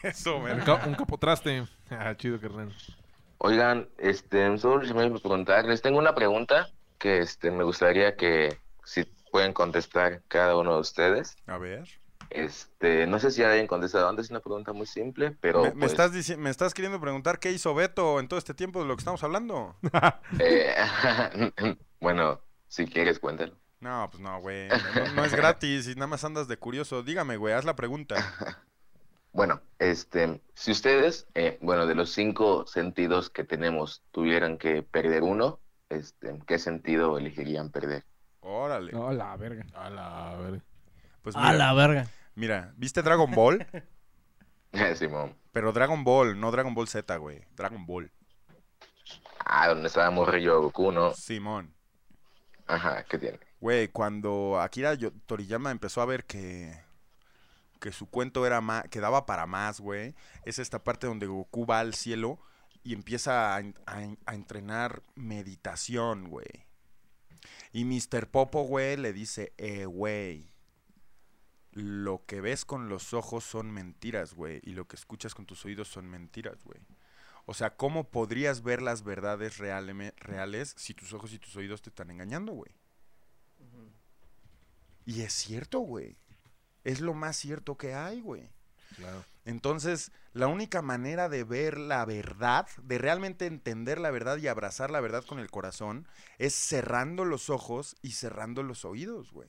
Eso, un capo traste. Chido, carnal. Oigan, solo si me voy a preguntarles, tengo una pregunta que me gustaría que si pueden contestar cada uno de ustedes. A ver. No sé si alguien contestado antes, es una pregunta muy simple, pero... ¿Me estás queriendo preguntar qué hizo Beto en todo este tiempo de lo que estamos hablando? Bueno, si quieres, cuéntalo. No, pues no, güey, no es gratis y nada más andas de curioso. Dígame, güey, haz la pregunta. Bueno, si ustedes, bueno, de los 5 sentidos que tenemos tuvieran que perder uno, ¿qué sentido elegirían perder? Órale. A la verga. A la verga. Pues mira, a la verga. Mira, ¿viste Dragon Ball? Simón. Pero Dragon Ball, no Dragon Ball Z, güey. Dragon Ball. Ah, donde estaba morrillo Goku, ¿no? Simón. Ajá, ¿qué tiene? Güey, cuando Akira Toriyama empezó a ver que su cuento era más, que daba para más, güey. Es esta parte donde Goku va al cielo y empieza a entrenar meditación, güey. Y Mr. Popo, güey, le dice, güey, lo que ves con los ojos son mentiras, güey, y lo que escuchas con tus oídos son mentiras, güey. O sea, ¿cómo podrías ver las verdades reales si tus ojos y tus oídos te están engañando, güey? Uh-huh. Y es cierto, güey. Es lo más cierto que hay, güey. Claro. Entonces, la única manera de ver la verdad, de realmente entender la verdad y abrazar la verdad con el corazón, es cerrando los ojos y cerrando los oídos, güey.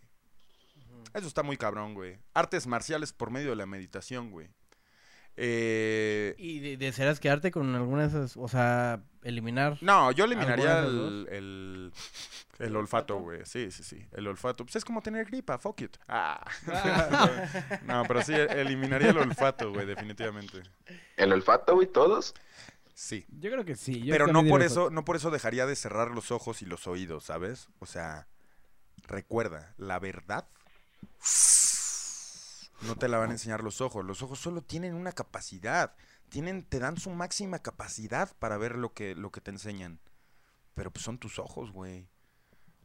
Eso está muy cabrón, güey. Artes marciales por medio de la meditación, güey. ¿Y desearías quedarte con alguna de esas? O sea, eliminar... No, yo eliminaría el olfato, güey. Sí, sí, sí. El olfato. Pues es como tener gripa, fuck it. No, pero sí, eliminaría el olfato, güey, definitivamente. ¿El olfato, güey, todos? Sí. Yo creo que sí. Pero no por eso dejaría de cerrar los ojos y los oídos, ¿sabes? O sea, recuerda, la verdad... no te la van a enseñar los ojos. Los ojos solo tienen una capacidad, te dan su máxima capacidad para ver lo que te enseñan. Pero pues son tus ojos, güey.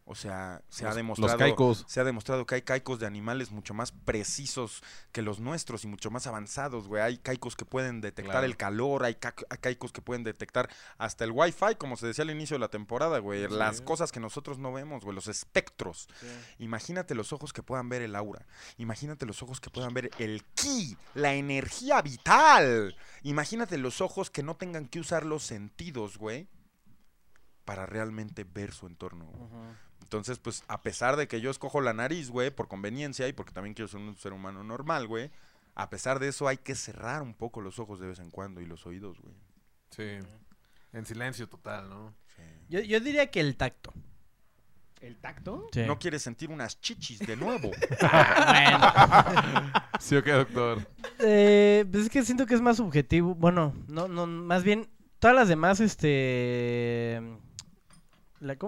O sea, se ha demostrado que hay caicos de animales mucho más precisos que los nuestros y mucho más avanzados, güey. Hay caicos que pueden detectar el calor, hay caicos que pueden detectar hasta el wifi, como se decía al inicio de la temporada, güey. Sí. Las cosas que nosotros no vemos, güey, los espectros. Sí. Imagínate los ojos que puedan ver el aura. Imagínate los ojos que puedan ver el ki, la energía vital. Imagínate los ojos que no tengan que usar los sentidos, güey, para realmente ver su entorno, güey. Uh-huh. Entonces, pues, a pesar de que yo escojo la nariz, güey, por conveniencia y porque también quiero ser un ser humano normal, güey, a pesar de eso hay que cerrar un poco los ojos de vez en cuando y los oídos, güey. Sí. En silencio total, ¿no? Sí. Yo diría que el tacto. ¿El tacto? Sí. ¿No quieres sentir unas chichis de nuevo? Bueno. ¿Sí o qué, doctor? Pues es que siento que es más subjetivo. Bueno, no, más bien, todas las demás,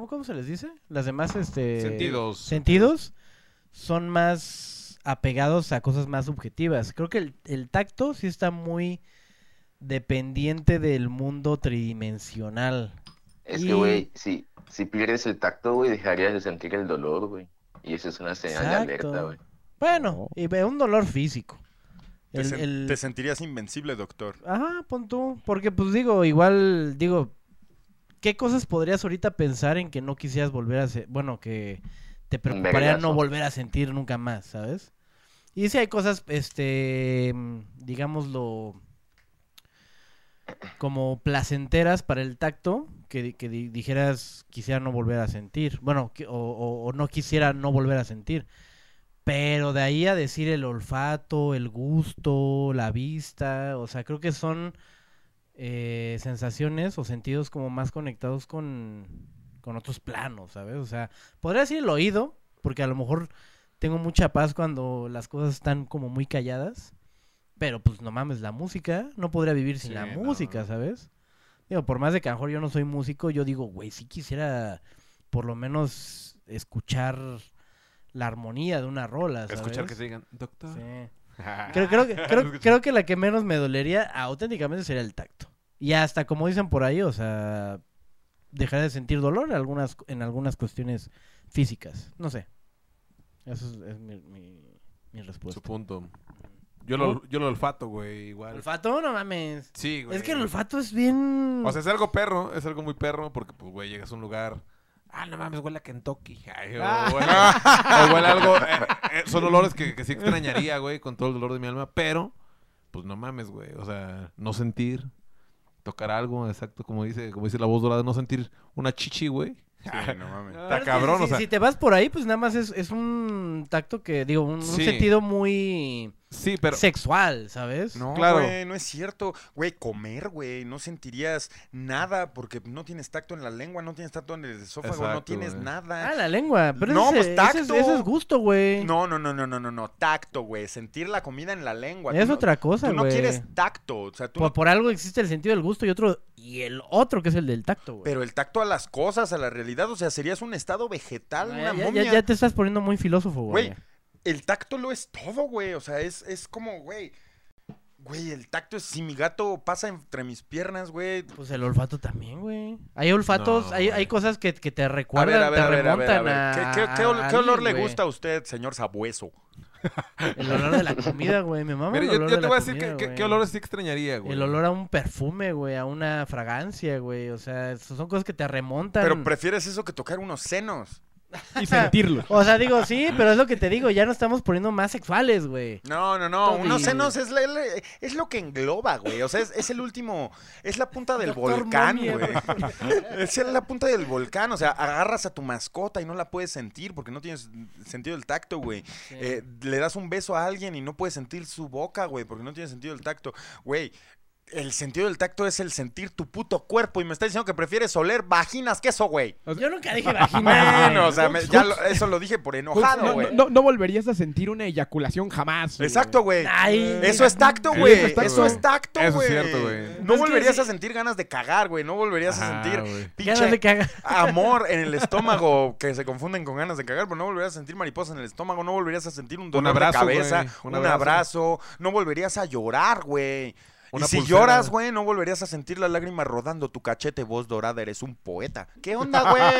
¿Cómo se les dice? Las demás, sentidos son más apegados a cosas más subjetivas. Creo que el tacto sí está muy dependiente del mundo tridimensional. Es que, güey, si pierdes el tacto, güey, dejarías de sentir el dolor, güey. Y eso es una señal de alerta, güey. Bueno, y un dolor físico. Te sentirías invencible, doctor. Ajá, pon tú. Porque, pues, digo, ¿Qué cosas podrías ahorita pensar en que no quisieras volver a hacer? Bueno, que te preocuparía no volver a sentir nunca más, ¿sabes? Y si hay cosas, digámoslo, como placenteras para el tacto, que dijeras quisiera no volver a sentir, bueno, o no quisiera no volver a sentir, pero de ahí a decir el olfato, el gusto, la vista, o sea, creo que son sensaciones o sentidos como más conectados con otros planos, ¿sabes? O sea, podría decir el oído, porque a lo mejor tengo mucha paz cuando las cosas están como muy calladas. Pero, pues, no mames, la música, no podría vivir sin la música, ¿sabes? Digo, por más de que a lo mejor yo no soy músico, yo digo, güey, sí quisiera por lo menos escuchar la armonía de una rola, ¿sabes? Escuchar que se digan, doctor. Sí. Creo que la que menos me dolería auténticamente sería el tacto. Y hasta, como dicen por ahí, o sea, dejar de sentir dolor en algunas cuestiones físicas. No sé. Eso es mi respuesta. Su punto. Yo lo olfato, güey, igual. ¿Olfato? No mames. Sí, güey. Es que el olfato es bien... O sea, es algo perro, es algo muy perro, porque, pues, güey, llegas a un lugar... Ah, no mames, huele a Kentucky. Ay, o huele a algo... son olores que sí extrañaría, güey, con todo el dolor de mi alma, pero, pues, no mames, güey. O sea, no sentir, tocar algo, exacto, como dice la voz dorada, no sentir una chichi, güey. Sí, no mames. Está cabrón, sí, o sea. Si te vas por ahí, pues nada más es un tacto que, digo, un sentido muy sexual, ¿sabes? No, claro. Güey, no es cierto. Güey, comer, güey, no sentirías nada porque no tienes tacto en la lengua, no tienes tacto en el esófago, exacto, no tienes nada. Ah, la lengua. Pero no, pues tacto. Eso es gusto, güey. No. Tacto, güey. Sentir la comida en la lengua. Es otra cosa, güey. Tú no quieres tacto. O sea, tú... Por algo existe el sentido del gusto y el otro que es el del tacto, güey. Pero el tacto a las cosas, a la realidad, o sea, serías un estado vegetal, una momia. Ya te estás poniendo muy filósofo, güey. El tacto lo es todo, güey. O sea, es como, güey. Güey, el tacto es si mi gato pasa entre mis piernas, güey. Pues el olfato también, güey. Hay olfatos, no, hay cosas que te recuerdan, ¿Qué olor le gusta a usted, señor sabueso? El olor de la comida, güey. Mi mamá. Mira, yo te voy a decir qué olor sí extrañaría, güey. El olor a un perfume, güey, a una fragancia, güey. O sea, son cosas que te remontan. Pero prefieres eso que tocar unos senos. Y sentirlo. O sea, digo, sí, pero es lo que te digo, ya no estamos poniendo más sexuales, güey. No, unos senos es lo que engloba, güey. O sea, es el último, es la punta del volcán, güey. Es la punta del volcán, o sea, agarras a tu mascota y no la puedes sentir porque no tienes sentido del tacto, güey. Sí. Le das un beso a alguien y no puedes sentir su boca, güey, porque no tienes sentido del tacto, güey. El sentido del tacto es el sentir tu puto cuerpo. Y me está diciendo que prefieres oler vaginas que eso, güey. Yo nunca dije vagina. No, o sea, eso lo dije por enojado, güey. No volverías a sentir una eyaculación jamás. Exacto, güey. Eso es tacto, güey. Eso es tacto, güey. Eso es cierto, güey. No volverías a sentir ganas de cagar, güey. No volverías a sentir pinche amor en el estómago, que se confunden con ganas de cagar, pero no volverías a sentir mariposas en el estómago. No volverías a sentir un dolor de cabeza, un abrazo. No volverías a llorar, güey. Y si lloras, güey, no volverías a sentir la lágrima rodando tu cachete, voz dorada, eres un poeta. ¿Qué onda, güey?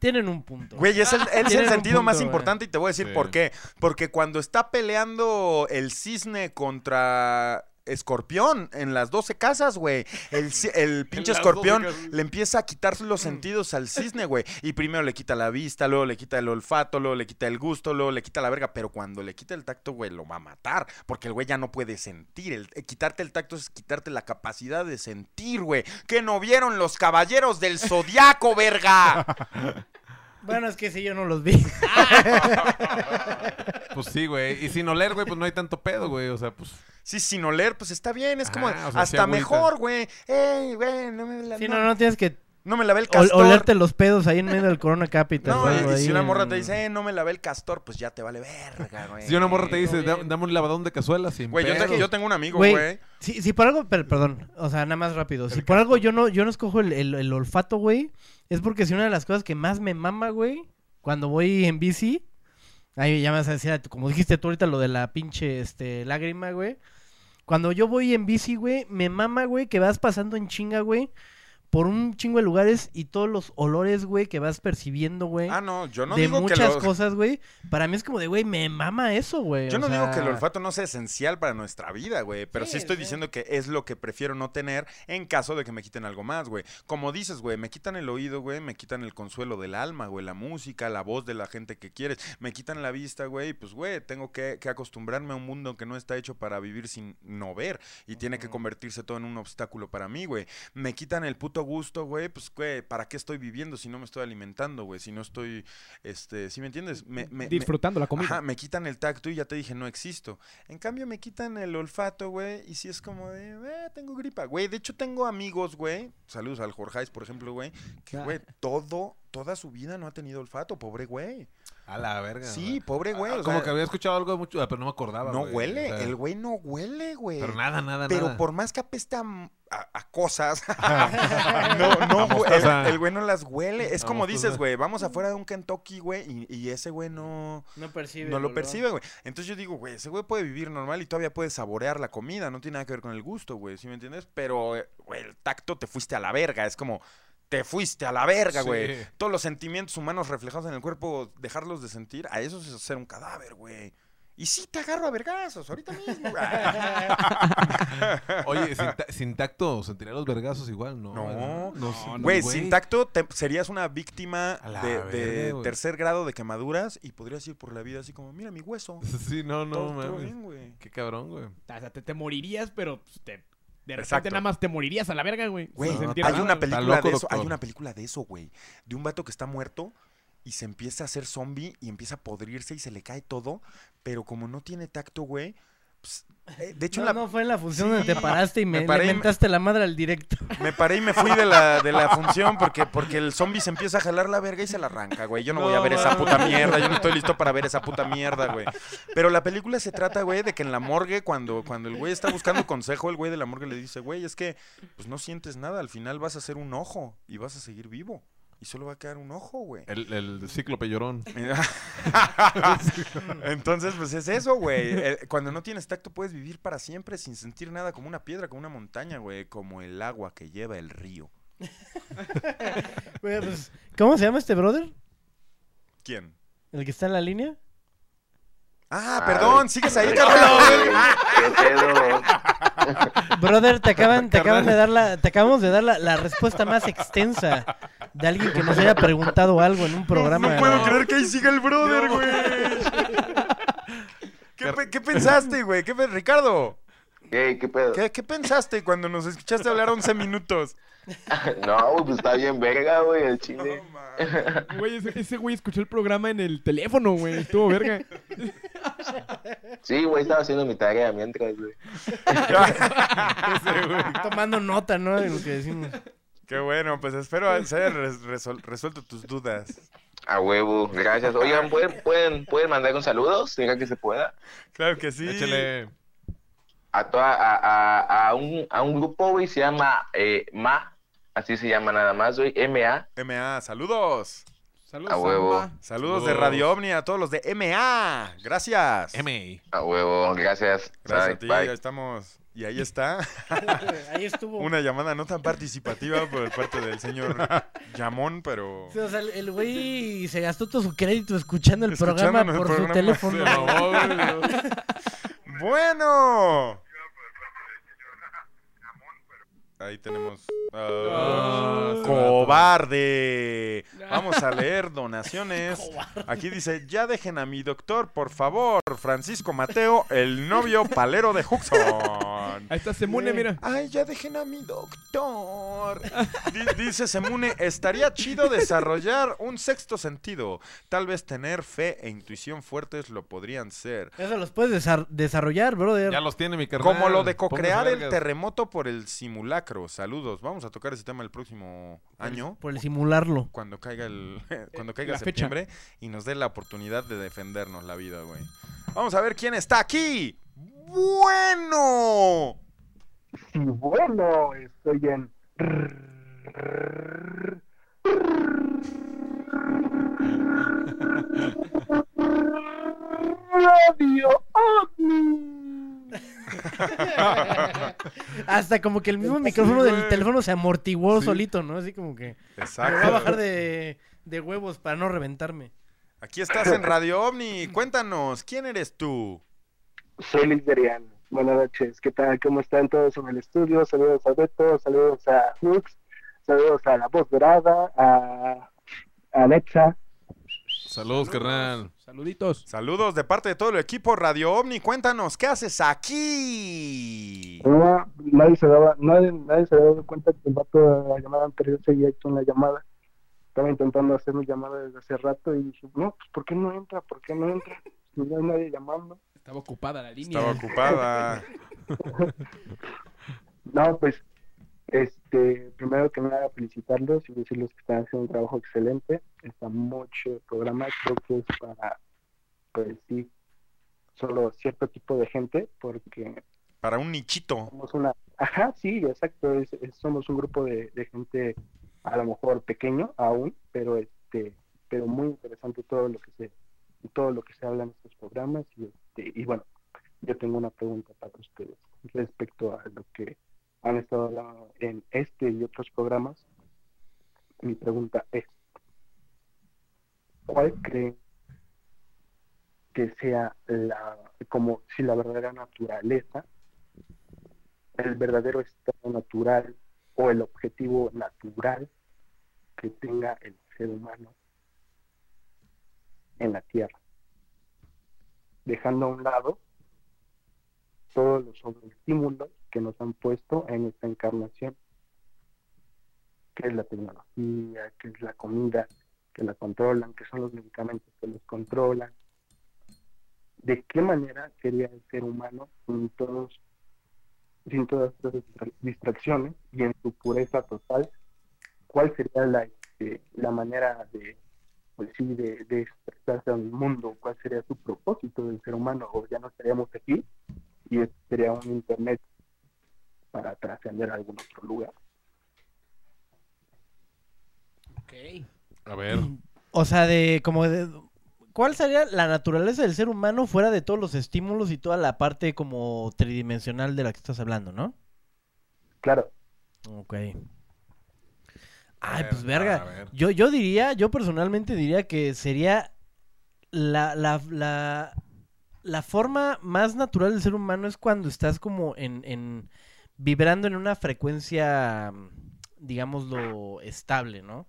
Tienen un punto. Güey, es el sentido más importante y te voy a decir por qué. Porque cuando está peleando el cisne contra escorpión en las 12 casas, güey, el pinche escorpión le empieza a quitar los sentidos al cisne, güey, y primero le quita la vista, luego le quita el olfato, luego le quita el gusto, luego le quita la verga, pero cuando le quita el tacto, güey, lo va a matar, porque el güey ya no puede sentir, quitarte el tacto es quitarte la capacidad de sentir, güey. ¿Qué no vieron los caballeros del zodiaco, verga? Bueno, es que si yo no los vi. Pues sí, güey. Y sin oler, güey, pues no hay tanto pedo, güey. O sea, pues... Sí, sin oler, pues está bien. Es como... o sea, hasta mejor, güey. Ey, güey, no me la... Sí, no tienes que... No me lavé el castor. Olerte los pedos ahí en medio del Corona Capital. No, y si una morra te dice, no me lavé el castor, pues ya te vale verga, güey. Si una morra te dice, dame un lavadón de cazuela sin pedos. Güey, yo tengo un amigo, güey. Si por algo... Perdón, o sea, nada más rápido. Si por algo yo no escojo el olfato, güey, es porque si una de las cosas que más me mama, güey, cuando voy en bici... Ahí ya me vas a decir, como dijiste tú ahorita, lo de la pinche lágrima, güey. Cuando yo voy en bici, güey, me mama, güey, que vas pasando en chinga, güey, por un chingo de lugares y todos los olores, güey, que vas percibiendo, güey. Ah, no, yo no digo que... De muchas cosas, güey. Para mí es como de, güey, me mama eso, güey. Yo no digo que el olfato no sea esencial para nuestra vida, güey. Pero sí estoy diciendo que es lo que prefiero no tener en caso de que me quiten algo más, güey. Como dices, güey, me quitan el oído, güey, me quitan el consuelo del alma, güey, la música, la voz de la gente que quieres, me quitan la vista, güey. Pues, güey, tengo que acostumbrarme a un mundo que no está hecho para vivir sin no ver. Y tiene que convertirse todo en un obstáculo para mí, güey. Me quitan el puto gusto, güey, pues, güey, ¿para qué estoy viviendo si no me estoy alimentando, güey? Si no estoy, ¿sí me entiendes? Disfrutando la comida. Ajá, me quitan el tacto y ya te dije, no existo. En cambio, me quitan el olfato, güey, y si es como de, tengo gripa, güey. De hecho, tengo amigos, güey, saludos al Jorjais, por ejemplo, güey, que, güey, toda su vida no ha tenido olfato, pobre güey. A la verga. Sí, güey. Pobre güey. Como que había escuchado algo mucho, pero no me acordaba. No güey, huele, o sea, el güey no huele, güey. Pero nada. Pero por más que apesta a cosas, el güey no las huele. Es como dices, güey, vamos afuera de un Kentucky, güey, y ese güey no lo percibe, güey. Entonces yo digo, güey, ese güey puede vivir normal y todavía puede saborear la comida. No tiene nada que ver con el gusto, güey, ¿sí me entiendes? Pero, güey, el tacto te fuiste a la verga. Es como... Te fuiste a la verga, güey. Sí. Todos los sentimientos humanos reflejados en el cuerpo, dejarlos de sentir, a eso es ser un cadáver, güey. Y sí te agarro a vergazos, ahorita mismo. Oye, sin tacto sentirías los vergazos igual, ¿no? No, güey, sin tacto serías una víctima de tercer grado de quemaduras y podrías ir por la vida así como, mira mi hueso. Sí, no, mames. Qué cabrón, güey. O sea, te morirías, pero te... De repente nada más te morirías a la verga, güey. Güey, hay una película de eso, güey. De un vato que está muerto y se empieza a hacer zombie y empieza a podrirse y se le cae todo. Pero como no tiene tacto, güey... Pues, de hecho, no fue en la función donde te paraste y me mentaste la madre al directo. Me paré y me fui de la función porque el zombie se empieza a jalar la verga y se la arranca, güey. Yo no voy a ver esa puta mierda, yo no estoy listo para ver esa puta mierda, güey. Pero la película se trata, güey, de que en la morgue, cuando el güey está buscando consejo, el güey de la morgue le dice, güey, es que pues no sientes nada, al final vas a ser un ojo y vas a seguir vivo. Y solo va a quedar un ojo, güey. El cíclope llorón. Entonces, pues es eso, güey. Cuando no tienes tacto puedes vivir para siempre sin sentir nada, como una piedra, como una montaña, güey. Como el agua que lleva el río. Güey, pues, ¿cómo se llama este brother? ¿Quién? ¿El que está en la línea? Ah, perdón, ¿sigues ahí, cabrón? Brother, te acabamos de dar la respuesta más extensa de alguien que nos haya preguntado algo en un programa. No puedo creer que ahí siga el brother, güey. ¿Qué pensaste, güey? Ricardo? ¿Qué pedo? ¿Qué pensaste cuando nos escuchaste hablar 11 minutos? No, pues está bien verga, güey, el chile. No, güey, ese güey escuchó el programa en el teléfono, güey, estuvo verga. Sí, güey, estaba haciendo mi tarea mientras, güey. Tomando nota, ¿no? De lo que decimos. Qué bueno, pues espero haber resuelto tus dudas. A huevo, gracias. Oigan, ¿pueden mandar un saludo? Si que se pueda. Claro que sí. Échale. A un grupo, güey, se llama MA, así se llama nada más, güey, MA. MA, saludos. Saludos, a huevo. Saludos de Radio OVNI a todos los de MA, gracias. A huevo, gracias. Gracias a ti, bye. Ya estamos. Y ahí está. Ahí estuvo. Una llamada no tan participativa por parte del señor Llamón, pero... O sea, el güey se gastó todo su crédito escuchando el programa por su teléfono. Bueno. Ahí tenemos. ¡Cobarde! Vamos a leer donaciones. Aquí dice, ya dejen a mi doctor, por favor. Francisco Mateo, el novio palero de Huxon. Ahí está Semune, mira. Ay, ya dejen a mi doctor. Dice Semune, estaría chido desarrollar un sexto sentido. Tal vez tener fe e intuición fuertes lo podrían ser. Eso los puedes desarrollar, brother. Ya los tiene mi carnal. Como lo de co-crear el terremoto por el simulacro. Saludos. Vamos a tocar ese tema el próximo año. Por el simularlo. Cuando caiga septiembre fecha. Y nos dé la oportunidad de defendernos la vida, güey. Vamos a ver quién está aquí. Bueno. Sí, bueno, estoy en... Radio OVNI. Hasta como que el mismo micrófono del teléfono se amortiguó solito, ¿no? Así como que... Exacto. Me voy a bajar de huevos para no reventarme. Aquí estás en Radio OVNI. Cuéntanos, ¿quién eres tú? Soy Luis Beriano. Buenas noches. ¿Qué tal? ¿Cómo están todos en el estudio? Saludos a Beto, saludos a Hux, saludos a La Voz Dorada, a Alexa. Saludos, carnal. Saluditos. Saludos de parte de todo el equipo Radio OVNI. Cuéntanos, ¿qué haces aquí? No, nadie se daba cuenta que el vato de la llamada anterior seguía hecho una llamada. Estaba intentando hacer mi llamada desde hace rato y dije, no, pues ¿por qué no entra? ¿Por qué no entra? No hay nadie llamando. Estaba ocupada la línea. Estaba ocupada. No, pues, primero que nada, felicitarlos y decirles que están haciendo un trabajo excelente. Está mucho el programa, creo que es para, pues sí, solo cierto tipo de gente, porque... Para un nichito. Somos una... Ajá, sí, exacto, somos un grupo de gente a lo mejor pequeño aún, pero pero muy interesante todo lo que se habla en estos programas y bueno, yo tengo una pregunta para ustedes respecto a lo que han estado hablando en este y otros programas. Mi pregunta es, ¿cuál creen que sea la verdadera naturaleza, el verdadero estado natural o el objetivo natural que tenga el ser humano en la Tierra? Dejando a un lado todos los sobreestímulos que nos han puesto en esta encarnación, que es la tecnología, que es la comida, que la controlan, que son los medicamentos que los controlan. ¿De qué manera sería el ser humano sin todas estas distracciones y en su pureza total? ¿Cuál sería la manera de expresarse al mundo? ¿Cuál sería su propósito del ser humano? O ya no estaríamos aquí y sería un internet para trascender a algún otro lugar. Ok. A ver. O sea, ¿cuál sería la naturaleza del ser humano fuera de todos los estímulos y toda la parte como tridimensional de la que estás hablando, ¿no? Claro. Ok. Ay, pues verga. Yo personalmente diría que sería la forma más natural del ser humano es cuando estás como en vibrando en una frecuencia, digámoslo, estable, ¿no?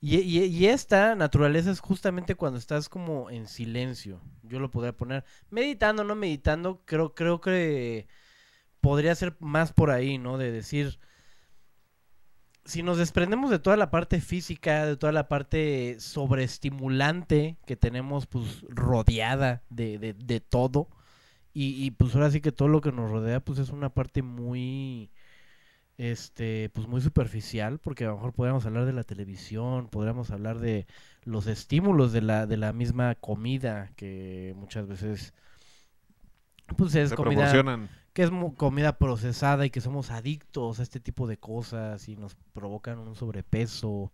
Y esta naturaleza es justamente cuando estás como en silencio. Yo lo podría poner meditando, no meditando, creo que podría ser más por ahí, ¿no? De decir, si nos desprendemos de toda la parte física, de toda la parte sobreestimulante que tenemos pues rodeada de todo, y pues ahora sí que todo lo que nos rodea pues es una parte muy... pues muy superficial, porque a lo mejor podríamos hablar de la televisión, podríamos hablar de los estímulos de la misma comida que muchas veces pues es comida que es comida procesada y que somos adictos a este tipo de cosas y nos provocan un sobrepeso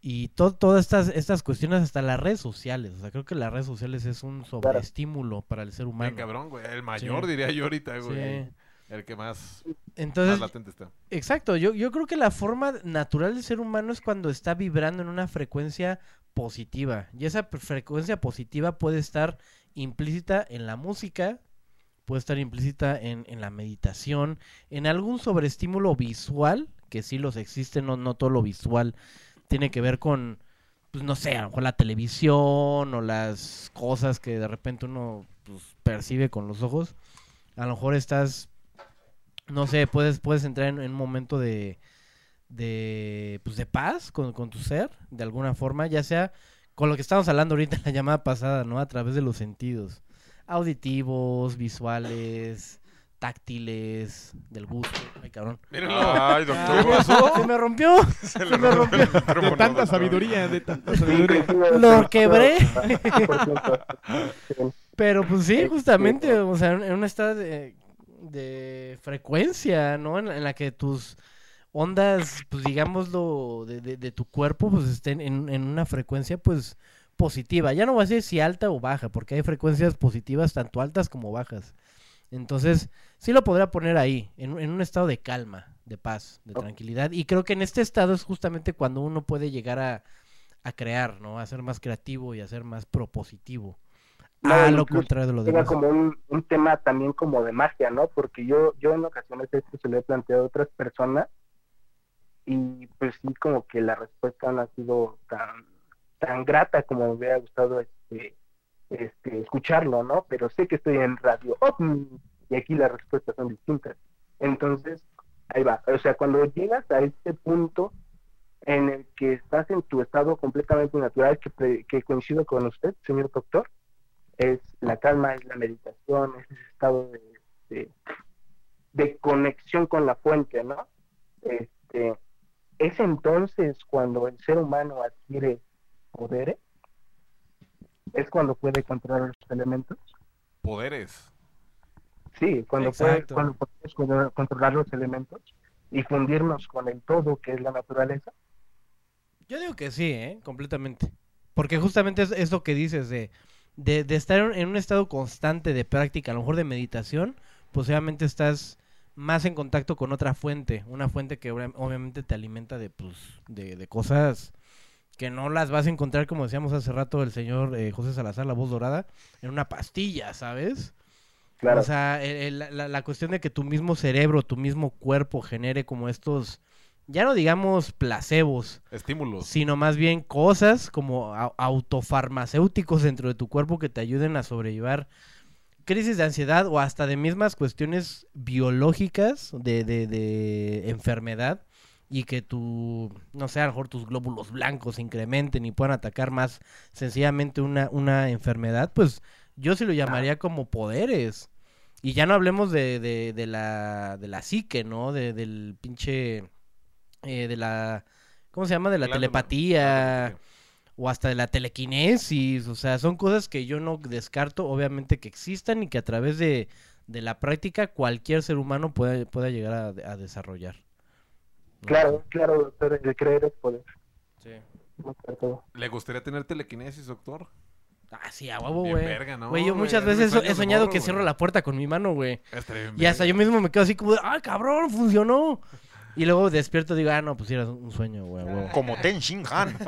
y todas estas cuestiones, hasta las redes sociales. O sea, creo que las redes sociales es un sobreestímulo para el ser humano. Bien, cabrón, güey, el mayor, sí, diría yo ahorita, güey. Sí. El que más latente está. Exacto, yo creo que la forma natural del ser humano es cuando está vibrando en una frecuencia positiva. Y esa frecuencia positiva puede estar implícita en la música, puede estar implícita en la meditación, en algún sobreestímulo visual, que sí los existe, no todo lo visual tiene que ver con, pues no sé, a lo mejor la televisión o las cosas que de repente uno pues percibe con los ojos. A lo mejor estás... No sé, puedes entrar en un momento de paz con tu ser, de alguna forma, ya sea con lo que estábamos hablando ahorita en la llamada pasada, ¿no? A través de los sentidos auditivos, visuales, táctiles, del gusto. Ay, cabrón. Mírenlo. Ay, doctor. ¿Qué pasó? Se me rompió. Se me rompió. De tanta sabiduría, Lo quebré. Pero pues sí, justamente, o sea, en un estado de frecuencia, ¿no? En la que tus ondas, pues digámoslo, de tu cuerpo, pues estén en una frecuencia, pues, positiva. Ya no voy a decir si alta o baja, porque hay frecuencias positivas tanto altas como bajas. Entonces, sí lo podría poner ahí, en un estado de calma, de paz, de tranquilidad. Y creo que en este estado es justamente cuando uno puede llegar a crear, ¿no? A ser más creativo y a ser más propositivo. No, a lo contrario de lo demás. Era como un tema también como de magia, ¿no? Porque yo en ocasiones esto se lo he planteado a otras personas y pues sí, como que la respuesta no ha sido tan grata como me hubiera gustado escucharlo, ¿no? Pero sé que estoy en Radio OVNI y aquí las respuestas son distintas. Entonces, ahí va. O sea, cuando llegas a este punto en el que estás en tu estado completamente natural, que coincido con usted, señor doctor, es la calma, es la meditación, es ese estado de conexión con la fuente, ¿no? Es entonces cuando el ser humano adquiere poderes, es cuando puede controlar los elementos. ¿Poderes? Sí, cuando podemos controlar los elementos y fundirnos con el todo que es la naturaleza. Yo digo que sí, completamente. Porque justamente es lo que dices de estar en un estado constante de práctica, a lo mejor de meditación, pues obviamente estás más en contacto con otra fuente, una fuente que obviamente te alimenta de cosas que no las vas a encontrar, como decíamos hace rato el señor José Salazar, la voz dorada, en una pastilla, ¿sabes? Claro. O sea, la cuestión de que tu mismo cerebro, tu mismo cuerpo genere como estos, ya no digamos placebos, estímulos, sino más bien cosas como autofarmacéuticos dentro de tu cuerpo que te ayuden a sobrellevar crisis de ansiedad o hasta de mismas cuestiones biológicas de enfermedad y que tu, no sé, a lo mejor tus glóbulos blancos incrementen y puedan atacar más sencillamente una enfermedad, pues yo sí lo llamaría como poderes. Y ya no hablemos de la psique, ¿no? Del pinche... de la, ¿cómo se llama? De la telepatía o hasta de la telequinesis. O sea, son cosas que yo no descarto, obviamente, que existan y que a través de la práctica cualquier ser humano pueda llegar a desarrollar. Claro, claro, doctor, el creer es poder. Sí. ¿Le gustaría tener telequinesis, doctor? Ah, sí, a huevo, güey. ¿No? Güey, yo muchas veces he soñado que cierro la puerta con mi mano, güey. Y hasta yo mismo me quedo así como, ¡ah, cabrón, funcionó! Y luego despierto y digo, ah, no, pues era un sueño, güey. Como Ten Shin Han.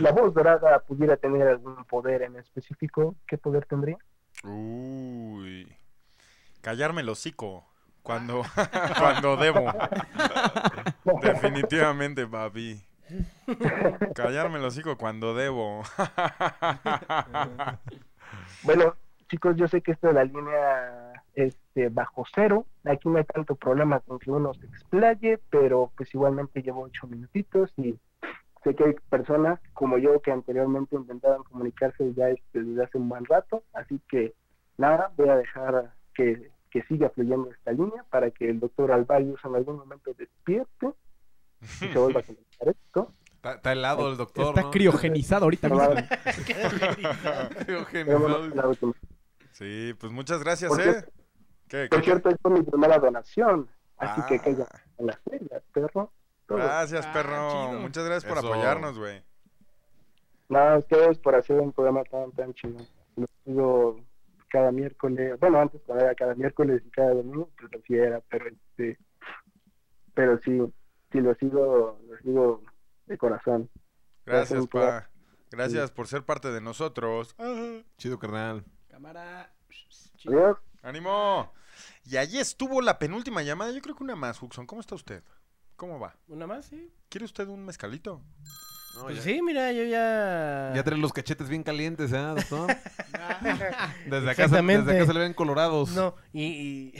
La voz dorada pudiera tener algún poder en específico. ¿Qué poder tendría? Uy. Callarme el hocico cuando debo. Definitivamente, papi. Callarme el hocico cuando debo. Bueno, chicos, yo sé que esto de la línea... bajo cero, aquí no hay tanto problema con que uno se explaye, pero pues igualmente llevo 8 minutitos y sé que hay personas como yo que anteriormente intentaban comunicarse ya desde hace un buen rato, así que nada, voy a dejar que siga fluyendo esta línea para que el doctor Alvarius en algún momento despierte y se vuelva a comunicar esto. Está helado el doctor, está, ¿no? Criogenizado ahorita mismo. Criogenizado. Sí, pues muchas gracias, Por cierto, esto es mi primera donación, así que caiga en las reglas, perro. Todo. Gracias, perro. Chido. Muchas gracias por apoyarnos, güey. Nada, ustedes por hacer un programa tan chido. Lo sigo cada miércoles, bueno, antes era cada miércoles y cada domingo, pues lo hiciera, pero sí lo sigo de corazón. Gracias, pa. Gracias por ser parte de nosotros. Chido, carnal. Cámara. Chido. Adiós. ¡Ánimo! Y allí estuvo la penúltima llamada. Yo creo que una más, Huxon. ¿Cómo está usted? ¿Cómo va? ¿Una más, sí? ¿Quiere usted un mezcalito? No, pues ya. Sí, mira, yo ya... Ya trae los cachetes bien calientes, ¿eh, doctor? desde acá se le ven colorados. No, y...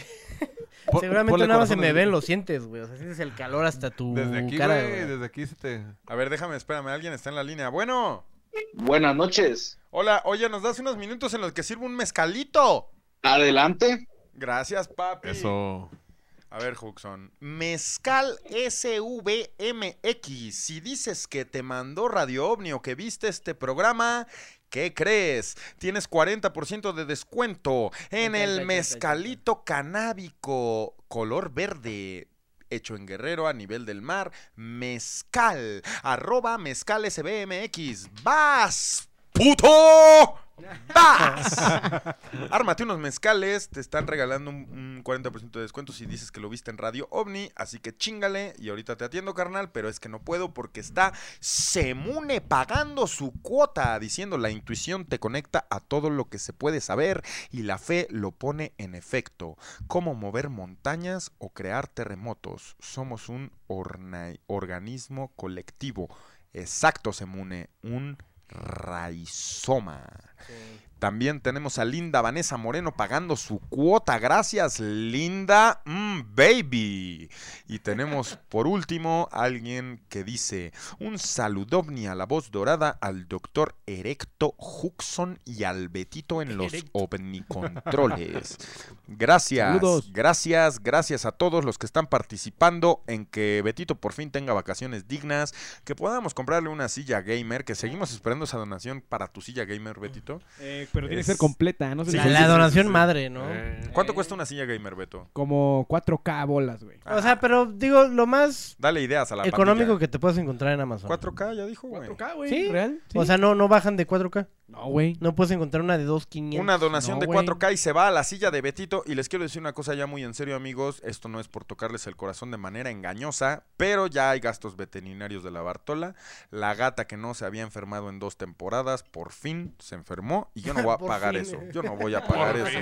Seguramente nada más se me ven los sientes, güey. O sea, sientes el calor hasta tu cara. Desde aquí, güey, desde aquí se te... A ver, déjame, espérame. Alguien está en la línea. Bueno. Buenas noches. Hola, oye, ¿nos das unos minutos en los que sirvo un mezcalito? Adelante. Gracias, papi. Eso. A ver, Huxon. Mezcal SVMX. Si dices que te mandó Radio OVNI o que viste este programa, ¿qué crees? Tienes 40% de descuento en el mezcalito canábico color verde. Hecho en Guerrero, a nivel del mar. Mezcal. @mezcalsbmx. ¡Vas, puto! ¡Paz! Ármate unos mezcales, te están regalando un 40% de descuento si dices que lo viste en Radio OVNI, así que chíngale y ahorita te atiendo, carnal, pero es que no puedo porque está Semune pagando su cuota, diciendo la intuición te conecta a todo lo que se puede saber y la fe lo pone en efecto. ¿Cómo mover montañas o crear terremotos? Somos un organismo colectivo. Exacto, Semune, un raizoma. Sí. También tenemos a Linda Vanessa Moreno pagando su cuota. Gracias, Linda Baby. Y tenemos por último alguien que dice: un saludovni a la voz dorada, al doctor Erecto Huxon y al Betito en los ovnicontroles. Gracias. Saludos. Gracias, gracias a todos los que están participando en que Betito por fin tenga vacaciones dignas, que podamos comprarle una silla gamer, que seguimos esperando esa donación para tu silla gamer, Betito. Pero tiene que ser completa, no sé. Sí, la donación madre, ¿no? ¿Cuánto cuesta una silla gamer, Beto? Como 4K bolas, güey. O sea, pero digo, lo más... Dale ideas a la económico pandilla que te puedes encontrar en Amazon. 4K, ya dijo, güey. 4K, güey. ¿Sí? ¿Real? Sí. O sea, no bajan de 4K. No, güey. No puedes encontrar una de 2,500. Una donación de 4K y se va a la silla de Betito. Y les quiero decir una cosa ya muy en serio, amigos. Esto no es por tocarles el corazón de manera engañosa, pero ya hay gastos veterinarios de la Bartola. La gata que no se había enfermado en 2 temporadas, por fin se enfermó. Y yo no voy a pagar eso. Yo no voy a pagar eso.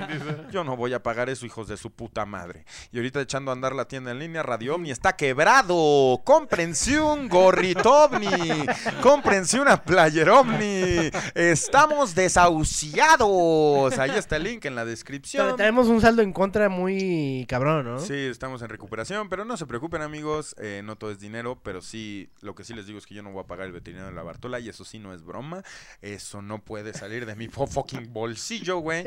Yo no voy a pagar eso, hijos de su puta madre. Y ahorita echando a andar la tienda en línea, Radio OVNI está quebrado. Cómprense un gorrito OVNI. Cómprense una player OVNI. Estamos desahuciados. Ahí está el link en la descripción. Pero tenemos un saldo en contra muy cabrón, ¿no? Sí, estamos en recuperación, pero no se preocupen, amigos. No todo es dinero, pero sí, lo que sí les digo es que yo no voy a pagar el veterinario de la Bartola y eso sí no es broma. Eso no puede salir de mi fucking bolsillo, güey.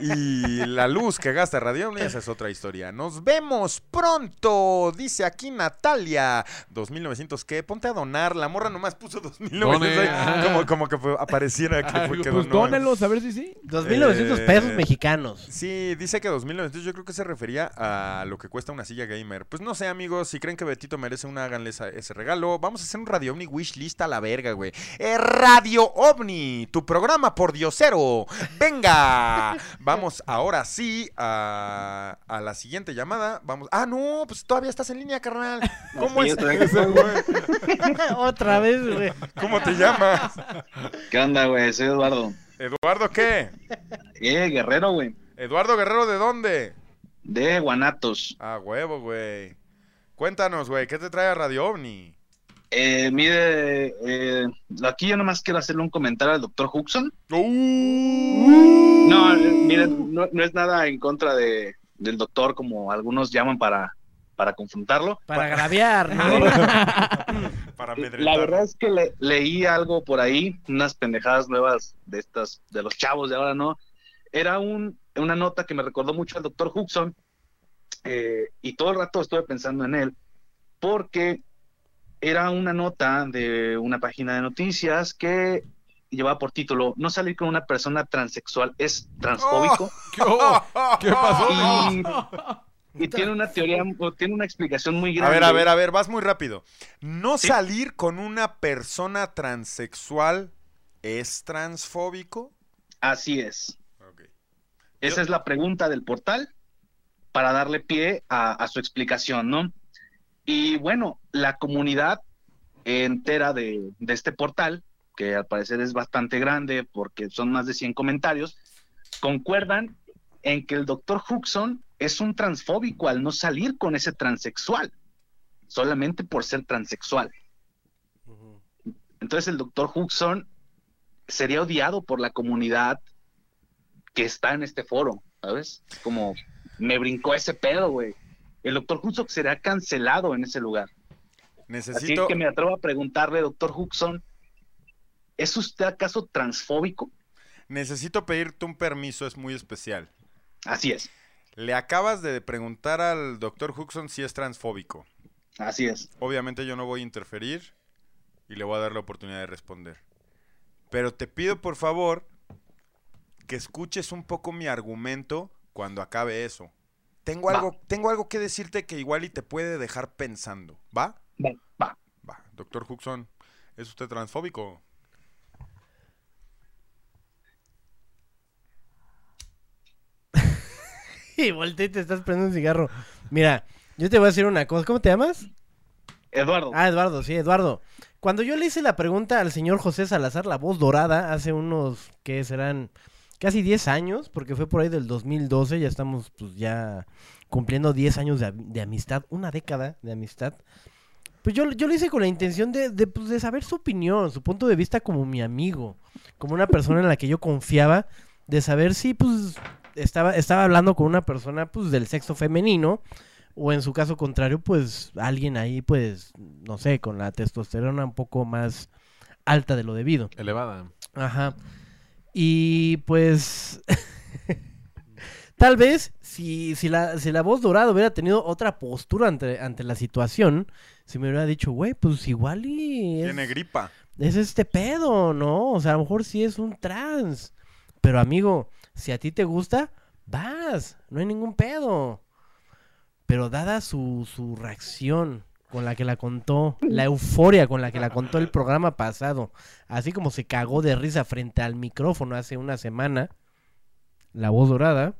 Y la luz que gasta Radio OVNI, esa es otra historia. Nos vemos pronto, dice aquí Natalia. 2,900, ¿qué? Ponte a donar. La morra nomás puso 2,900. Como que apareciera que fue que pues donó. Dónalos, a ver si sí. 2,900 pesos mexicanos. Sí, dice que 2,900. Yo creo que se refería a lo que cuesta una silla gamer. Pues no sé, amigos. Si creen que Betito merece una, háganle ese regalo. Vamos a hacer un Radio OVNI wish list a la verga, güey. Radio OVNI, tu programa por diosero. ¡Venga! Vamos ahora sí a la siguiente llamada. Vamos. Ah, no, pues todavía estás en línea, carnal. ¿Cómo es? Otra vez, güey. ¿Cómo te llamas? ¿Qué onda, güey? Soy Eduardo. ¿Eduardo qué? Guerrero, güey. Eduardo Guerrero, ¿de dónde? De Guanatos. Ah, huevo, güey. Cuéntanos, güey, ¿qué te trae a Radio OVNI? Mire, aquí yo nomás quiero hacerle un comentario al doctor Huxon. No, mire, no es nada en contra del doctor, como algunos llaman para confrontarlo. Para agraviar, ¿no? Para amedrentar. La verdad es que leí algo por ahí, unas pendejadas nuevas de los chavos de ahora, ¿no? Era una nota que me recordó mucho al doctor Huxon, y todo el rato estuve pensando en él, porque... era una nota de una página de noticias que llevaba por título: no salir con una persona transexual es transfóbico. ¿Qué pasó? Y tiene una teoría, tiene una explicación muy grande. A ver, vas muy rápido. No ¿Sí? salir con una persona transexual es transfóbico. Así es. Okay. Esa es la pregunta del portal para darle pie a su explicación, ¿no? Y bueno, la comunidad entera de este portal, que al parecer es bastante grande porque son más de 100 comentarios, concuerdan en que el doctor Huxon es un transfóbico al no salir con ese transexual, solamente por ser transexual. Uh-huh. Entonces el doctor Huxon sería odiado por la comunidad que está en este foro, ¿sabes? Como me brincó ese pedo, güey. El doctor Huxon será cancelado en ese lugar. Así que me atrevo a preguntarle, doctor Huxon, ¿es usted acaso transfóbico? Necesito pedirte un permiso, es muy especial. Así es. Le acabas de preguntar al doctor Huxon si es transfóbico. Así es. Obviamente yo no voy a interferir y le voy a dar la oportunidad de responder. Pero te pido, por favor, que escuches un poco mi argumento cuando acabe eso. Tengo algo que decirte que igual y te puede dejar pensando. ¿Va? Va. Doctor Huxon, ¿es usted transfóbico? Y volteé y te estás prendiendo un cigarro. Mira, yo te voy a decir una cosa. ¿Cómo te llamas? Eduardo. Ah, Eduardo, sí, Eduardo. Cuando yo le hice la pregunta al señor José Salazar, la voz dorada, hace unos, ¿qué serán? Casi 10 años, porque fue por ahí del 2012, ya estamos pues ya cumpliendo 10 años de amistad, una década de amistad. Pues yo lo hice con la intención de saber su opinión, su punto de vista como mi amigo, como una persona en la que yo confiaba, de saber si pues estaba hablando con una persona pues del sexo femenino, o en su caso contrario, pues alguien ahí, pues, no sé, con la testosterona un poco más alta de lo debido. Elevada. Ajá. Y pues tal vez si la voz dorada hubiera tenido otra postura ante la situación, si me hubiera dicho, güey, pues igual y... Tiene gripa. Es este pedo, ¿no? O sea, a lo mejor sí es un trans. Pero, amigo, si a ti te gusta, vas. No hay ningún pedo. Pero dada su reacción con la que la contó, la euforia con la que la contó el programa pasado, así como se cagó de risa frente al micrófono hace una semana, la voz dorada...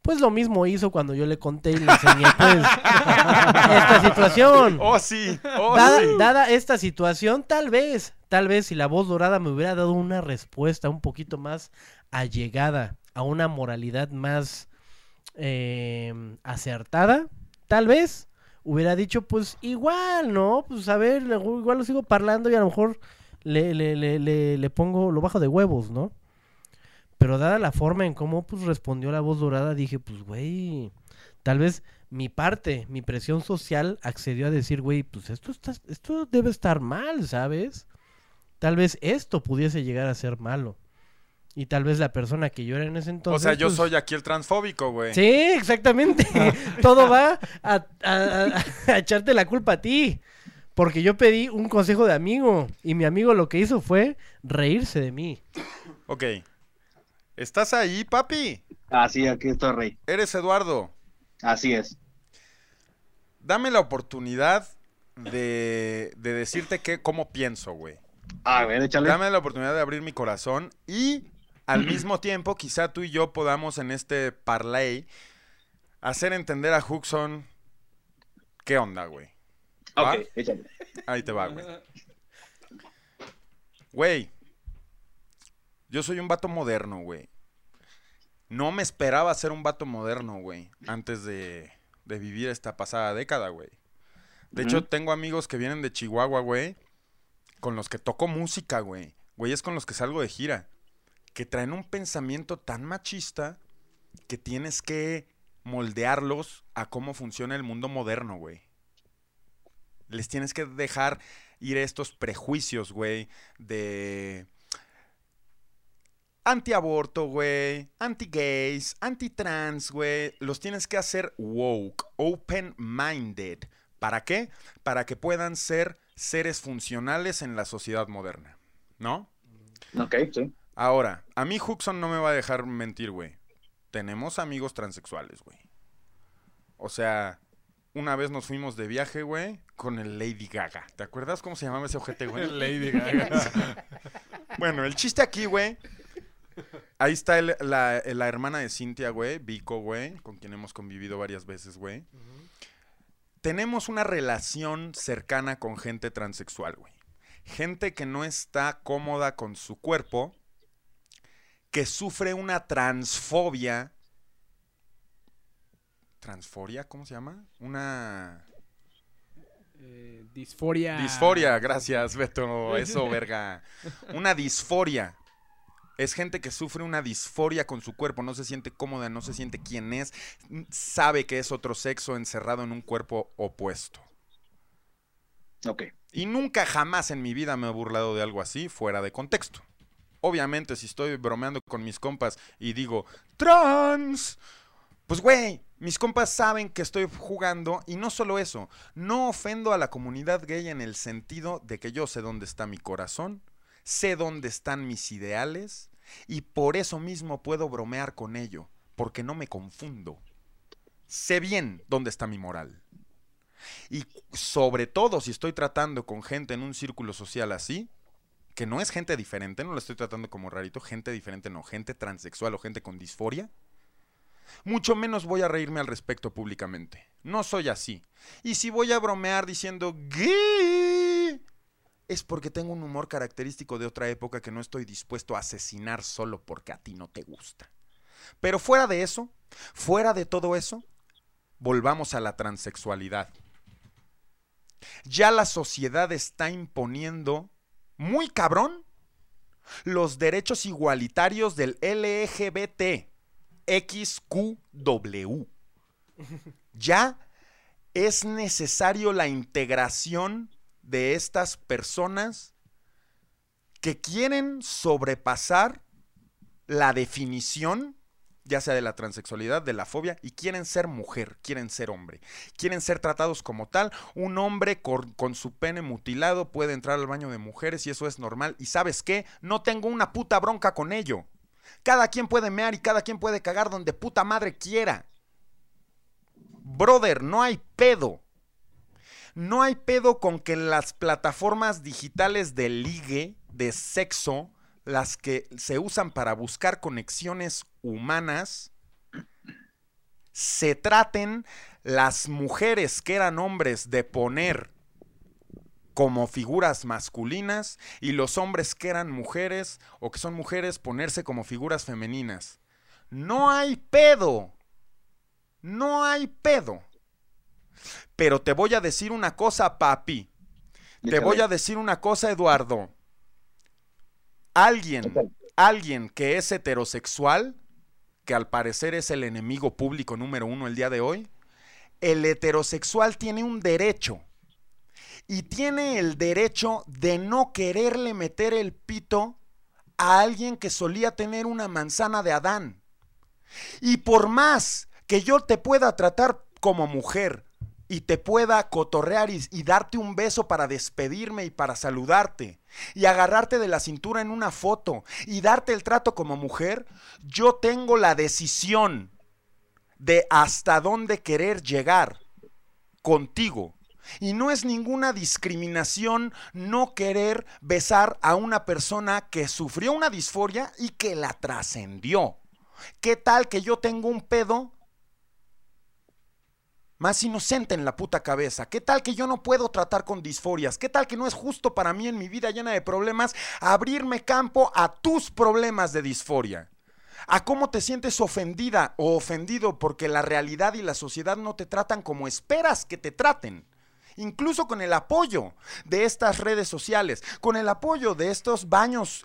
Pues lo mismo hizo cuando yo le conté y le enseñé, pues, esta situación. Oh, sí. Oh, dada esta situación, tal vez si la voz dorada me hubiera dado una respuesta un poquito más allegada a una moralidad más acertada, tal vez hubiera dicho, pues, igual, ¿no? Pues, a ver, igual lo sigo parlando y a lo mejor le pongo, lo bajo de huevos, ¿no? Pero dada la forma en cómo pues respondió la voz dorada, dije, pues, güey, tal vez mi presión social accedió a decir, güey, pues esto debe estar mal, ¿sabes? Tal vez esto pudiese llegar a ser malo. Y tal vez la persona que yo era en ese entonces... O sea, yo pues... soy aquí el transfóbico, güey. Sí, exactamente. Ah. Todo va a echarte la culpa a ti. Porque yo pedí un consejo de amigo. Y mi amigo lo que hizo fue reírse de mí. Ok. ¿Estás ahí, papi? Así, aquí estoy, Rey. ¿Eres Eduardo? Así es. Dame la oportunidad de decirte cómo pienso, güey. A ver, échale. Dame la oportunidad de abrir mi corazón y al mismo tiempo quizá tú y yo podamos en este parlay hacer entender a Huxon qué onda, güey. ¿Va? Ok, échale. Ahí te va, güey. Güey. Yo soy un vato moderno, güey. No me esperaba ser un vato moderno, güey, antes de vivir esta pasada década, güey. De hecho, tengo amigos que vienen de Chihuahua, güey, con los que toco música, güey. Güeyes con los que salgo de gira. Que traen un pensamiento tan machista que tienes que moldearlos a cómo funciona el mundo moderno, güey. Les tienes que dejar ir estos prejuicios, güey, de... antiaborto, güey, anti-gays, anti-trans, güey. Los tienes que hacer woke, open-minded. ¿Para qué? Para que puedan ser seres funcionales en la sociedad moderna, ¿no? Ok, sí. Ahora, a mí Huxon no me va a dejar mentir, güey. Tenemos amigos transexuales, güey. O sea, una vez nos fuimos de viaje, güey, con el Lady Gaga. ¿Te acuerdas cómo se llamaba ese ojete, güey? El Lady Gaga. Bueno, el chiste aquí, güey... Ahí está la hermana de Cintia, güey, Vico, güey, con quien hemos convivido varias veces, güey. Uh-huh. Tenemos una relación cercana con gente transexual, güey. Gente que no está cómoda con su cuerpo, que sufre una transfobia. ¿Transforia? ¿Cómo se llama? Una... disforia. Disforia, gracias, Beto. Eso, verga. Una disforia. Es gente que sufre una disforia con su cuerpo, no se siente cómoda, no se siente quién es, sabe que es otro sexo encerrado en un cuerpo opuesto. Ok. Y nunca jamás en mi vida me he burlado de algo así fuera de contexto. Obviamente, si estoy bromeando con mis compas y digo, ¡trans! Pues, güey, mis compas saben que estoy jugando y no solo eso, no ofendo a la comunidad gay en el sentido de que yo sé dónde está mi corazón, sé dónde están mis ideales y por eso mismo puedo bromear con ello, porque no me confundo. Sé bien dónde está mi moral. Y sobre todo si estoy tratando con gente en un círculo social así, que no es gente diferente, no la estoy tratando como rarito, gente diferente no, gente transexual o gente con disforia, Mucho menos voy a reírme al respecto públicamente. No soy así. Y si voy a bromear diciendo "¿qué?", es porque tengo un humor característico de otra época que no estoy dispuesto a asesinar solo porque a ti no te gusta. Pero fuera de eso, fuera de todo eso, volvamos a la transexualidad. Ya la sociedad está imponiendo, muy cabrón, los derechos igualitarios del LGBTXQW. Ya es necesario la integración de estas personas que quieren sobrepasar la definición, ya sea de la transexualidad, de la fobia, y quieren ser mujer, quieren ser hombre, quieren ser tratados como tal. Un hombre con su pene mutilado puede entrar al baño de mujeres y eso es normal. ¿Y sabes qué? No tengo una puta bronca con ello. Cada quien puede mear y cada quien puede cagar donde puta madre quiera. Brother, no hay pedo. No hay pedo con que las plataformas digitales de ligue, de sexo, las que se usan para buscar conexiones humanas, se traten las mujeres que eran hombres de poner como figuras masculinas y los hombres que eran mujeres o que son mujeres ponerse como figuras femeninas. No hay pedo. No hay pedo. Pero te voy a decir una cosa, papi. Te voy a decir una cosa, Eduardo. Alguien que es heterosexual, que al parecer es el enemigo público número uno el día de hoy, el heterosexual tiene un derecho y tiene el derecho de no quererle meter el pito a alguien que solía tener una manzana de Adán. Y por más que yo te pueda tratar como mujer y te pueda cotorrear y darte un beso para despedirme y para saludarte y agarrarte de la cintura en una foto y darte el trato como mujer, yo tengo la decisión de hasta dónde querer llegar contigo. Y no es ninguna discriminación no querer besar a una persona que sufrió una disforia y que la trascendió. ¿Qué tal que yo tengo un pedo más inocente en la puta cabeza? ¿Qué tal que yo no puedo tratar con disforias? ¿Qué tal que no es justo para mí en mi vida llena de problemas abrirme campo a tus problemas de disforia? ¿A cómo te sientes ofendida o ofendido porque la realidad y la sociedad no te tratan como esperas que te traten? Incluso con el apoyo de estas redes sociales, con el apoyo de estos baños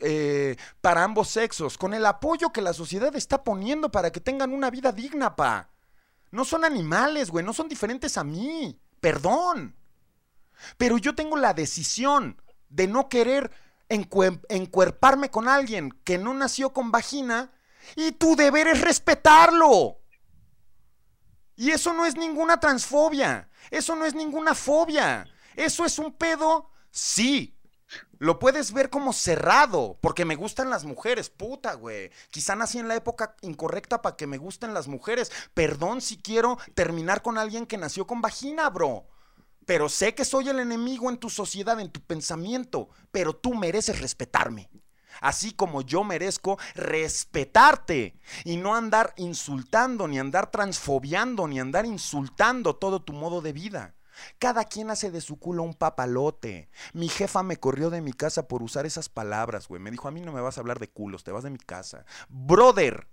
para ambos sexos, con el apoyo que la sociedad está poniendo para que tengan una vida digna, pa. No son animales, güey, no son diferentes a mí, perdón. Pero yo tengo la decisión de no querer encuerparme con alguien que no nació con vagina y tu deber es respetarlo. Y eso no es ninguna transfobia, eso no es ninguna fobia, eso es un pedo, sí. Lo puedes ver como cerrado, porque me gustan las mujeres, puta, güey. Quizá nací en la época incorrecta para que me gusten las mujeres. Perdón si quiero terminar con alguien que nació con vagina, bro. Pero sé que soy el enemigo en tu sociedad, en tu pensamiento. Pero tú mereces respetarme. Así como yo merezco respetarte. Y no andar insultando, ni andar transfobiando, ni andar insultando todo tu modo de vida. Cada quien hace de su culo un papalote. Mi jefa me corrió de mi casa por usar esas palabras, güey. Me dijo, a mí no me vas a hablar de culos, te vas de mi casa. Brother,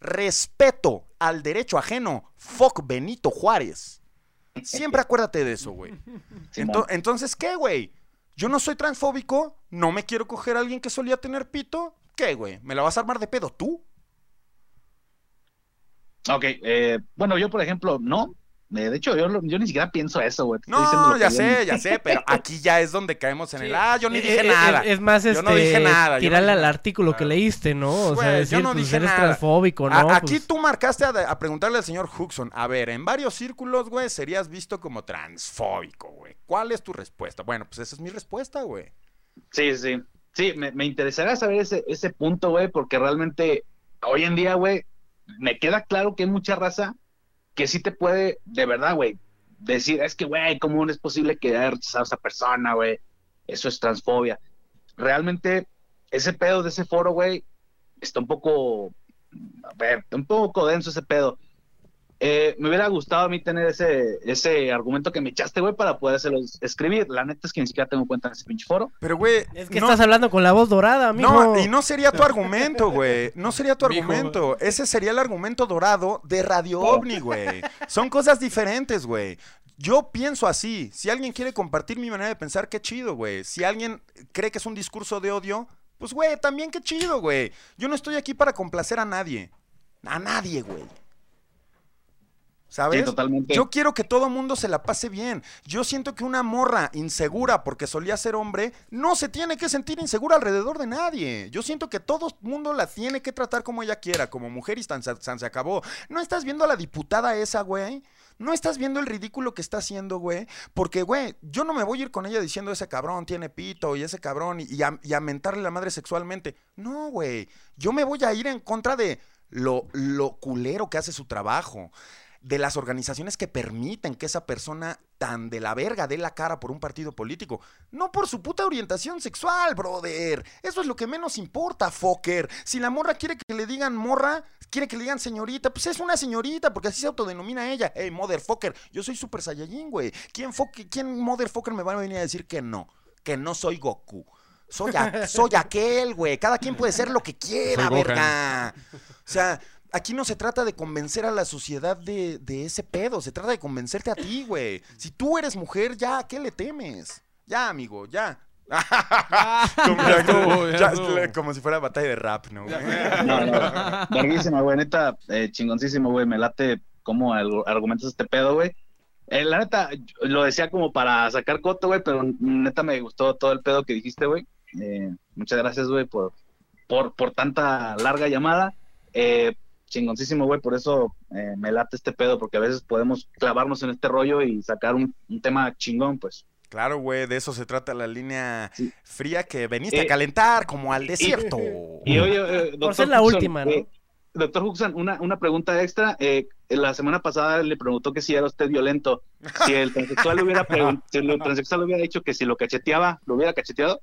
respeto al derecho ajeno. Fuck Benito Juárez. Siempre acuérdate de eso, güey. Entonces, ¿qué, güey? Yo no soy transfóbico, no me quiero coger a alguien que solía tener pito. ¿Qué, güey? ¿Me la vas a armar de pedo tú? Ok, bueno, yo por ejemplo, no. De hecho, yo ni siquiera pienso eso, güey. No, ya sé, pero aquí ya es donde caemos en el... Ah, yo ni dije nada. Es más, yo no dije nada. Tírale al artículo que leíste, ¿no? O sea, decir, yo no dije nada. Eres transfóbico, ¿no? Aquí tú marcaste a preguntarle al señor Huxon. A ver, en varios círculos, güey, serías visto como transfóbico, güey. ¿Cuál es tu respuesta? Bueno, pues esa es mi respuesta, güey. Sí. Sí, me interesará saber ese punto, güey, porque realmente hoy en día, güey, me queda claro que hay mucha raza que sí te puede, de verdad, güey, decir, es que, güey, ¿cómo es posible que haya rechazado a esa persona, güey? Eso es transfobia. Realmente, ese pedo de ese foro, güey, está un poco denso ese pedo. Me hubiera gustado a mí tener ese argumento que me echaste, güey, para podérselo escribir. La neta es que ni siquiera tengo cuenta en ese pinche foro. Pero, güey... Es que no... estás hablando con la voz dorada, amigo. No, y no sería tu argumento, güey. No sería tu argumento. Ese sería el argumento dorado de Radio OVNI, güey. Son cosas diferentes, güey. Yo pienso así. Si alguien quiere compartir mi manera de pensar, qué chido, güey. Si alguien cree que es un discurso de odio, pues, güey, también qué chido, güey. Yo no estoy aquí para complacer a nadie. A nadie, güey. ¿Sabes? Sí, totalmente. Yo quiero que todo mundo se la pase bien. Yo siento que una morra insegura porque solía ser hombre no se tiene que sentir insegura alrededor de nadie. Yo siento que todo mundo la tiene que tratar como ella quiera, como mujer, y tan se acabó. ¿No estás viendo a la diputada esa, güey? ¿No estás viendo el ridículo que está haciendo, güey? Porque, güey, yo no me voy a ir con ella diciendo ese cabrón tiene pito y ese cabrón y a mentarle la madre sexualmente. No, güey. Yo me voy a ir en contra de lo culero que hace su trabajo, de las organizaciones que permiten que esa persona tan de la verga dé la cara por un partido político. No por su puta orientación sexual, brother. Eso es lo que menos importa, fucker. Si la morra quiere que le digan morra, quiere que le digan señorita, pues es una señorita, porque así se autodenomina ella. Hey, motherfucker, yo soy super saiyajin, güey. ¿Quién motherfucker me va a venir a decir que no soy Goku? Soy aquel, güey. Cada quien puede ser lo que quiera, verga. O sea... Aquí no se trata de convencer a la sociedad de ese pedo. Se trata de convencerte a ti, güey. Si tú eres mujer, ya, ¿a qué le temes? Ya, amigo, ya. Como si fuera batalla de rap, ¿no? No. Verguísima, güey. Neta, chingoncísimo, güey. Me late cómo argumentas este pedo, güey. La neta, lo decía como para sacar coto, güey, pero neta me gustó todo el pedo que dijiste, güey. Muchas gracias, güey, por tanta larga llamada. Chingoncísimo, güey, por eso me late este pedo, porque a veces podemos clavarnos en este rollo y sacar un tema chingón, pues. Claro, güey, de eso se trata la línea fría que veniste a calentar, como al desierto. Y oye, doctor por ser la Huxon, última, ¿no? Doctor Huxon, una pregunta extra. La semana pasada le preguntó que si era usted violento. Si el transexual hubiera dicho que si lo cacheteaba, ¿lo hubiera cacheteado?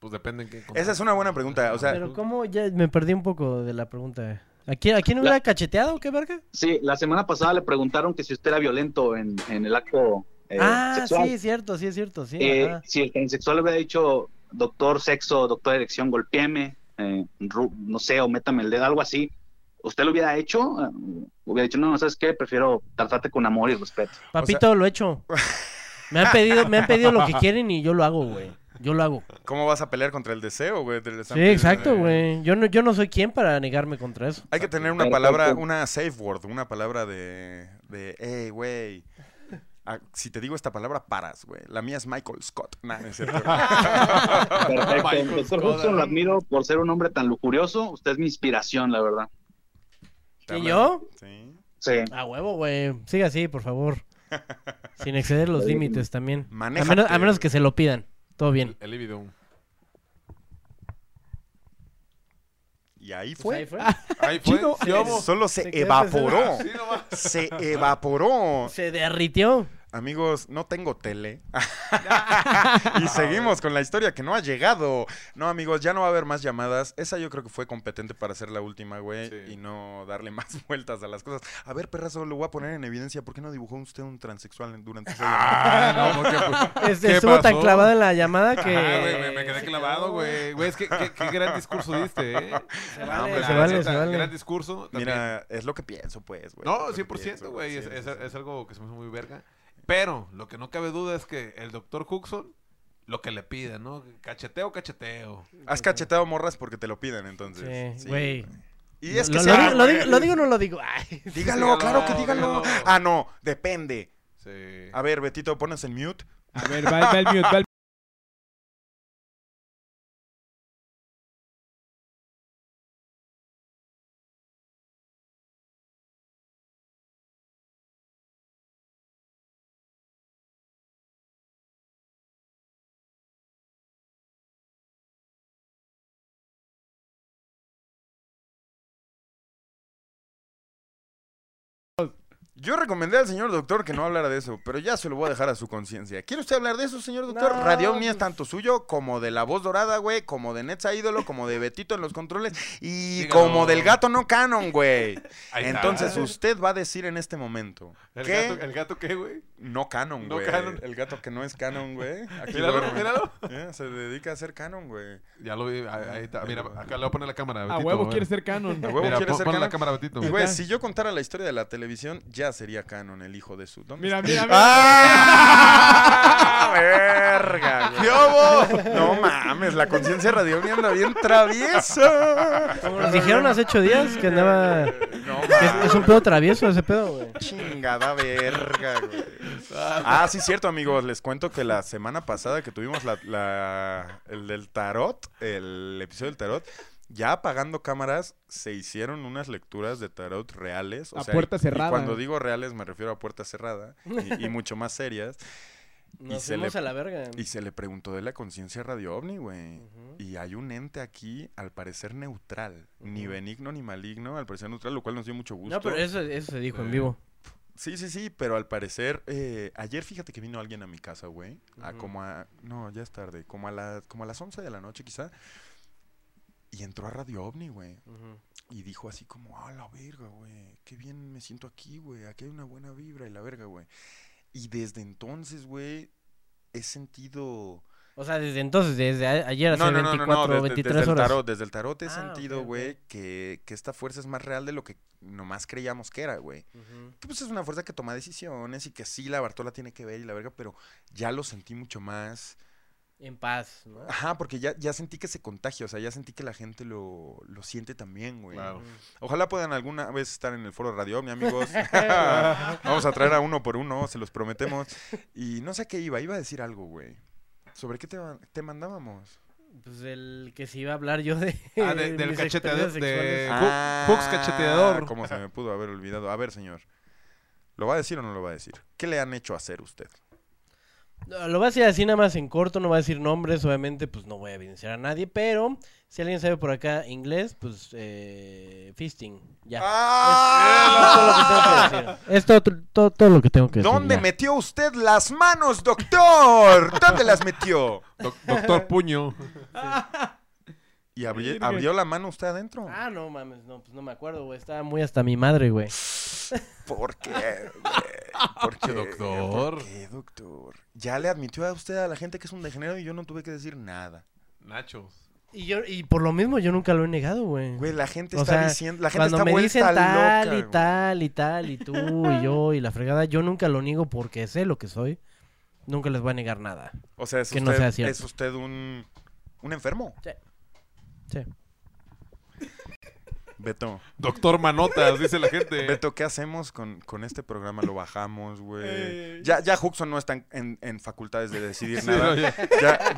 Pues depende en qué... Esa es una buena pregunta, o sea... Pero ¿cómo? Ya me perdí un poco de la pregunta. ¿Aquí no hubiera cacheteado o qué verga? Sí, la semana pasada le preguntaron que si usted era violento en el acto sexual. Sí, es cierto, sí. Si el transexual hubiera dicho, doctor sexo, doctor erección, golpéeme, no sé, o métame el dedo, algo así, ¿usted lo hubiera hecho? Hubiera dicho, no, ¿sabes qué? Prefiero tratarte con amor y respeto. Papito, o sea... lo he hecho. Me han pedido lo que quieren y yo lo hago, güey. Yo lo hago. ¿Cómo vas a pelear contra el deseo, güey? Sí, exacto, güey. Yo no soy quien para negarme contra eso. Hay que tener una palabra, una safe word, una palabra de hey, güey, si te digo esta palabra, paras, güey. La mía es Michael Scott. Nah, no es cierto. Perfecto. El doctor Hudson lo admiro por ser un hombre tan lujurioso. Usted es mi inspiración, la verdad. ¿Y yo? Sí. A huevo, güey. Siga así, por favor. Sin exceder los límites también. A menos que se lo pidan. Todo bien. El libido. Y ahí fue. Pues ahí fue. Chico, solo se evaporó. Se evaporó. Se derritió. Amigos, no tengo tele. Y seguimos con la historia que no ha llegado. No, amigos, ya no va a haber más llamadas. Esa yo creo que fue competente para ser la última, güey. Sí. Y no darle más vueltas a las cosas. A ver, perrazo, lo voy a poner en evidencia. ¿Por qué no dibujó usted un transexual durante esa llamada? No, estuvo tan clavado en la llamada que... güey, me quedé clavado, güey. Güey, es que qué gran discurso diste, ¿eh? Se vale. Gran discurso. También. Mira, es lo que pienso, pues, güey. No, 100%, güey. Es algo que se me hace muy verga. Pero lo que no cabe duda es que el doctor Huxon, lo que le pida, ¿no? Cacheteo. Has cacheteado morras porque te lo piden, entonces. Sí, güey. Sí. Y es que ¿Lo digo o no lo digo? Ay. Dígalo, claro que dígalo. Ah, no, depende. Sí. A ver, Betito, pones en mute. A ver, va el mute, va el... Yo recomendé al señor doctor que no hablara de eso, pero ya se lo voy a dejar a su conciencia. ¿Quiere usted hablar de eso, señor doctor? No. Radio OVNI es tanto suyo como de La Voz Dorada, güey, como de Netza Ídolo, como de Betito en los controles y dígalo, como del gato no canon, güey. Entonces usted va a decir en este momento. ¿El gato qué, güey? No canon, güey. No canon. El gato que no es canon, güey. Míralo, míralo. Se dedica a ser canon, güey. Ya lo vi, ahí está. Mira, acá le voy a poner la cámara, Betito. A huevo quiere ser canon. A huevo quiere ser canon. La cámara, Betito. Y, güey, si yo contara la historia de la televisión, ya sería canon el hijo de su... Mira, mira, mira. ¡Ah! ¡Verga, güey! ¡Qué no mames! La conciencia radiovni anda bien traviesa. Como nos dijeron hace 8 días que andaba... No, es un pedo travieso ese pedo, güey. Chingada verga, güey. Ah, sí, cierto, amigos. Les cuento que la semana pasada que tuvimos el del tarot, el episodio del tarot... Ya apagando cámaras, se hicieron unas lecturas de tarot reales. O sea, a puerta cerrada. Y cuando digo reales, me refiero a puerta cerrada y mucho más serias. Nos fuimos a la verga. Y se le preguntó de la conciencia Radio OVNI, güey. Y hay un ente aquí, al parecer neutral. Ni benigno ni maligno, al parecer neutral, lo cual nos dio mucho gusto. No, pero eso se dijo en vivo. Sí, sí, sí, pero al parecer... ayer, fíjate que vino alguien a mi casa, güey. No, ya es tarde. Como a las 11 de la noche, quizá. Y entró a Radio OVNI, güey. Y dijo así como, ah, la verga, güey. Qué bien me siento aquí, güey. Aquí hay una buena vibra y la verga, güey. Y desde entonces, güey, he sentido... O sea, desde entonces, desde ayer hace 23 horas. Desde el tarot he sentido, güey, que esta fuerza es más real de lo que nomás creíamos que era, güey. Que pues es una fuerza que toma decisiones y que sí, la Bartola tiene que ver y la verga, pero ya lo sentí mucho más... En paz, ¿no? Ajá, porque ya sentí que se contagia, o sea, ya sentí que la gente lo siente también, güey. Claro. Ojalá puedan alguna vez estar en el foro Radio OVNI, amigos. Vamos a traer a uno por uno, se los prometemos. Y no sé a qué iba a decir algo, güey. ¿Sobre qué te mandábamos? Pues el que se iba a hablar yo de... Ah, del cacheteador, de... Hooks cacheteador. Cómo se me pudo haber olvidado. A ver, señor, ¿lo va a decir o no lo va a decir? ¿Qué le han hecho hacer usted? Lo va a decir así nada más en corto, no va a decir nombres, obviamente pues no voy a evidenciar a nadie, pero si alguien sabe por acá inglés, pues fisting, ya. Es todo lo que tengo que decir. ¿Dónde metió usted las manos, doctor? ¿Dónde las metió? Doctor Puño. Sí. ¿Y abrió la mano usted adentro? Ah, no mames, no, pues no me acuerdo, güey, estaba muy hasta mi madre, güey. ¿Por qué, güey? ¿Por qué, doctor? ¿Por qué, doctor? Ya le admitió a usted a la gente que es un degenerado y yo no tuve que decir nada. Nachos. Y por lo mismo yo nunca lo he negado, güey. Güey, la gente está diciendo... La gente está vuelta loca. Cuando me dicen tal y tal y tú y yo y la fregada, yo nunca lo niego porque sé lo que soy. Nunca les voy a negar nada. O sea, ¿es usted un enfermo? Sí. Sí. Beto. Doctor Manotas, dice la gente. Beto, ¿qué hacemos con este programa? Lo bajamos, güey. Ya Huxon no está en facultades de decidir nada. No, ya.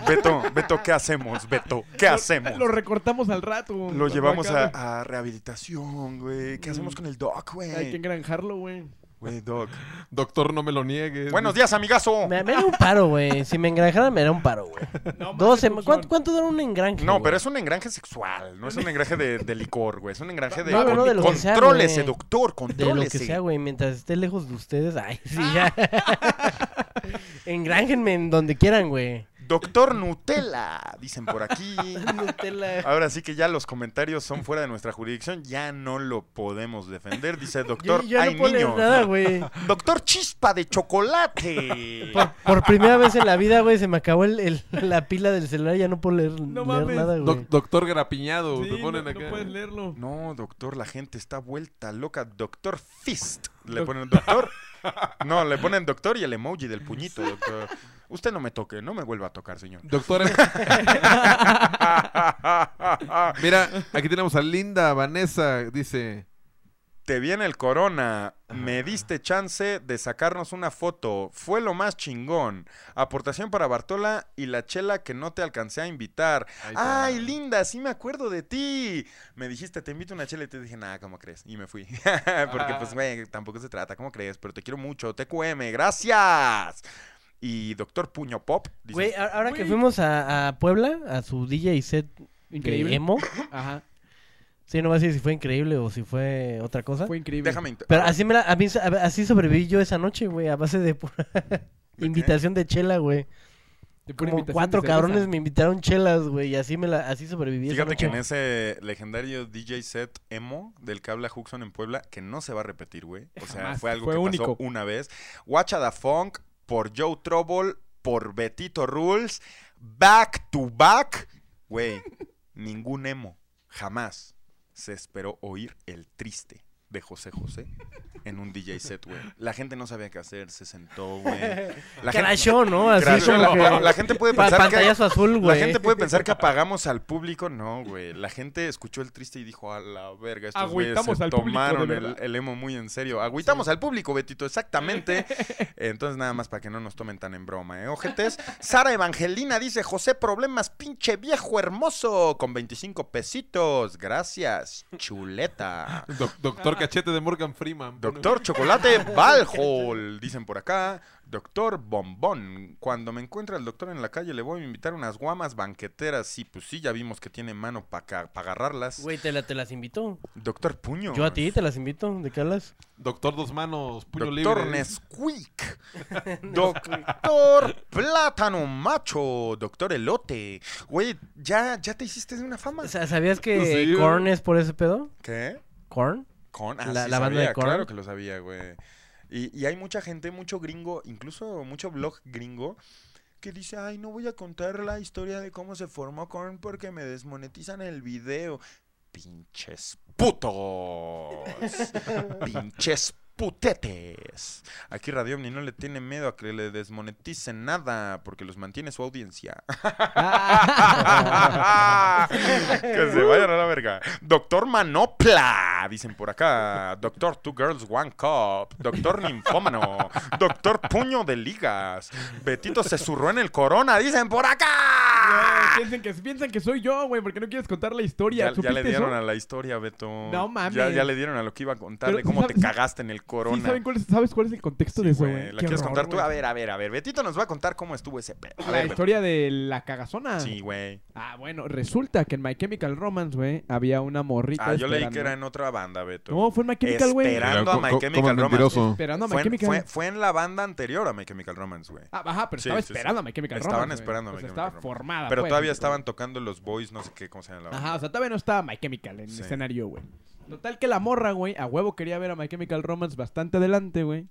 Beto, ¿qué hacemos? Beto, ¿qué hacemos? Lo recortamos al rato. Lo llevamos a rehabilitación, güey. ¿Qué hacemos con el doc, güey? Hay que engranjarlo, güey. Güey, doctor, no me lo niegues. Buenos días, amigazo. Me haría un paro, güey. Si me engranjaran, me haría un paro, güey. No, ¿Cuánto dura un engranje? No, güey? Pero es un engranje sexual. No es un engranje de licor, güey. Es un engranje de... No, de lo que sea, contrólese, doctor, contrólese. De lo que sea, güey. Mientras esté lejos de ustedes, ay, sí, ya. Engranjenme en donde quieran, güey. Doctor Nutella, dicen por aquí. Nutella. Ahora sí que ya los comentarios son fuera de nuestra jurisdicción. Ya no lo podemos defender. Dice doctor, hay no niños. Nada, doctor Chispa de Chocolate. Por primera vez en la vida, güey, se me acabó la pila del celular. Ya no puedo leer nada, güey. Doctor Grapiñado, sí, te ponen acá. No puedes leerlo. No, doctor, la gente está vuelta loca. Doctor Fist. Le ponen doctor. No, le ponen doctor y el emoji del puñito, doctor. Usted no me toque, no me vuelva a tocar, señor. Doctora. Mira, aquí tenemos a Linda Vanessa, dice... Te viene el corona, me diste chance de sacarnos una foto, fue lo más chingón. Aportación para Bartola y la chela que no te alcancé a invitar. Ay, Linda, sí me acuerdo de ti. Me dijiste, te invito una chela y te dije, nada, ¿cómo crees? Y me fui. Porque pues, güey, tampoco se trata, ¿cómo crees? Pero te quiero mucho, TQM, gracias. Y doctor Puño Pop. Güey, ahora que fuimos a Puebla, a su DJ set increíble. Emo, Sí, no voy a decir si fue increíble o si fue otra cosa. Fue increíble. Déjame. Pero así, mira, a mí, así sobreviví yo esa noche, güey, a base de pura invitación de chela, güey. Como cuatro cabrones me invitaron chelas, güey, y así así sobreviví. Fíjate que en ese legendario DJ set emo del que habla Huxon en Puebla, que no se va a repetir, güey. O sea, jamás. Fue algo fue que único. Pasó una vez. Watch a Da Funk por Joe Trouble, por Betito Rules, back to back. Güey, ningún emo jamás se esperó oír el triste de José José en un DJ set, güey. La gente no sabía qué hacer, se sentó, güey. Crashó, ¿no? Así crashó, como la gente puede pensar pantallazo que azul, güey. La gente puede pensar que apagamos al público, no, güey. La gente escuchó el triste y dijo, a la verga, estos agüitamos güeyes se tomaron el emo muy en serio. Agüitamos sí. al público, Betito, exactamente. Entonces, nada más para que no nos tomen tan en broma, ¿eh? Ojetes. Sara Evangelina dice, José, problemas, pinche viejo hermoso, con 25 pesitos. Gracias, chuleta. Doctor Cachete de Morgan Freeman. Doctor Chocolate Valhol, dicen por acá. Doctor Bombón. Cuando me encuentre al doctor en la calle, le voy a invitar unas guamas banqueteras. Sí, pues sí, ya vimos que tiene mano para agarrarlas. Güey, te las invito. Doctor Puño. Yo a ti te las invito. ¿De qué hablas? Doctor Dos Manos, Puño Libre. Doctor Nesquik. Doctor Plátano Macho. Doctor Elote. Güey, ya te hiciste de una fama. ¿Sabías que sí. Korn es por ese pedo? ¿Qué? ¿Korn? Korn, ah, la banda de Korn. Claro que lo sabía, güey. Y hay mucha gente, mucho gringo, incluso mucho blog gringo, que dice, ay, no voy a contar la historia de cómo se formó Korn porque me desmonetizan el video. Pinches putos. Pinches putetes. Aquí Radio OVNI no le tiene miedo a que le desmoneticen nada porque los mantiene su audiencia. Que se vayan a la verga. Doctor Manopla, dicen por acá. Doctor Two Girls One Cup. Doctor Ninfómano. Doctor Puño de Ligas. Betito se zurró en el corona, dicen por acá. No, piensan que soy yo, güey, porque no quieres contar la historia. Ya le dieron eso? A la historia, Beto. No mames. Ya le dieron a lo que iba a contar. Pero, de cómo te cagaste en el corona. Sí, ¿Sabes cuál es el contexto sí, de eso, güey? ¿La quieres contar tú? Wey. A ver. Betito nos va a contar cómo estuvo ese pedo. La historia de la cagazona. Sí, güey. Ah, bueno, resulta que en My Chemical Romance, güey, había una morrita. Ah, yo leí que era en otra banda, Beto. No, fue en My Chemical, güey. Esperando a My Chemical Romance. Esperando a My Chemical. Fue en la banda anterior a My Chemical Romance, güey. Ah, ajá, pero sí, estaba esperando a My Chemical Romance. Estaban esperando a My Chemical Romance. Estaba formada. Pero todavía estaban tocando los boys, no sé qué, cómo se llama la banda. Ajá, o sea, todavía no estaba My Chemical en el escenario, güey. Total que la morra, güey, a huevo quería ver a My Chemical Romance bastante adelante, güey.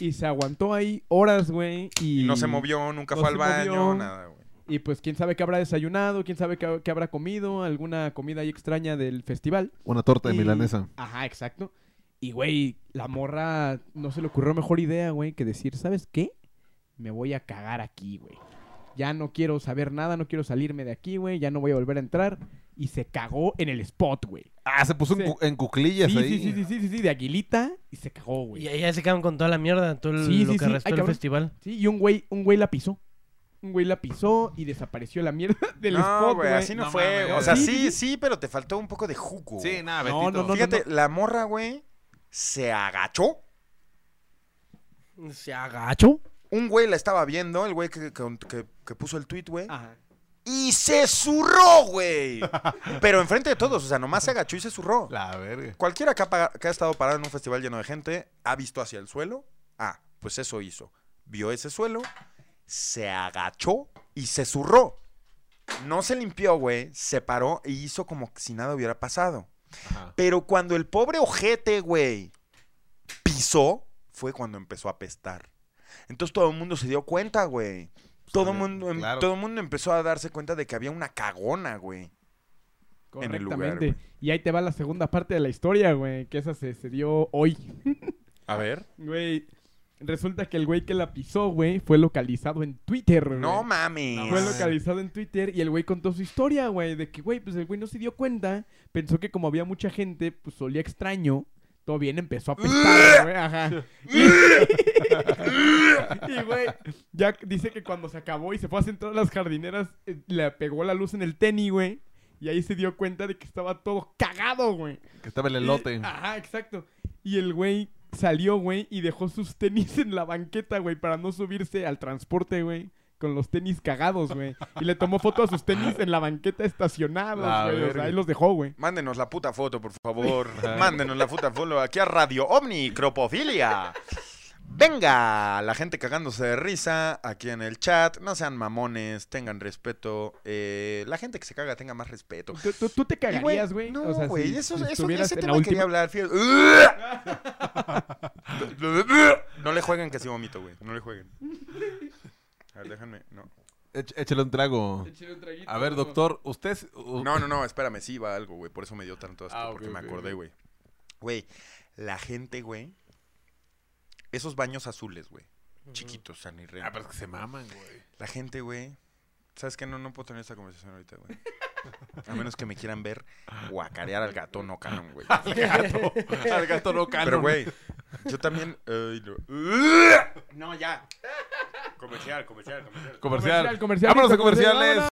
Y se aguantó ahí horas, güey. Y no se movió, nunca fue al baño, nada, güey. Y pues quién sabe qué habrá desayunado, quién sabe qué habrá comido, alguna comida ahí extraña del festival. Una torta de milanesa. Ajá, exacto. Y, güey, la morra no se le ocurrió mejor idea, güey, que decir, ¿sabes qué? Me voy a cagar aquí, güey. Ya no quiero saber nada, no quiero salirme de aquí, güey. Ya no voy a volver a entrar. Y se cagó en el spot, güey. Ah, se puso en cuclillas ahí. Sí, de aguilita. Y se cagó, güey. Y ahí se cagan con toda la mierda, todo el festival. Sí, y un güey la pisó. Un güey la pisó y desapareció la mierda del spot, güey. No, así no fue. Mami, o sea, sí, pero te faltó un poco de jugo. Sí, nada, Betito. No, fíjate, la morra, güey, se agachó. ¿Se agachó? Un güey la estaba viendo, el güey que puso el tweet, güey. Ajá. Y se zurró, güey. Pero enfrente de todos, o sea, nomás se agachó y se zurró. La verga. Cualquiera que ha estado parado en un festival lleno de gente ha visto hacia el suelo. Ah, pues eso hizo. Vio ese suelo, se agachó y se zurró. No se limpió, güey. Se paró e hizo como si nada hubiera pasado. Ajá. Pero cuando el pobre ojete, güey, pisó, fue cuando empezó a apestar. Entonces todo el mundo se dio cuenta, güey. Todo el mundo empezó a darse cuenta de que había una cagona, güey. En el lugar, güey. Y ahí te va la segunda parte de la historia, güey. Que esa se dio hoy. A ver. Güey, resulta que el güey que la pisó, güey, fue localizado en Twitter, güey. ¡No mames! Fue localizado en Twitter y el güey contó su historia, güey. De que, güey, pues el güey no se dio cuenta. Pensó que como había mucha gente, pues olía extraño. Todo bien, empezó a apestar, güey. Ajá. Y, güey, ya dice que cuando se acabó y se fue a sentar a las jardineras, le pegó la luz en el tenis, güey. Y ahí se dio cuenta de que estaba todo cagado, güey. Que estaba el elote. Ajá, exacto. Y el güey salió, güey, y dejó sus tenis en la banqueta, güey, para no subirse al transporte, güey. con los tenis cagados, güey. Y le tomó foto a sus tenis en la banqueta estacionados, güey. O sea, ahí los dejó, güey. Mándenos la puta foto, por favor. Mándenos la puta foto aquí a Radio OVNI, Cropofilia. Venga, la gente cagándose de risa aquí en el chat. No sean mamones, tengan respeto. La gente que se caga tenga más respeto. ¿Tú te cagarías, güey? No, güey, o sea, si ese tema quería hablar. No le jueguen que sí vomito, güey. No le jueguen. A ver, déjenme. No. Échale un trago. Échale un traguito. A ver, doctor, usted... No, espérame. Sí va algo, güey. Por eso me dio tanto asco, porque me acordé, güey. Güey, la gente, güey... Esos baños azules, güey. Chiquitos, o sea, ni real. Ah, pero es que se maman, güey. La gente, güey. ¿Sabes qué? No puedo tener esta conversación ahorita, güey. A menos que me quieran ver guacarear al gato no canon, güey. Al gato no canon. Pero, güey, yo también... No, ya. Comercial. Vámonos a comerciales.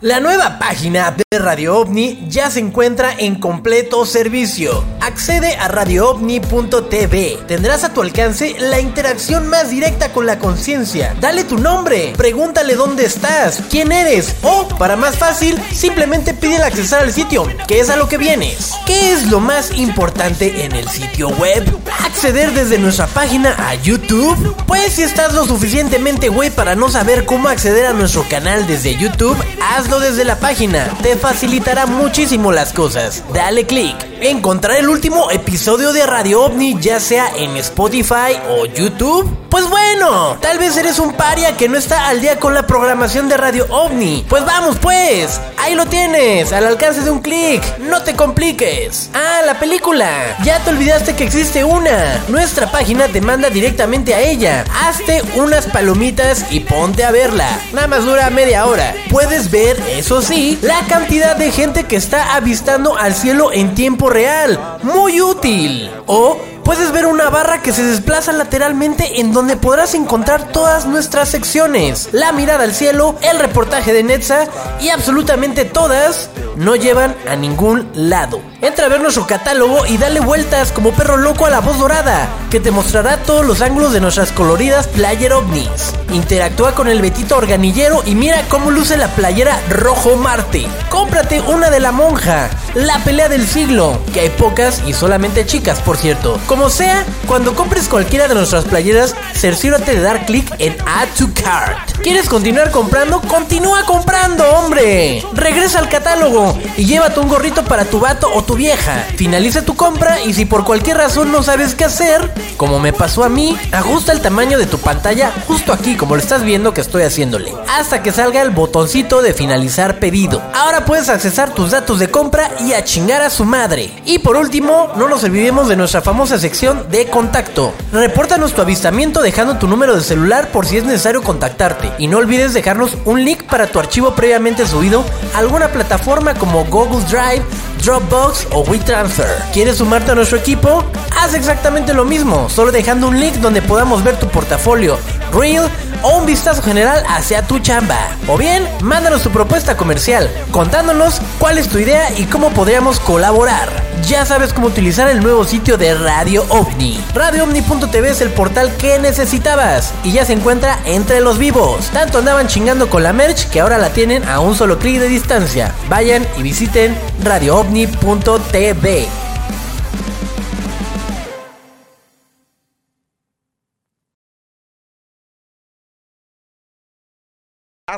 La nueva página de Radio OVNI ya se encuentra en completo servicio. Accede a radioovni.tv. Tendrás a tu alcance la interacción más directa con la conciencia. Dale tu nombre, pregúntale dónde estás, quién eres o, para más fácil, simplemente pídele accesar al sitio, que es a lo que vienes. ¿Qué es lo más importante en el sitio web? ¿Acceder desde nuestra página a YouTube? Pues si estás lo suficientemente güey para no saber cómo acceder a nuestro canal desde YouTube, hazlo desde la página, te facilitará muchísimo las cosas. Dale click, encontrar el último episodio de Radio OVNI, ya sea en Spotify o YouTube. Pues bueno, tal vez eres un paria que no está al día con la programación de Radio OVNI. Pues vamos pues, ahí lo tienes, al alcance de un clic, no te compliques. Ah, la película, ya te olvidaste que existe una. Nuestra página te manda directamente a ella. Hazte unas palomitas y ponte a verla. Nada más dura media hora. Puedes ver, eso sí, la cantidad de gente que está avistando al cielo en tiempo real. Muy útil. O puedes ver una barra que se desplaza lateralmente, en donde podrás encontrar todas nuestras secciones. La mirada al cielo, el reportaje de Netza y absolutamente todas no llevan a ningún lado. Entra a ver nuestro catálogo y dale vueltas como perro loco a la voz dorada, que te mostrará todos los ángulos de nuestras coloridas player ovnis. Interactúa con el Betito Organillero y mira cómo luce la playera Rojo Marte. Cómprate una de la monja, la pelea del siglo, que hay pocas y solamente chicas, por cierto. Como sea, cuando compres cualquiera de nuestras playeras, cerciórate de dar clic en Add to Cart. ¿Quieres continuar comprando? ¡Continúa comprando, hombre! Regresa al catálogo y llévate un gorrito para tu vato o tu vieja. Finaliza tu compra y si por cualquier razón no sabes qué hacer, como me pasó a mí, ajusta el tamaño de tu pantalla justo aquí, como lo estás viendo que estoy haciéndole, hasta que salga el botoncito de finalizar pedido. Ahora puedes accesar tus datos de compra y a chingar a su madre. Y por último, no nos olvidemos de nuestra famosa sección de contacto. Repórtanos tu avistamiento dejando tu número de celular por si es necesario contactarte, y no olvides dejarnos un link para tu archivo previamente subido a alguna plataforma como Google Drive, Dropbox o WeTransfer. ¿Quieres sumarte a nuestro equipo? Haz exactamente lo mismo, solo dejando un link donde podamos ver tu portafolio, reel o un vistazo general hacia tu chamba. O bien, mándanos tu propuesta comercial, contándonos cuál es tu idea y cómo podríamos colaborar. Ya sabes cómo utilizar el nuevo sitio de Radio OVNI. RadioOVNI.tv es el portal que necesitabas y ya se encuentra entre los vivos. Tanto andaban chingando con la merch que ahora la tienen a un solo clic de distancia. Vayan y visiten radioovni.tv.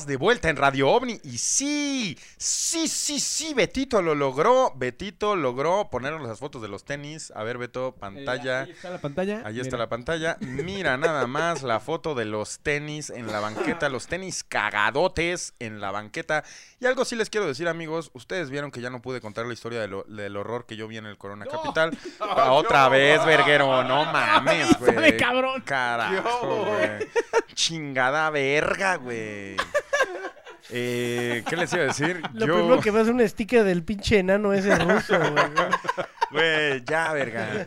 De vuelta en Radio OVNI y sí, Betito lo logró. Betito logró ponernos las fotos de los tenis. A ver, Beto, pantalla. Ahí está la pantalla. Ahí está la pantalla. Mira nada más la foto de los tenis en la banqueta, los tenis cagadotes en la banqueta. Y algo sí les quiero decir, amigos. Ustedes vieron que ya no pude contar la historia del horror que yo vi en el Corona Capital. Otra vez, verguero, no mames, güey. Cabrón. Carajo, güey. Chingada verga, güey. ¿Qué les iba a decir? Lo primero que va es un sticker del pinche enano ese ruso, güey. Güey, ya, verga.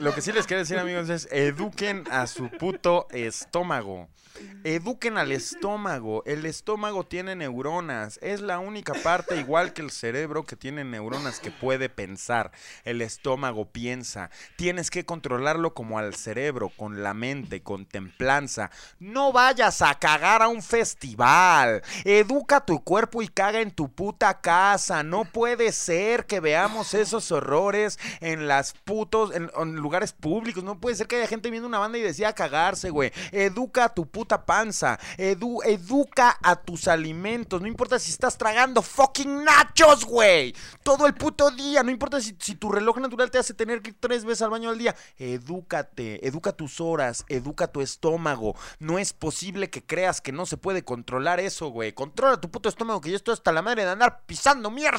Lo que sí les quiero decir, amigos, es eduquen a su puto estómago. Eduquen al estómago. El estómago tiene neuronas. Es la única parte, igual que el cerebro, que tiene neuronas, que puede pensar. El estómago piensa. Tienes que controlarlo como al cerebro, con la mente, con templanza. No vayas a cagar a un festival. Educa tu cuerpo y caga en tu puta casa. No puede ser que veamos esos horrores en las putos, en lugares públicos. No puede ser que haya gente viendo una banda y decida cagarse, güey. Educa a tu puta panza. Educa a tus alimentos. No importa si estás tragando fucking nachos, güey, todo el puto día. No importa si tu reloj natural te hace tener que ir 3 veces al baño al día. Edúcate, educa tus horas, educa tu estómago. No es posible que creas que no se puede controlar eso, güey. Controla tu puto estómago, que yo estoy hasta la madre de andar pisando mierda,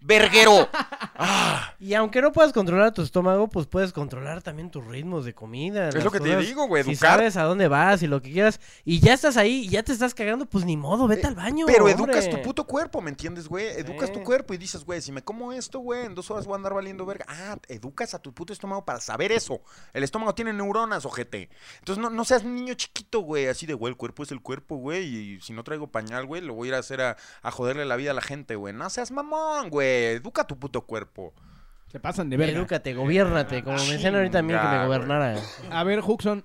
verguero. Ah. Y aunque no puedas controlar tu estómago, pues puedes controlar también tus ritmos de comida. Es lo que te digo, güey, educar. Si sabes a dónde vas y lo que quieras, y ya estás ahí y ya te estás cagando, pues ni modo, vete al baño. Pero educas tu puto cuerpo, ¿me entiendes, güey? Educas tu cuerpo y dices, güey, si me como esto, güey, en 2 horas voy a andar valiendo verga. Ah, educas a tu puto estómago para saber eso. El estómago tiene neuronas, ojete. Entonces no seas niño chiquito, güey, así de, güey, el cuerpo es el cuerpo, güey, y si no traigo pañal, güey, lo voy a ir a hacer a joderle la vida a la gente, güey. No seas mamón, güey. Educa tu puto cuerpo. Se pasan de verga. Edúcate, gobiérnate. Como me decían ahorita a mí que me gobernara. A ver, Huxon,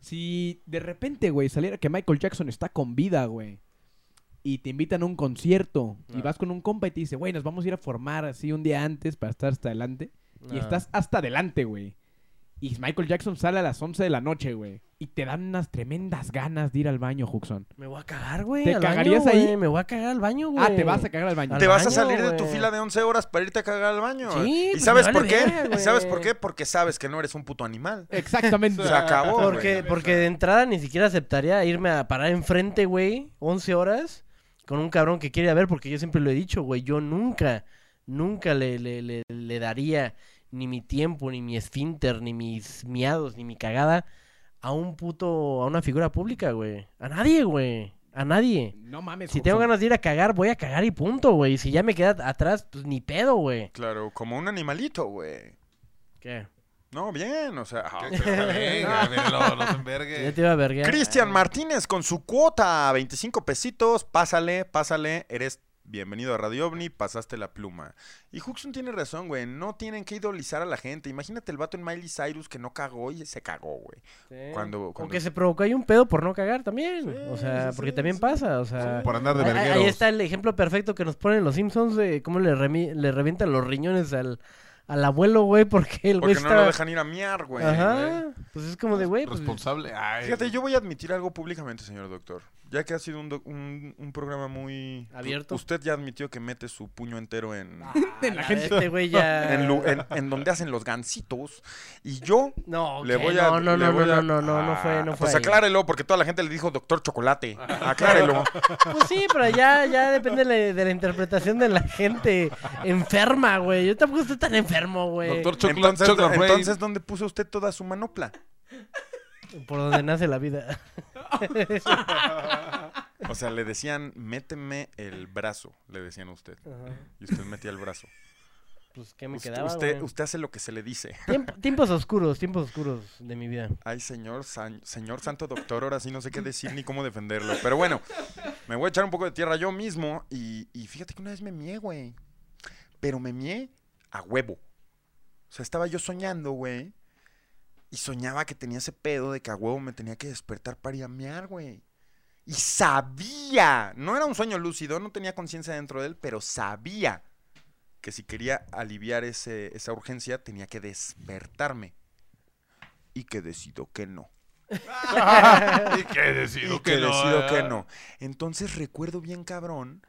si de repente, güey, saliera que Michael Jackson está con vida, güey, y te invitan a un concierto, y vas con un compa y te dice, güey, nos vamos a ir a formar así un día antes para estar hasta adelante, y estás hasta adelante, güey, y Michael Jackson sale a las 11 de la noche, güey, y te dan unas tremendas ganas de ir al baño, Huxon. Me voy a cagar, güey. ¿Te cagarías baño, ahí? Wey. Me voy a cagar al baño, güey. Ah, te vas a cagar al baño. Te vas a salir de tu fila de 11 horas para irte a cagar al baño. Sí, ¿y sabes por qué? Idea, ¿sabes por qué? Porque sabes que no eres un puto animal. Exactamente. Se acabó, porque de entrada ni siquiera aceptaría irme a parar enfrente, güey, 11 horas con un cabrón que quiere a ver, porque yo siempre lo he dicho, güey, yo nunca le daría ni mi tiempo, ni mi esfínter, ni mis miados, ni mi cagada a un puto, a una figura pública, güey. A nadie, güey. A nadie. No mames. Si tengo ganas de ir a cagar, voy a cagar y punto, güey. Si ya me queda atrás, pues ni pedo, güey. Claro, como un animalito, güey. ¿Qué? No, bien, o sea... Oh, ya te iba a verguear. Cristian Martínez con su cuota, 25 pesitos. Pásale, eres... Bienvenido a Radio OVNI, pasaste la pluma. Y Huxon tiene razón, güey. No tienen que idolizar a la gente. Imagínate el vato en Miley Cyrus que no cagó y se cagó, güey. Sí. Cuando se provocó ahí un pedo por no cagar también. Sí, o sea, porque también pasa. O sea, por andar de vergueros. Ahí está el ejemplo perfecto que nos ponen los Simpsons de cómo le revientan los riñones al abuelo, güey, porque el güey está... Porque no lo dejan ir a miar, güey. Ajá. Güey. Pues es como de, güey... Responsable. Pues... Ay, fíjate, yo voy a admitir algo públicamente, señor doctor. Ya que ha sido un programa muy... ¿Abierto? Usted ya admitió que mete su puño entero en... Ah, en la gente. Este güey ya... en donde hacen los gansitos. Y yo... No, okay, le voy a... No fue pues ahí. Aclárelo, porque toda la gente le dijo doctor chocolate. Aclárelo. Pues sí, pero ya depende de la interpretación de la gente enferma, güey. Yo tampoco estoy tan enfermo. Wey. Doctor entonces, ¿dónde puso usted toda su manopla? Por donde nace la vida. O sea, le decían, méteme el brazo, le decían a usted. Ajá. Y usted metía el brazo. Pues, ¿qué me quedaba? Usted hace lo que se le dice. Tiempos oscuros de mi vida. Ay, señor santo doctor, ahora sí no sé qué decir ni cómo defenderlo. Pero bueno, me voy a echar un poco de tierra yo mismo. Y fíjate que una vez me mié, güey. Pero me mié a huevo. O sea, estaba yo soñando, güey, y soñaba que tenía ese pedo de que a huevo me tenía que despertar para ir a mear, güey. Y sabía, no era un sueño lúcido, no tenía conciencia dentro de él, pero sabía que si quería aliviar esa urgencia tenía que despertarme. Y que decido que no. Y que decido y que no. Decido que no. Entonces recuerdo bien cabrón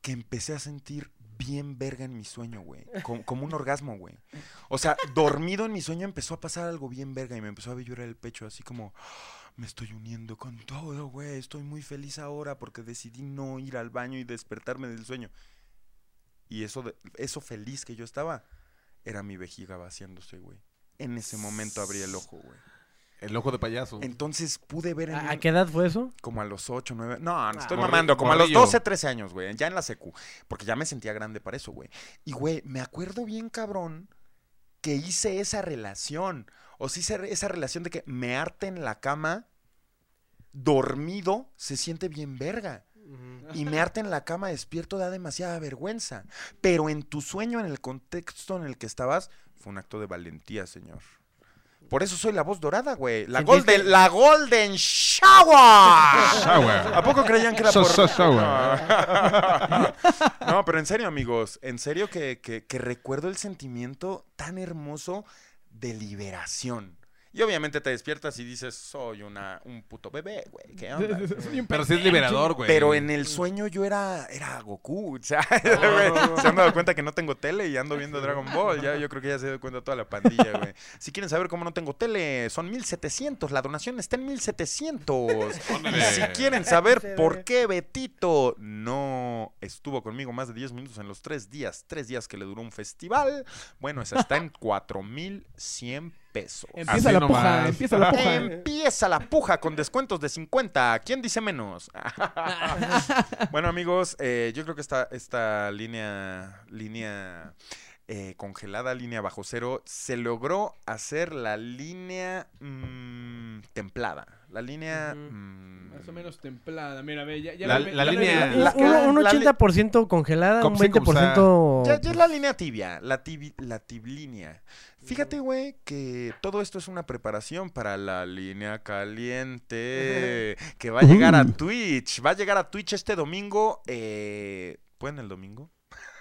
que empecé a sentir... bien verga en mi sueño, güey. Como un orgasmo, güey. O sea, dormido en mi sueño empezó a pasar algo bien verga y me empezó a llorar el pecho así como... Me estoy uniendo con todo, güey. Estoy muy feliz ahora porque decidí no ir al baño y despertarme del sueño. Y eso feliz que yo estaba era mi vejiga vaciándose, güey. En ese momento abrí el ojo, güey. El ojo de payaso. Entonces pude ver... ¿A qué edad fue eso? Como a los 8, 9... No, no estoy mamando. Como a los 12, 13 años, güey. Ya en la secu. Porque ya me sentía grande para eso, güey. Y, güey, me acuerdo bien, cabrón, que hice esa relación. O si hice esa relación de que me harté en la cama, dormido, se siente bien verga. Y me harté en la cama, despierto, da demasiada vergüenza. Pero en tu sueño, en el contexto en el que estabas, fue un acto de valentía, señor. Por eso soy la voz dorada, güey. La Golden Shower. ¿A poco creían que era por...? No, pero en serio, amigos. En serio que recuerdo el sentimiento tan hermoso de liberación. Y obviamente te despiertas y dices, soy un puto bebé, güey. ¿Qué onda? Pero sí es liberador, güey. Pero en el sueño yo era Goku. O sea, oh. Se han dado cuenta que no tengo tele y ando viendo Dragon Ball. Ya, yo creo que ya se dio cuenta toda la pandilla, güey. Si quieren saber cómo no tengo tele, son 1700. La donación está en 1700. Y si quieren saber por qué Betito no estuvo conmigo más de 10 minutos en los 3 días que le duró un festival, bueno, esa está en 4100 pesos. Empieza la puja, empieza la puja. Empieza la puja con descuentos de 50. ¿Quién dice menos? Bueno, amigos, yo creo que esta línea congelada, línea bajo cero, se logró hacer la línea templada. La línea... más o menos templada. Mira, ve, ya... La línea... Un 80% congelada, un 20%... Ya es la línea tibia, la tiblínea. Fíjate, güey, que todo esto es una preparación para la línea caliente que va a llegar a Twitch. Va a llegar a Twitch este domingo. ¿Pueden el domingo?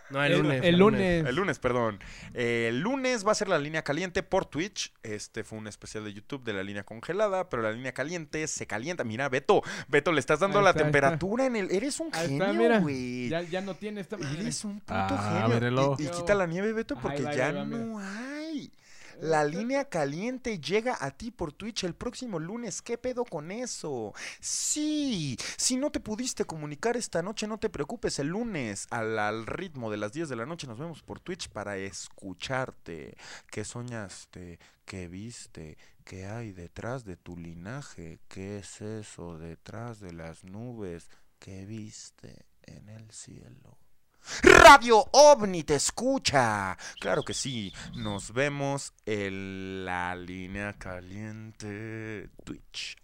No, el lunes. El lunes, perdón. El lunes va a ser la línea caliente por Twitch. Este fue un especial de YouTube de la línea congelada, pero la línea caliente se calienta. Mira, Beto, le estás dando la temperatura en el... Eres un genio, güey. Ya no tiene esta... Eres un puto genio. Mírelo. Y quita la nieve, Beto, porque ya no hay... La línea caliente llega a ti por Twitch el próximo lunes. ¿Qué pedo con eso? Sí, si no te pudiste comunicar esta noche, no te preocupes. El lunes al ritmo de las 10 de la noche nos vemos por Twitch para escucharte. ¿Qué soñaste? ¿Qué viste? ¿Qué hay detrás de tu linaje? ¿Qué es eso detrás de las nubes? ¿Qué viste en el cielo? Radio OVNI te escucha. Claro que sí. Nos vemos en la línea caliente Twitch.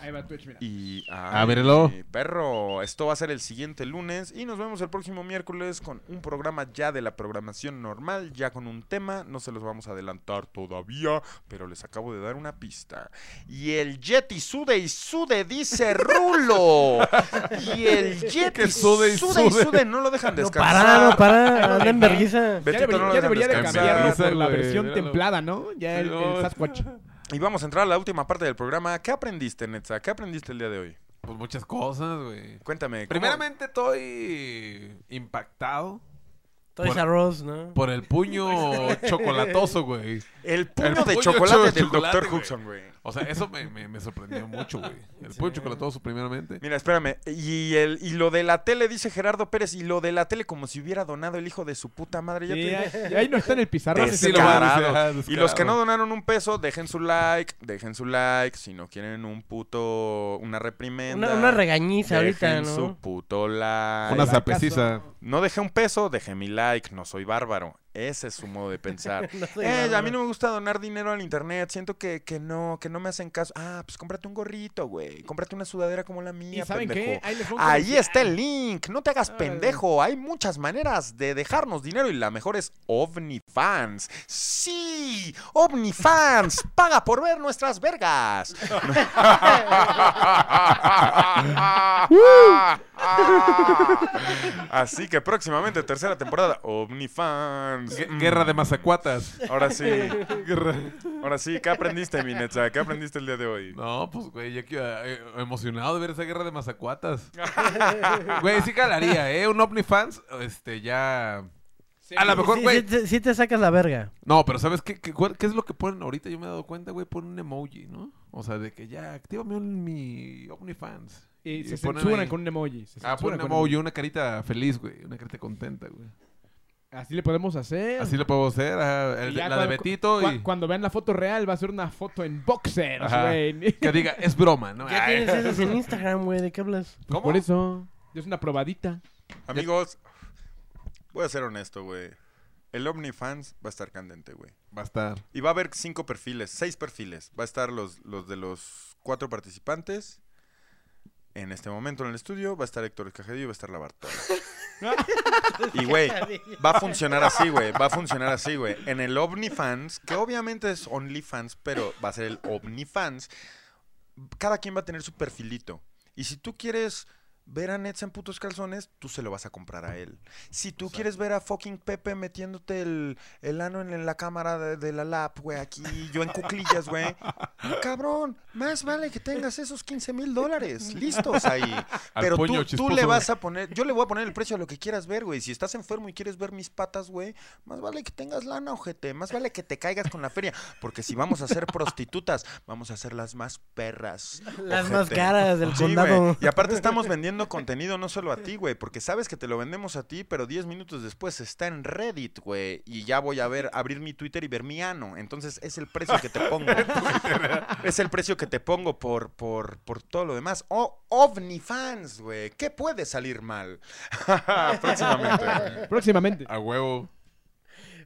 Ahí va Twitch, mira. Y ábrelo. Perro, esto va a ser el siguiente lunes y nos vemos el próximo miércoles con un programa ya de la programación normal, ya con un tema, no se los vamos a adelantar todavía, pero les acabo de dar una pista. Y el Yeti sude y sude, dice Rulo. Y el Yeti sude y sude, no lo dejan descansar. No para, anda en vergüenza. Ya debería de cambiar por la versión templada, ¿no? Ya el Sasquatch. Y vamos a entrar a la última parte del programa. ¿Qué aprendiste, Netza? ¿Qué aprendiste el día de hoy? Pues muchas cosas, güey. Cuéntame. Primeramente estoy impactado. Todo es arroz, ¿no? Por el puño chocolatoso, güey. El puño de chocolate del Dr. Hudson, güey. O sea, eso me sorprendió mucho, güey. El puño chocolatoso, primeramente. Mira, espérame. Y lo de la tele, dice Gerardo Pérez, y lo de la tele como si hubiera donado el hijo de su puta madre. Ya te... Ahí no está en el pizarrón. Descarado. Y los que no donaron un peso, dejen su like. Si no quieren una reprimenda. Una regañiza ahorita, ¿no? Dejen su puto like. Una zapeciza. No dejé un peso, dejé mi like. No soy bárbaro. Ese es su modo de pensar. A mí no me gusta donar dinero al internet. Siento que no me hacen caso. Ah, pues cómprate un gorrito, güey. Cómprate una sudadera como la mía, pendejo. Ahí está el link. No te hagas pendejo. Hay muchas maneras de dejarnos dinero y la mejor es OVNIFans. ¡Sí! OVNIFans. Paga por ver nuestras vergas. Así que próximamente, tercera temporada, OVNIFans. Guerra de mazacuatas. Ahora sí. Ahora sí, ¿qué aprendiste, mi Netza? ¿Qué aprendiste el día de hoy? No, pues, güey, yo emocionado de ver esa guerra de mazacuatas. Güey, sí calaría, ¿eh? Un OVNIFans, ya... Sí, a lo mejor, güey. Sí te sacas la verga. No, pero ¿sabes qué es lo que ponen ahorita? Yo me he dado cuenta, güey, ponen un emoji, ¿no? O sea, de que ya, actívame mi OVNIFans. Y se censuran con un emoji. Ponen un emoji, una carita feliz, güey. Una carita contenta, güey. Así le podemos hacer. Así le podemos hacer. La de Betito. Cuando vean la foto real, va a ser una foto en boxers, güey. Que diga, es broma, ¿no? Ya tienes esas en Instagram, güey. ¿De qué hablas? ¿Cómo? Por eso. Es una probadita. Amigos, voy a ser honesto, güey. El OVNIFans va a estar candente, güey. Va a estar. Y va a haber 6 perfiles. Va a estar los de los 4 participantes. En este momento en el estudio va a estar Héctor Escajadillo y va a estar la Bartola. Y, güey, va a funcionar así, güey. Va a funcionar así, güey. En el OVNIFans, que obviamente es OnlyFans, pero va a ser el OVNIFans, cada quien va a tener su perfilito. Y si tú quieres ver a Nets en putos calzones, tú se lo vas a comprar a él. Si tú quieres ver a fucking Pepe metiéndote el ano en la cámara de la lap, güey, aquí, yo en cuclillas, güey. Cabrón, más vale que tengas esos $15,000 listos ahí. Pero tú le vas a poner, yo le voy a poner el precio a lo que quieras ver, güey. Si estás enfermo y quieres ver mis patas, güey, más vale que tengas lana, ojete. Más vale que te caigas con la feria. Porque si vamos a ser prostitutas, vamos a ser las más perras. Las ojete. Más caras del condado. Güey. Y aparte estamos vendiendo contenido no solo a ti, güey, porque sabes que te lo vendemos a ti, pero 10 minutos después está en Reddit, güey, y ya voy a ver, abrir mi Twitter y ver mi ano. Entonces es el precio que te pongo. Es el precio que te pongo por todo lo demás. Oh, OVNIFans, güey, ¿qué puede salir mal? Próximamente. Wey. Próximamente. A huevo.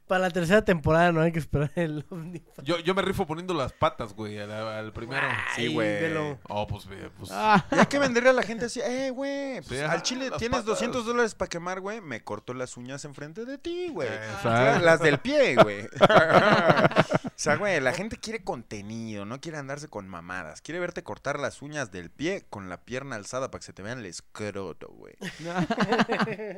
Para la tercera temporada no hay que esperar el OVNIFans. Yo me rifo poniendo las patas, güey, al primero. Ay, sí, güey. Oh, pues. Y hay que venderle a la gente así, güey, pues, sí, al chile tienes patas. $200 para quemar, güey. Me corto las uñas enfrente de ti, güey. Las del pie, güey. O sea, güey, la gente quiere contenido, no quiere andarse con mamadas. Quiere verte cortar las uñas del pie con la pierna alzada para que se te vean el escroto, güey.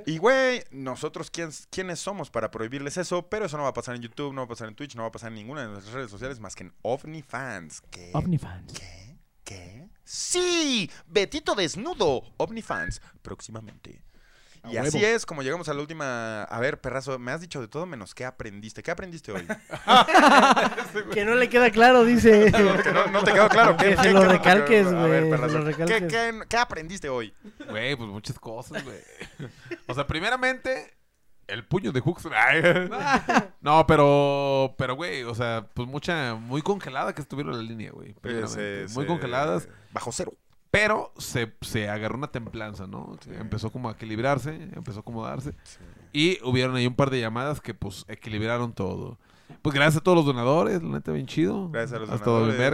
Y, güey, nosotros ¿quiénes somos para prohibirles eso? Pero eso no va a pasar en YouTube, no va a pasar en Twitch, no va a pasar en ninguna de nuestras redes sociales más que en OVNIFans. ¿Qué? OVNIFans. ¿Qué? ¿Qué? ¡Sí! ¡Betito desnudo! OVNIFans. Próximamente. Ah, y huevo. Así es como llegamos a la última. A ver, perrazo, me has dicho de todo menos ¿qué aprendiste? ¿Qué aprendiste hoy? Que no le queda claro, dice. Que no te quedó claro. Que se lo recalques, güey. A ver, perrazo, ¿qué aprendiste hoy? Güey, pues muchas cosas, güey. O sea, primeramente... El puño de Hooks. No, pero, güey, o sea, pues muy congelada que estuvieron en la línea, güey. Muy congeladas. Bajo cero. Pero se agarró una templanza, ¿no? Sí. Empezó como a equilibrarse, empezó a acomodarse. Sí. Y hubieron ahí un par de llamadas que, pues, equilibraron todo. Pues gracias a todos los donadores, la neta, bien chido. Gracias a los donadores. Hasta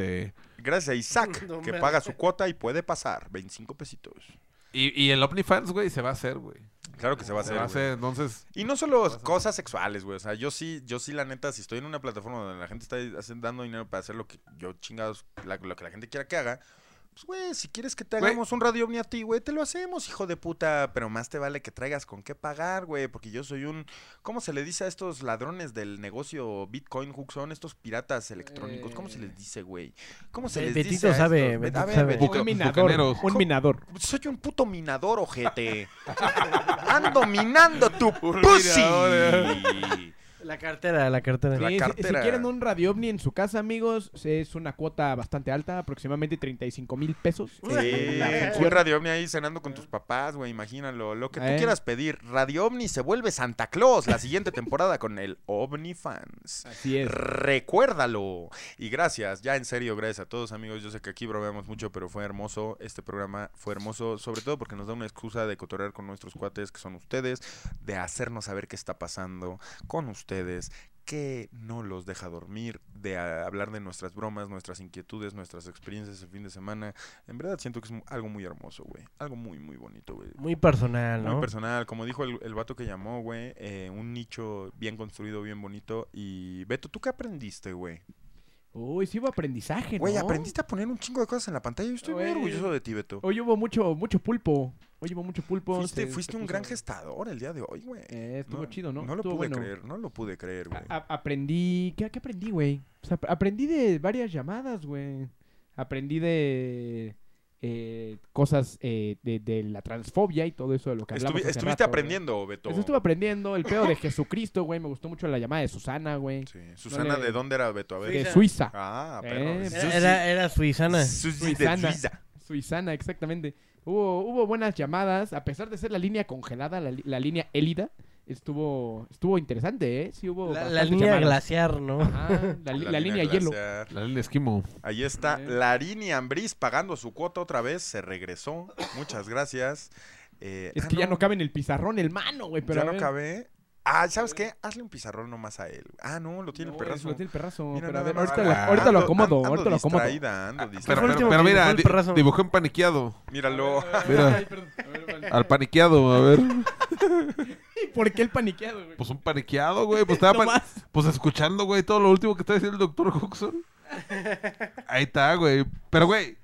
verga, Gracias a Isaac, que paga su cuota y puede pasar. 25 pesitos. Y el OVNIFans, güey, se va a hacer, güey. Claro que se va a hacer. Entonces. Y no solo cosas sexuales, güey. O sea, yo sí, la neta, si estoy en una plataforma donde la gente está dando dinero para hacer lo que yo chingados, lo que la gente quiera que haga, pues, güey, si quieres que te hagamos un radio ovni a ti, güey, te lo hacemos, hijo de puta. Pero más te vale que traigas con qué pagar, güey, porque yo soy un. ¿Cómo se le dice a estos ladrones del negocio Bitcoin, Huxon, estos piratas electrónicos? ¿Cómo se les dice, güey? ¿Cómo se les dice? Betito sabe. Un minador. Soy un puto minador, ojete. Ando minando tu pussy. La cartera. Si quieren un radio ovni en su casa, amigos, es una cuota bastante alta, aproximadamente $35,000. Un radio ovni ahí cenando con tus papás, güey, imagínalo. Lo que tú quieras pedir. Radio ovni se vuelve Santa Claus la siguiente temporada con el OVNIFans. Así es. Recuérdalo. Y gracias, ya en serio, gracias a todos, amigos. Yo sé que aquí bromeamos mucho, pero fue hermoso. Este programa fue hermoso, sobre todo porque nos da una excusa de cotorrear con nuestros cuates, que son ustedes, de hacernos saber qué está pasando con ustedes. Que no los deja dormir, de hablar de nuestras bromas, nuestras inquietudes, nuestras experiencias el fin de semana. En verdad siento que es algo muy hermoso, güey. Algo muy, muy bonito, güey. Muy personal, ¿no? Muy personal. Como dijo el vato que llamó, güey, un nicho bien construido, bien bonito. Y Beto, ¿tú qué aprendiste, güey? Uy, sí hubo aprendizaje, ¿no? Güey, aprendiste a poner un chingo de cosas en la pantalla. Yo estoy muy orgulloso de ti, Beto. Hoy hubo mucho pulpo. Fuiste un gran gestador el día de hoy, güey. Estuvo chido, ¿no? No lo pude creer, güey. Aprendí... ¿Qué aprendí, güey? O sea, aprendí de varias llamadas, güey. Aprendí de... cosas de la transfobia y todo eso de lo que hablamos hace estuviste rato, aprendiendo, güey. Beto. Eso estuve aprendiendo. El pedo de Jesucristo, güey. Me gustó mucho la llamada de Susana, güey. Sí. ¿Susana de dónde era, Beto? A ver. De Suiza. Ah, perdón. Era Suizana. Suizana. De Suiza. Suizana, exactamente. Hubo buenas llamadas. A pesar de ser la línea congelada, la línea élida, estuvo interesante, ¿eh? Sí hubo la línea llamadas. Glaciar, ¿no? Ajá, la línea hielo. La línea esquimo. Ahí está Larini Ambriz pagando su cuota otra vez. Se regresó. Muchas gracias. Es que ya no cabe en el pizarrón, el mano, güey. Ya no cabe. Ah, ¿sabes qué? Hazle un pizarrón nomás a él. Ah, no, lo tiene el perrazo. Lo tiene el perrazo. Mira, pero a ver, ahorita lo acomodo. Ahorita lo acomodo. Pero mira, dibujé un paniqueado. Míralo. Mira, al paniqueado, a ver. ¿Y por qué el paniqueado, güey? Pues un paniqueado, güey. Pues estaba pues escuchando, güey, todo lo último que está diciendo el doctor Huxon. Ahí está, güey. Pero, güey,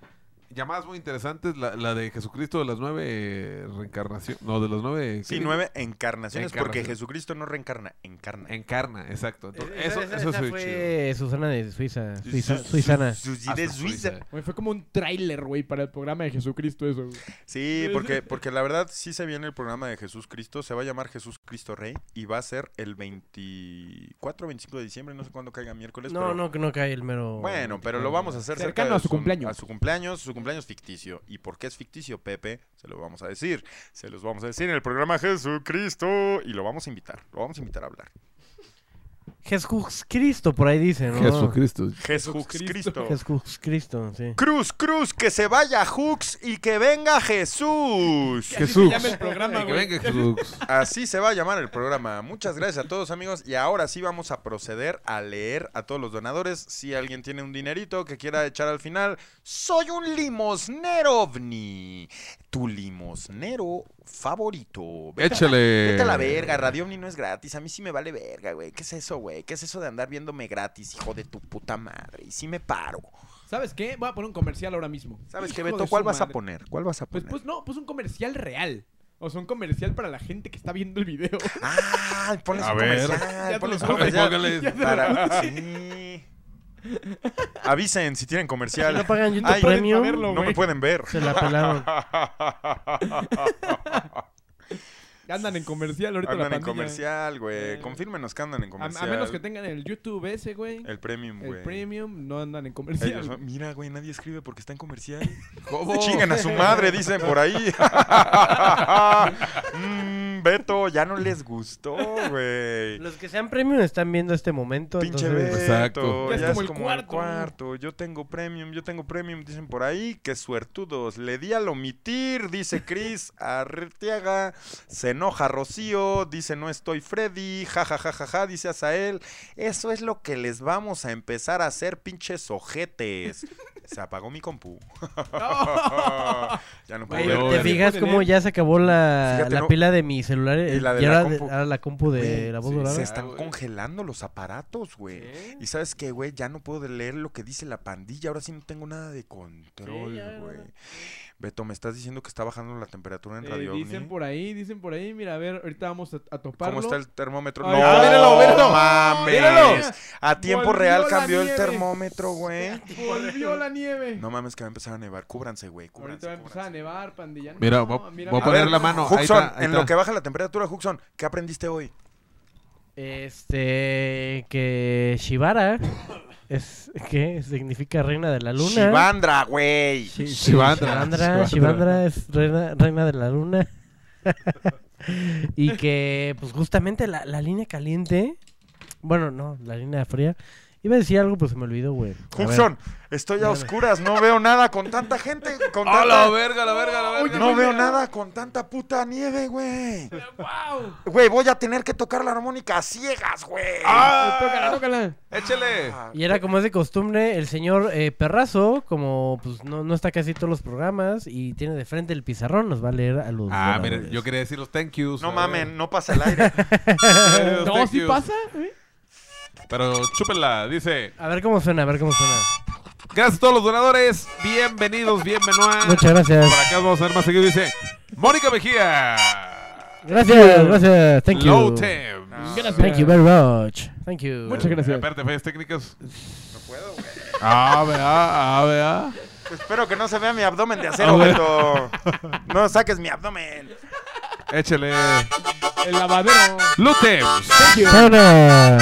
llamadas muy interesantes. La de Jesucristo de las 9 reencarnaciones. No, de las 9... Sí, 9 encarnaciones. Porque Jesucristo no reencarna, encarna. Encarna, exacto. Entonces, eso fue Susana de Suiza. Suizana. De Suiza. Güey, fue como un tráiler, güey, para el programa de Jesucristo eso. Güey. Sí, porque la verdad sí se viene el programa de Jesús Cristo. Se va a llamar Jesús Cristo Rey y va a ser el 24 o 25 de diciembre. No sé cuándo caiga, miércoles. No, pero... no cae el mero... Bueno, pero lo vamos a hacer cercano a su cumpleaños. A su cumpleaños, cumpleaños ficticio. ¿Y por qué es ficticio, Pepe? Se lo vamos a decir. Se los vamos a decir en el programa Jesucristo. Y lo vamos a invitar. Lo vamos a invitar a hablar. Jesucristo, por ahí dicen, ¿no? Jesucristo. Jesucristo. Jesucristo, sí. Cruz, que se vaya Jux y que venga Jesús. Jesús. Así se va a llamar el programa. Muchas gracias a todos, amigos. Y ahora sí vamos a proceder a leer a todos los donadores. Si alguien tiene un dinerito que quiera echar al final, soy un limosnero ovni. Tu limosnero favorito. Échale. Vete a la verga. Radio OVNI no es gratis. A mí sí me vale verga, güey. ¿Qué es eso, güey? ¿Qué es eso de andar viéndome gratis, hijo de tu puta madre? Y sí me paro. ¿Sabes qué? Voy a poner un comercial ahora mismo. ¿Sabes qué, Beto? ¿Cuál vas a poner? ¿Cuál vas a poner? Pues un comercial real. O sea, un comercial para la gente que está viendo el video. Ah, pones un comercial. Pones un comercial. Para... Sí. Avisen si tienen comercial. No pagan YouTube Premium. Verlo, no me pueden ver. Se la pelaron. Andan en comercial ahorita. Andan la en comercial, güey. Confírmenos que andan en comercial. A menos que tengan el YouTube ese, güey. El Premium, güey. El Premium, no andan en comercial. Mira, güey, nadie escribe porque está en comercial. ¿Cómo? Chingan a su madre, dicen por ahí. Beto, ya no les gustó, güey. Los que sean Premium están viendo este momento. Pinche entonces... Beto. Exacto. Ya es como el cuarto. Yo tengo Premium, dicen por ahí. Qué suertudos. Le di al omitir, dice Cris Arteaga. Se enoja Rocío, dice no estoy Freddy, jajajajaja, dice Azael. Eso es lo que les vamos a empezar a hacer, pinches ojetes. Se apagó mi compu. Ya no puedo. Oye, ¿te fijas cómo ya se acabó la pila de mi celular? Y ahora la compu de la voz dorada. Se están congelando los aparatos, güey. ¿Sí? Y ¿sabes qué, güey? Ya no puedo leer lo que dice la pandilla. Ahora sí no tengo nada de control, güey. Sí, Beto, me estás diciendo que está bajando la temperatura en Radio OVNI. Dicen por ahí, mira, a ver, ahorita vamos a toparlo. ¿Cómo está el termómetro? Ay, ¡no! ¡Míralo, Beto! ¡Mames! ¡Míralo! A tiempo volvió real cambió el termómetro, güey. Volvió la nieve. No mames, que va a empezar a nevar. Cúbranse, güey, cúbranse. Ahorita va a empezar a nevar, pandilla. Mira, voy a poner la mano. Huxon, ahí está. Lo que baja la temperatura, Huxon, ¿qué aprendiste hoy? Que Shivara... ¿Qué significa reina de la luna? Shivandra, güey. Shivandra es reina de la luna. Y que, pues, justamente la línea caliente. Bueno, no, la línea fría. Iba a decir algo, pues se me olvidó, güey. Huxon, estoy a oscuras, no veo nada con tanta gente. La verga. No veo nada con tanta puta nieve, güey. ¡Wow! Güey, voy a tener que tocar la armónica a ciegas, güey. ¡Ah! Tócala. Échele. Y era como es de costumbre, el señor Perrazo, como pues no está casi todos los programas y tiene de frente el pizarrón, nos va a leer a los... Ah, mira, yo quería decir los thank yous. No mamen, no pasa el aire. No, sí pasa, ¿eh? Pero chúpenla, dice. A ver cómo suena. Gracias a todos los donadores. Bienvenidos, bienvenuas. Muchas gracias. Por acá vamos a ver más seguido. Dice Mónica Mejía. Gracias. Thank you. Low Temp. Gracias. Thank you very much. Thank you. Muchas gracias. Aparte, fallas técnicas. No puedo, güey. A ver. Espero que no se vea mi abdomen de acero, Beto. No saques mi abdomen. Échale. El lavadero. Lutem. Sana.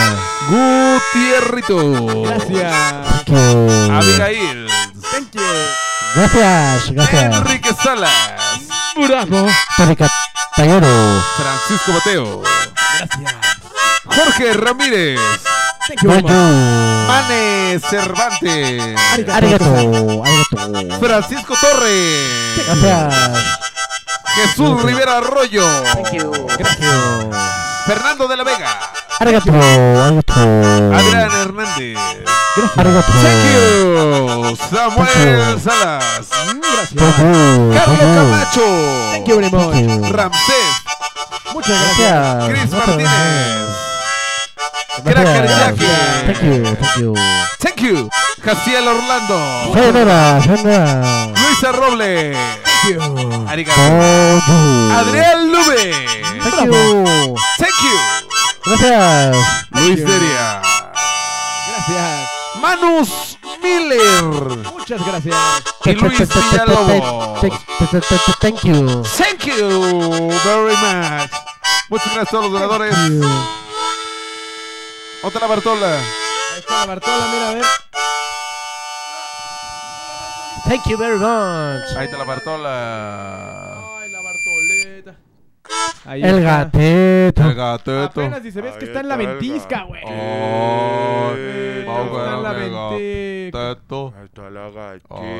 Gutierrito. Gracias. Abigail. Thank you. Gracias. Enrique Salas. Buraco. Tallero. Francisco Mateo. Gracias. Jorge Ramírez. Thank you. Mane Cervantes. Arigato. Francisco Torres. Gracias. Jesús Rivera Arroyo. Thank you. Gracias. Fernando de la Vega. Arigato, arigato. Adrián Hernández. Gracias. Arigato. Thank you. Samuel Salas. Gracias. Carlos Camacho. Thank you very much. Ramsés. Muchas gracias. Cris Martínez. Cracker Jackie. Thank you, thank you. Thank you. Jaciel Orlando. Sayonara, sayonara. Luisa Robles. Thank you. Arigato. Adrián Lube. Thank you. Thank you. Gracias. Luis Deria. Gracias. Manus Miller. Muchas gracias. Y Luis Villalobos. Thank you. Thank you very much. Muchas gracias a todos los ganadores. Otra Bartola. Ahí está la Bartola, mira, a ver. Thank you very much. Ahí está la Bartola. Ay, la Bartoleta. Ahí el está. Gateto. El gateto. Apenas si se ves que está en la ventisca, güey. Oh, está en la ventisca. Ahí está la gateto.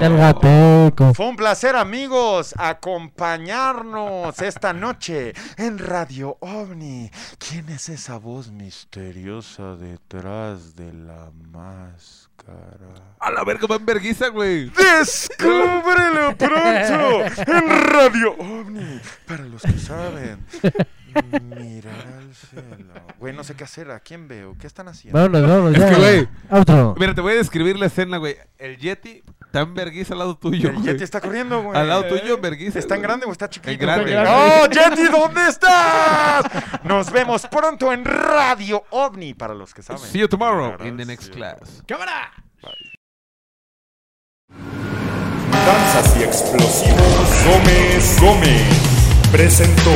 El gateco. Fue un placer, amigos, acompañarnos esta noche en Radio OVNI. ¿Quién es esa voz misteriosa detrás de la máscara? A la verga, van verguiza, güey. Descúbrelo pronto en Radio OVNI. Para los que saben, mirar al cielo. Güey, no sé qué hacer. ¿A quién veo? ¿Qué están haciendo? Vámonos, vámonos. Es ya, que, güey. Otro. Mira, te voy a describir la escena, güey. El Yeti tan verguiza al lado tuyo. El Yeti está corriendo, güey. Al lado tuyo, verguiza. ¿Está en grande o está chiquito? En grande. ¡Oh, Yeti, ¿dónde estás? Nos vemos pronto en Radio OVNI. Para los que saben. See you tomorrow in the next class. ¡Cámara! Danzas y explosivos Gómez presentó.